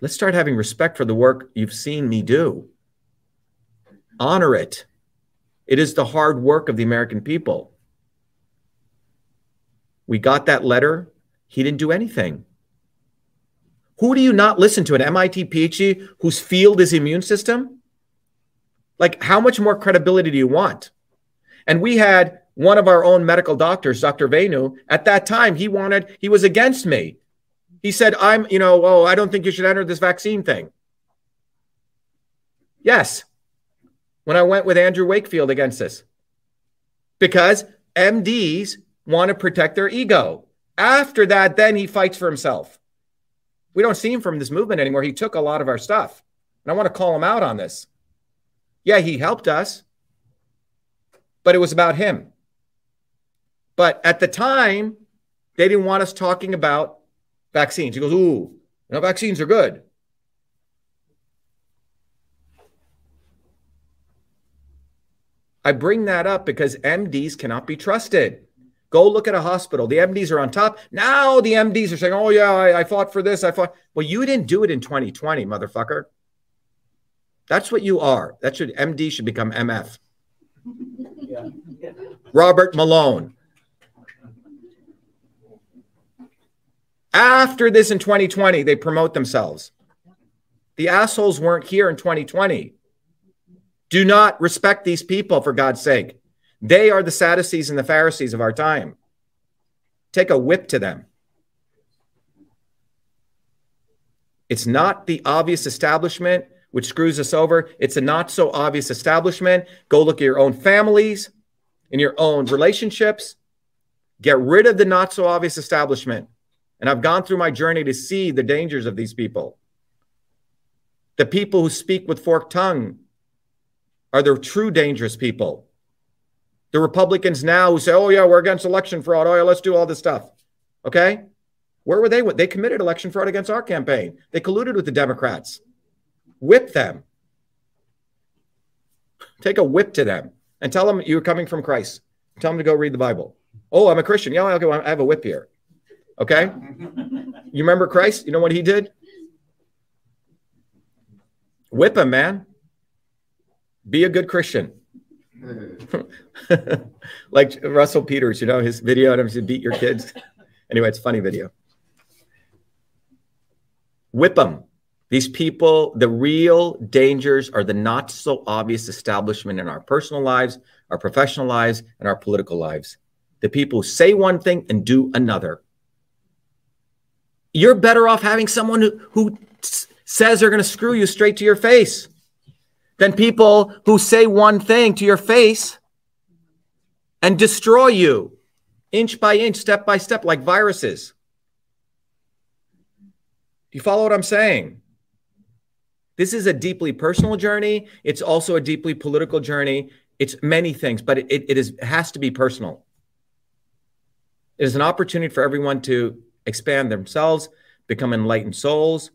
Let's start having respect for the work you've seen me do. Honor it. It is the hard work of the American people. We got that letter. He didn't do anything. Who do you not listen to? An MIT PhD whose field is immune system? Like, how much more credibility do you want? And we had one of our own medical doctors, Dr. Venu, at that time, he was against me. He said, I don't think you should enter this vaccine thing. Yes. When I went with Andrew Wakefield against this, because MDs want to protect their ego. After that, then he fights for himself. We don't see him from this movement anymore. He took a lot of our stuff. And I want to call him out on this. Yeah, he helped us, but it was about him. But at the time, they didn't want us talking about vaccines. He goes, ooh, no, vaccines are good. I bring that up because MDs cannot be trusted. Go look at a hospital. The MDs are on top. Now the MDs are saying, oh, yeah, I fought for this. I fought. Well, you didn't do it in 2020, motherfucker. That's what you are. That should MD should become MF. Yeah. Robert Malone. After this in 2020, they promote themselves. The assholes weren't here in 2020. Do not respect these people, for God's sake. They are the Sadducees and the Pharisees of our time. Take a whip to them. It's not the obvious establishment which screws us over. It's a not so obvious establishment. Go look at your own families and your own relationships. Get rid of the not so obvious establishment. And I've gone through my journey to see the dangers of these people. The people who speak with forked tongue are the true dangerous people. The Republicans now who say, oh, yeah, we're against election fraud. Oh, yeah, let's do all this stuff. Okay? Where were they? They committed election fraud against our campaign. They colluded with the Democrats. Whip them. Take a whip to them and tell them you're coming from Christ. Tell them to go read the Bible. Oh, I'm a Christian. Yeah, okay, well, I have a whip here. Okay? You remember Christ? You know what he did? Whip him, man. Be a good Christian. Like Russell Peters, you know, his video and him said, beat your kids. Anyway, it's a funny video. Whip them. These people, the real dangers are the not so obvious establishment in our personal lives, our professional lives, and our political lives. The people who say one thing and do another. You're better off having someone who says they're going to screw you straight to your face than people who say one thing to your face and destroy you inch by inch, step by step, like viruses. Do you follow what I'm saying? This is a deeply personal journey. It's also a deeply political journey. It's many things, but it has to be personal. It is an opportunity for everyone to expand themselves, become enlightened souls,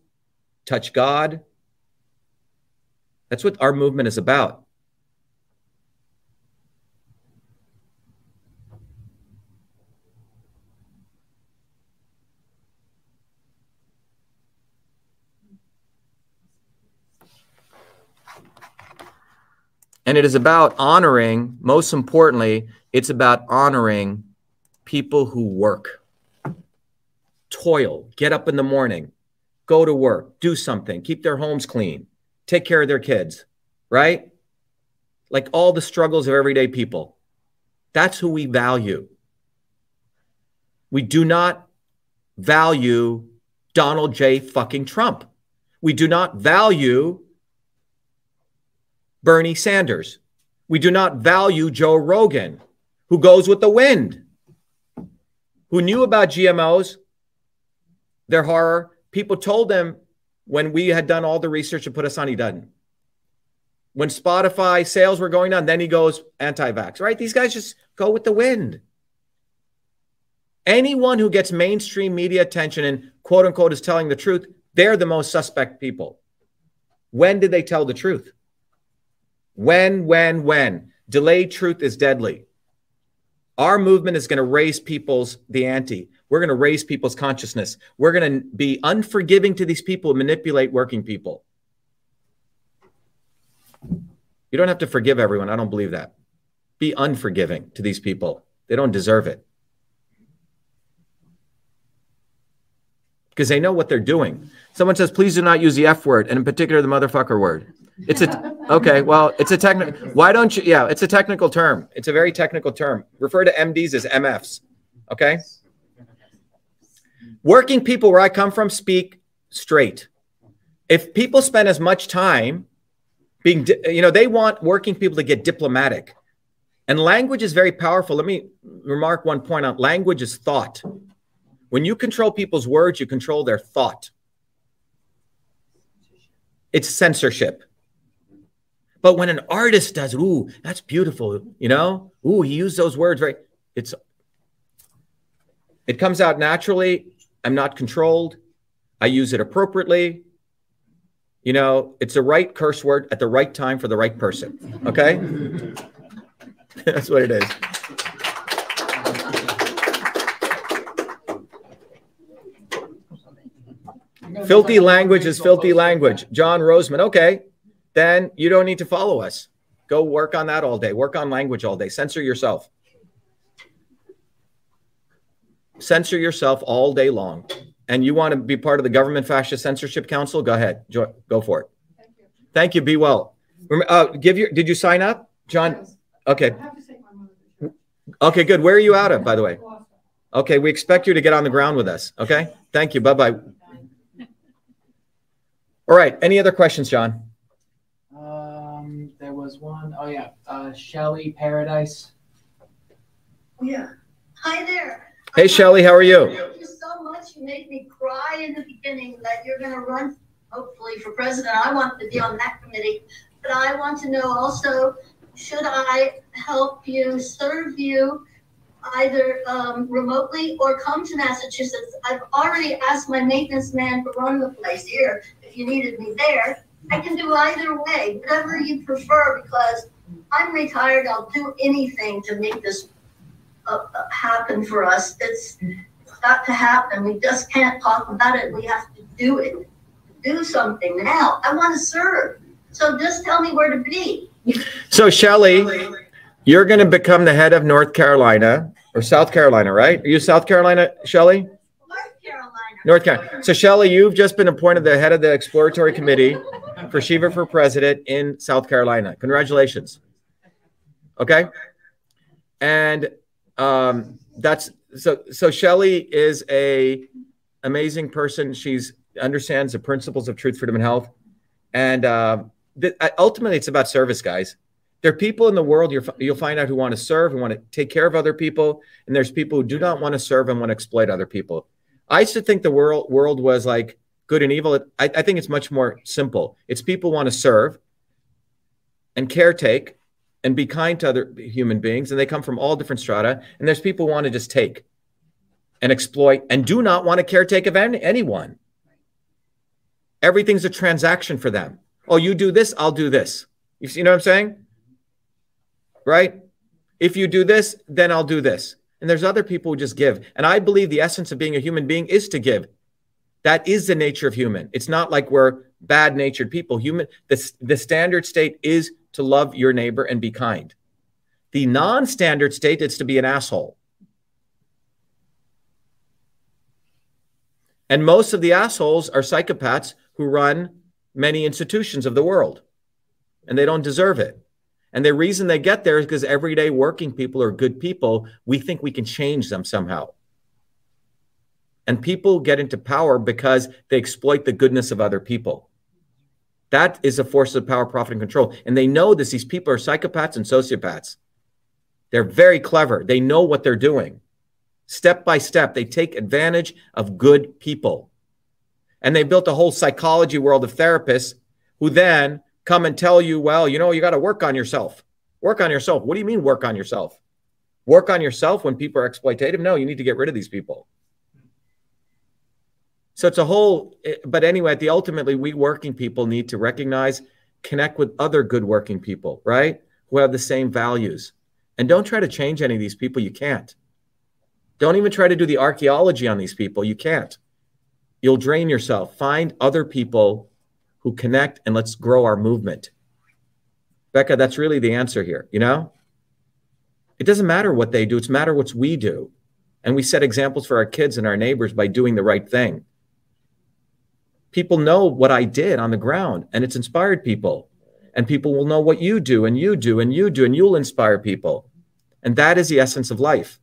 touch God. That's what our movement is about. And it is about honoring, most importantly, it's about honoring people who work. Toil, get up in the morning, go to work, do something, keep their homes clean. Take care of their kids, right? Like all the struggles of everyday people. That's who we value. We do not value Donald J. fucking Trump. We do not value Bernie Sanders. We do not value Joe Rogan, who goes with the wind, who knew about GMOs, their horror. People told them, when we had done all the research to put us on, he doesn't. When Spotify sales were going down, then he goes anti-vax, right? These guys just go with the wind. Anyone who gets mainstream media attention and quote unquote is telling the truth, they're the most suspect people. When did they tell the truth? When? Delayed truth is deadly. Our movement is going to raise people's the ante. We're going to raise people's consciousness. We're going to be unforgiving to these people who manipulate working people. You don't have to forgive everyone. I don't believe that. Be unforgiving to these people. They don't deserve it. Because they know what they're doing. Someone says, please do not use the F word, and in particular, the motherfucker word. It's a, okay, well, it's a technical, why don't you, yeah, it's a technical term. It's a very technical term. Refer to MDs as MFs, okay? Working people where I come from speak straight. If people spend as much time being, you know, they want working people to get diplomatic. And language is very powerful. Let me remark one point on language is thought. When you control people's words, you control their thought. It's censorship. But when an artist does, ooh, that's beautiful, you know? Ooh, he used those words, right? It comes out naturally. I'm not controlled. I use it appropriately. You know, it's the right curse word at the right time for the right person, okay? That's what it is. Filthy language is filthy language. John Roseman, okay. Then you don't need to follow us. Go work on that all day. Work on language all day. Censor yourself. Censor yourself all day long. And you want to be part of the Government Fascist Censorship Council? Go ahead. Go for it. Thank you. Thank you. Be well. Did you sign up, John? Okay. Okay, good. Where are you out of, by the way? Okay, we expect you to get on the ground with us. Okay? Thank you. Bye-bye. All right. Any other questions, John? There was one. Oh, yeah. Shelly Paradise. Yeah. Hi there. Hey, Shelly. How are you? Thank you so much. You made me cry in the beginning that you're going to run, hopefully, for president. I want to be on that committee. But I want to know also, should I help you, serve you, either remotely or come to Massachusetts? I've already asked my maintenance man to run the place here if you needed me there. I can do either way, whatever you prefer, because I'm retired. I'll do anything to make this happen for us. It's got to happen. We just can't talk about it. We have to do it. Do something now. I want to serve. So just tell me where to be. So, Shelly, you're going to become the head of North Carolina or South Carolina, right? Are you South Carolina, Shelly? North Carolina. So, Shelly, you've just been appointed the head of the Exploratory Committee for Shiva for President in South Carolina. Congratulations. Okay. And that's so Shelly is an amazing person. She understands the principles of truth, freedom, and health. And ultimately, it's about service, guys. There are people in the world you'll find out who want to serve and want to take care of other people. And there's people who do not want to serve and want to exploit other people. I used to think the world was like good and evil. I think it's much more simple. It's people want to serve and caretake and be kind to other human beings. And they come from all different strata. And there's people who want to just take and exploit and do not want to caretake of anyone. Everything's a transaction for them. Oh, you do this, I'll do this. You know what I'm saying? Right? If you do this, then I'll do this. And there's other people who just give. And I believe the essence of being a human being is to give. That is the nature of human. It's not like we're bad-natured people. The standard state is to love your neighbor and be kind. The non-standard state is to be an asshole. And most of the assholes are psychopaths who run many institutions of the world. And they don't deserve it. And the reason they get there is because everyday working people are good people. We think we can change them somehow. And people get into power because they exploit the goodness of other people. That is a force of power, profit, and control. And they know this. These people are psychopaths and sociopaths. They're very clever. They know what they're doing. Step by step, they take advantage of good people. And they built a whole psychology world of therapists who then come and tell you, well, you know, you got to work on yourself. Work on yourself. What do you mean work on yourself? Work on yourself when people are exploitative? No, you need to get rid of these people. So it's a whole, but anyway, at the ultimately, we working people need to recognize, connect with other good working people, right? Who have the same values. And don't try to change any of these people. You can't. Don't even try to do the archaeology on these people. You can't. You'll drain yourself. Find other people who connect, and let's grow our movement. Becca, that's really the answer here, you know? It doesn't matter what they do. It's matter what we do. And we set examples for our kids and our neighbors by doing the right thing. People know what I did on the ground, and it's inspired people. And people will know what you do, and you do, and you do, and you'll inspire people. And that is the essence of life.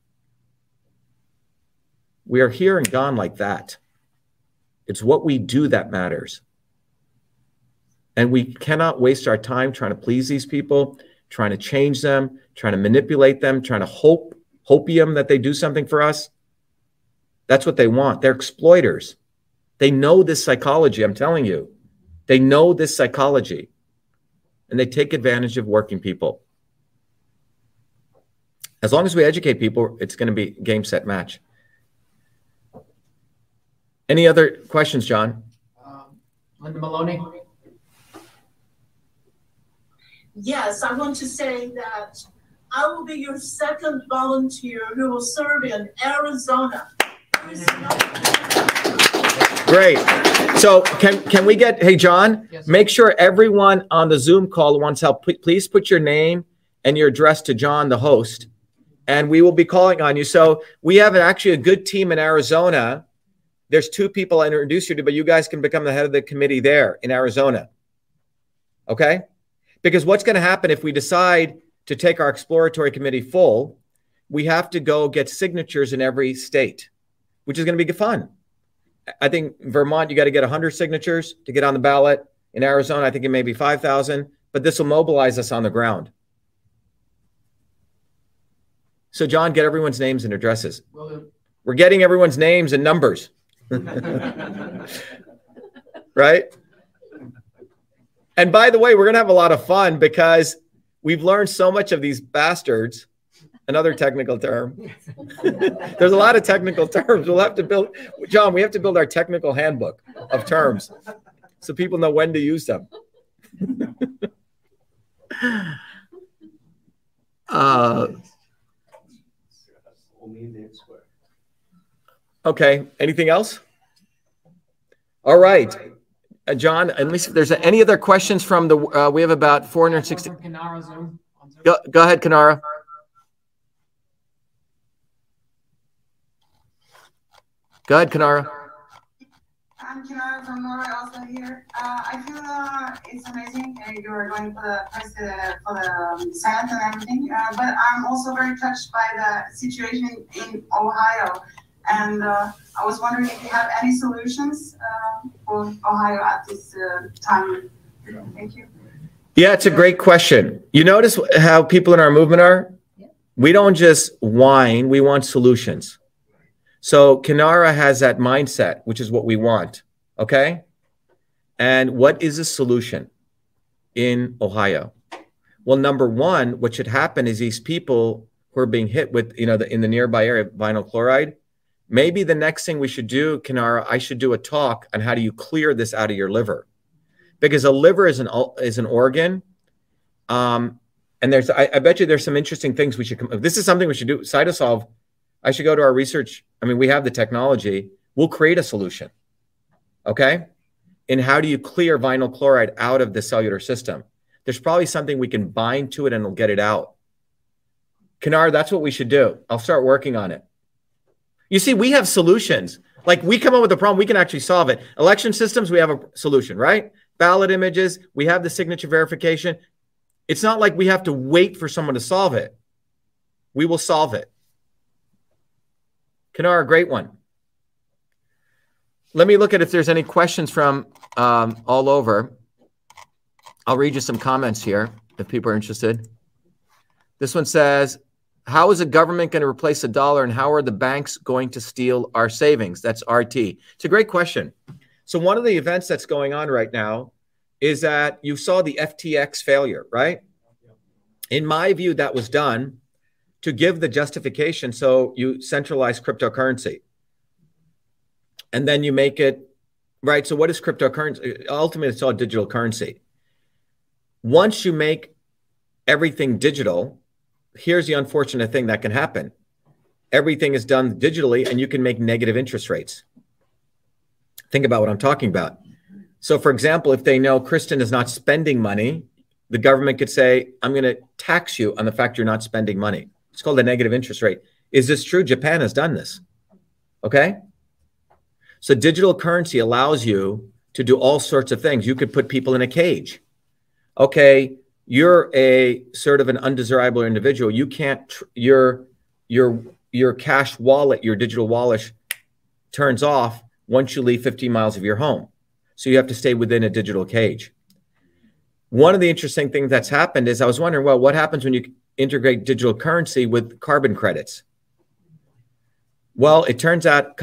We are here and gone like that. It's what we do that matters. And we cannot waste our time trying to please these people, trying to change them, trying to manipulate them, trying to hopium that they do something for us. That's what they want. They're exploiters. They know this psychology, I'm telling you. They know this psychology, and they take advantage of working people. As long as we educate people, it's going to be game, set, match. Any other questions, John? Linda Maloney. Yes, I want to say that I will be your second volunteer who will serve in Arizona. Great. So can we get, hey, John, yes, make sure everyone on the Zoom call wants help. Please put your name and your address to John, the host, and we will be calling on you. So we have actually a good team in Arizona. There's two people I introduced you to, but you guys can become the head of the committee there in Arizona. Okay? Because what's going to happen if we decide to take our exploratory committee full, we have to go get signatures in every state, which is going to be fun. I think Vermont, you got to get 100 signatures to get on the ballot. In Arizona, I think it may be 5,000, but this will mobilize us on the ground. So, John, get everyone's names and addresses. We're getting everyone's names and numbers. Right? And by the way, we're going to have a lot of fun because we've learned so much of these bastards, another technical term. There's a lot of technical terms. We'll have to build, John, we have to build our technical handbook of terms so people know when to use them. Okay, anything else? All right. John, and Lisa, if there's any other questions from the, we have about 460. Go ahead, Kanara. Go ahead, Kanara. I'm Kanara from Norway, also here. I feel it's amazing you're going for the Senate and everything, but I'm also very touched by the situation in Ohio. And I was wondering if you have any solutions for Ohio at this time. Thank you. Yeah, it's a great question. You notice how people in our movement are? Yeah. We don't just whine, we want solutions. So Kanara has that mindset, which is what we want, okay? And what is a solution in Ohio? Well, number one, what should happen is these people who are being hit with, you know, in the nearby area, vinyl chloride, maybe the next thing we should do, Kanara, I should do a talk on how do you clear this out of your liver, because a liver is an organ, and there's I bet you there's some interesting things we should come. This is something we should do. CytoSolve, I should go to our research. I mean, we have the technology. We'll create a solution, okay? And how do you clear vinyl chloride out of the cellular system? There's probably something we can bind to it and it'll get it out. Kanara, that's what we should do. I'll start working on it. You see, we have solutions. Like we come up with a problem, we can actually solve it. Election systems, we have a solution, right? Ballot images, we have the signature verification. It's not like we have to wait for someone to solve it. We will solve it. Kanara, great one. Let me look at if there's any questions from all over. I'll read you some comments here if people are interested. This one says, how is the government going to replace the dollar, and how are the banks going to steal our savings? That's RT. It's a great question. So one of the events that's going on right now is that you saw the FTX failure, right? In my view, that was done to give the justification so you centralize cryptocurrency. And then you make it, right? So what is cryptocurrency? Ultimately, it's all digital currency. Once you make everything digital, here's the unfortunate thing that can happen. Everything is done digitally and you can make negative interest rates. Think about what I'm talking about. So for example, if they know Kristen is not spending money, the government could say, I'm going to tax you on the fact you're not spending money. It's called a negative interest rate. Is this true? Japan has done this. Okay. So digital currency allows you to do all sorts of things. You could put people in a cage. Okay. You're a sort of an undesirable individual. You can't, your cash wallet, your digital wallet turns off once you leave 50 miles of your home. So you have to stay within a digital cage. One of the interesting things that's happened is I was wondering, well, what happens when you integrate digital currency with carbon credits? Well, it turns out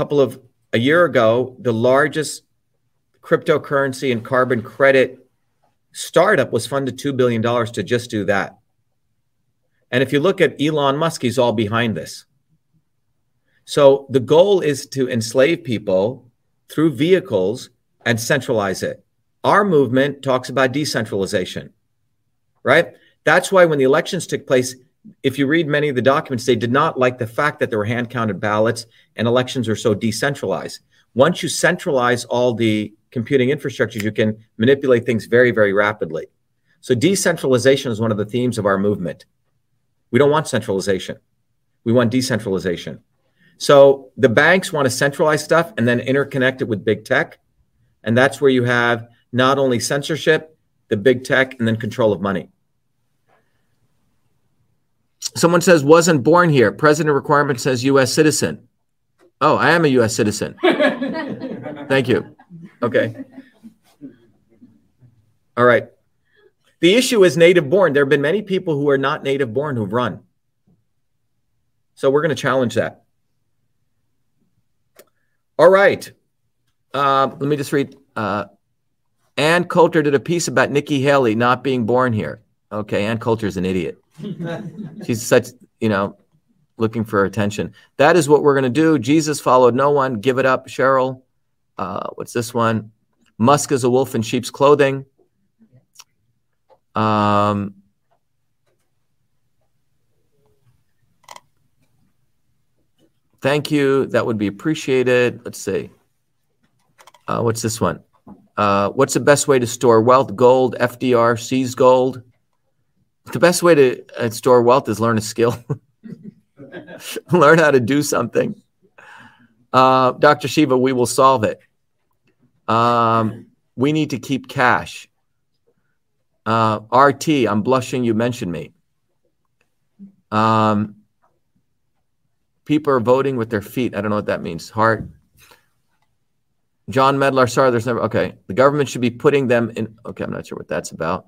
a year ago, the largest cryptocurrency and carbon credit startup was funded $2 billion to just do that. And if you look at Elon Musk, he's all behind this. So the goal is to enslave people through vehicles and centralize it. Our movement talks about decentralization, right? That's why when the elections took place, if you read many of the documents, they did not like the fact that there were hand-counted ballots and elections are so decentralized. Once you centralize all the computing infrastructures, you can manipulate things very, very rapidly. So decentralization is one of the themes of our movement. We don't want centralization. We want decentralization. So the banks want to centralize stuff and then interconnect it with big tech. And that's where you have not only censorship, the big tech, and then control of money. Someone says, wasn't born here. President requirement says U.S. citizen. Oh, I am a U.S. citizen. Thank you. Okay. All right. The issue is native born. There have been many people who are not native born who've run. So we're going to challenge that. All right. Let me just read. Ann Coulter did a piece about Nikki Haley not being born here. Okay. Ann Coulter is an idiot. She's such, you know, looking for attention. That is what we're going to do. Jesus followed no one. Give it up, Cheryl. What's this one? Musk is a wolf in sheep's clothing. Thank you. That would be appreciated. Let's see. What's this one? What's the best way to store wealth? Gold. FDR seized gold. The best way to store wealth is learn a skill. Learn how to do something. Dr. Shiva, we will solve it. We need to keep cash. RT, I'm blushing you mentioned me. People are voting with their feet. I don't know what that means. Heart. John Medlar, sorry, there's never... Okay, the government should be putting them in... Okay, I'm not sure what that's about.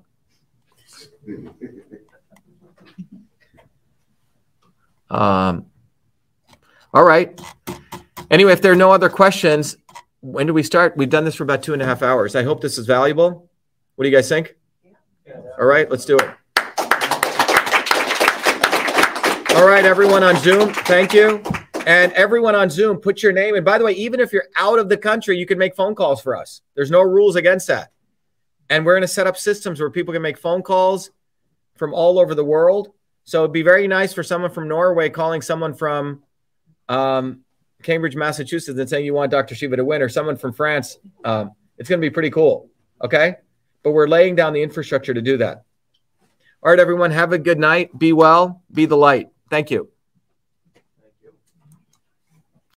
All right. Anyway, if there are no other questions, when do we start? We've done this for about 2.5 hours. I hope this is valuable. What do you guys think? Yeah. All right, let's do it. All right, everyone on Zoom, thank you. And everyone on Zoom, put your name. And by the way, even if you're out of the country, you can make phone calls for us. There's no rules against that. And we're going to set up systems where people can make phone calls from all over the world. So it'd be very nice for someone from Norway calling someone from Cambridge, Massachusetts and saying you want Dr. Shiva to win, or someone from France. It's going to be pretty cool. Okay. But we're laying down the infrastructure to do that. All right, everyone, have a good night. Be well, be the light. Thank you.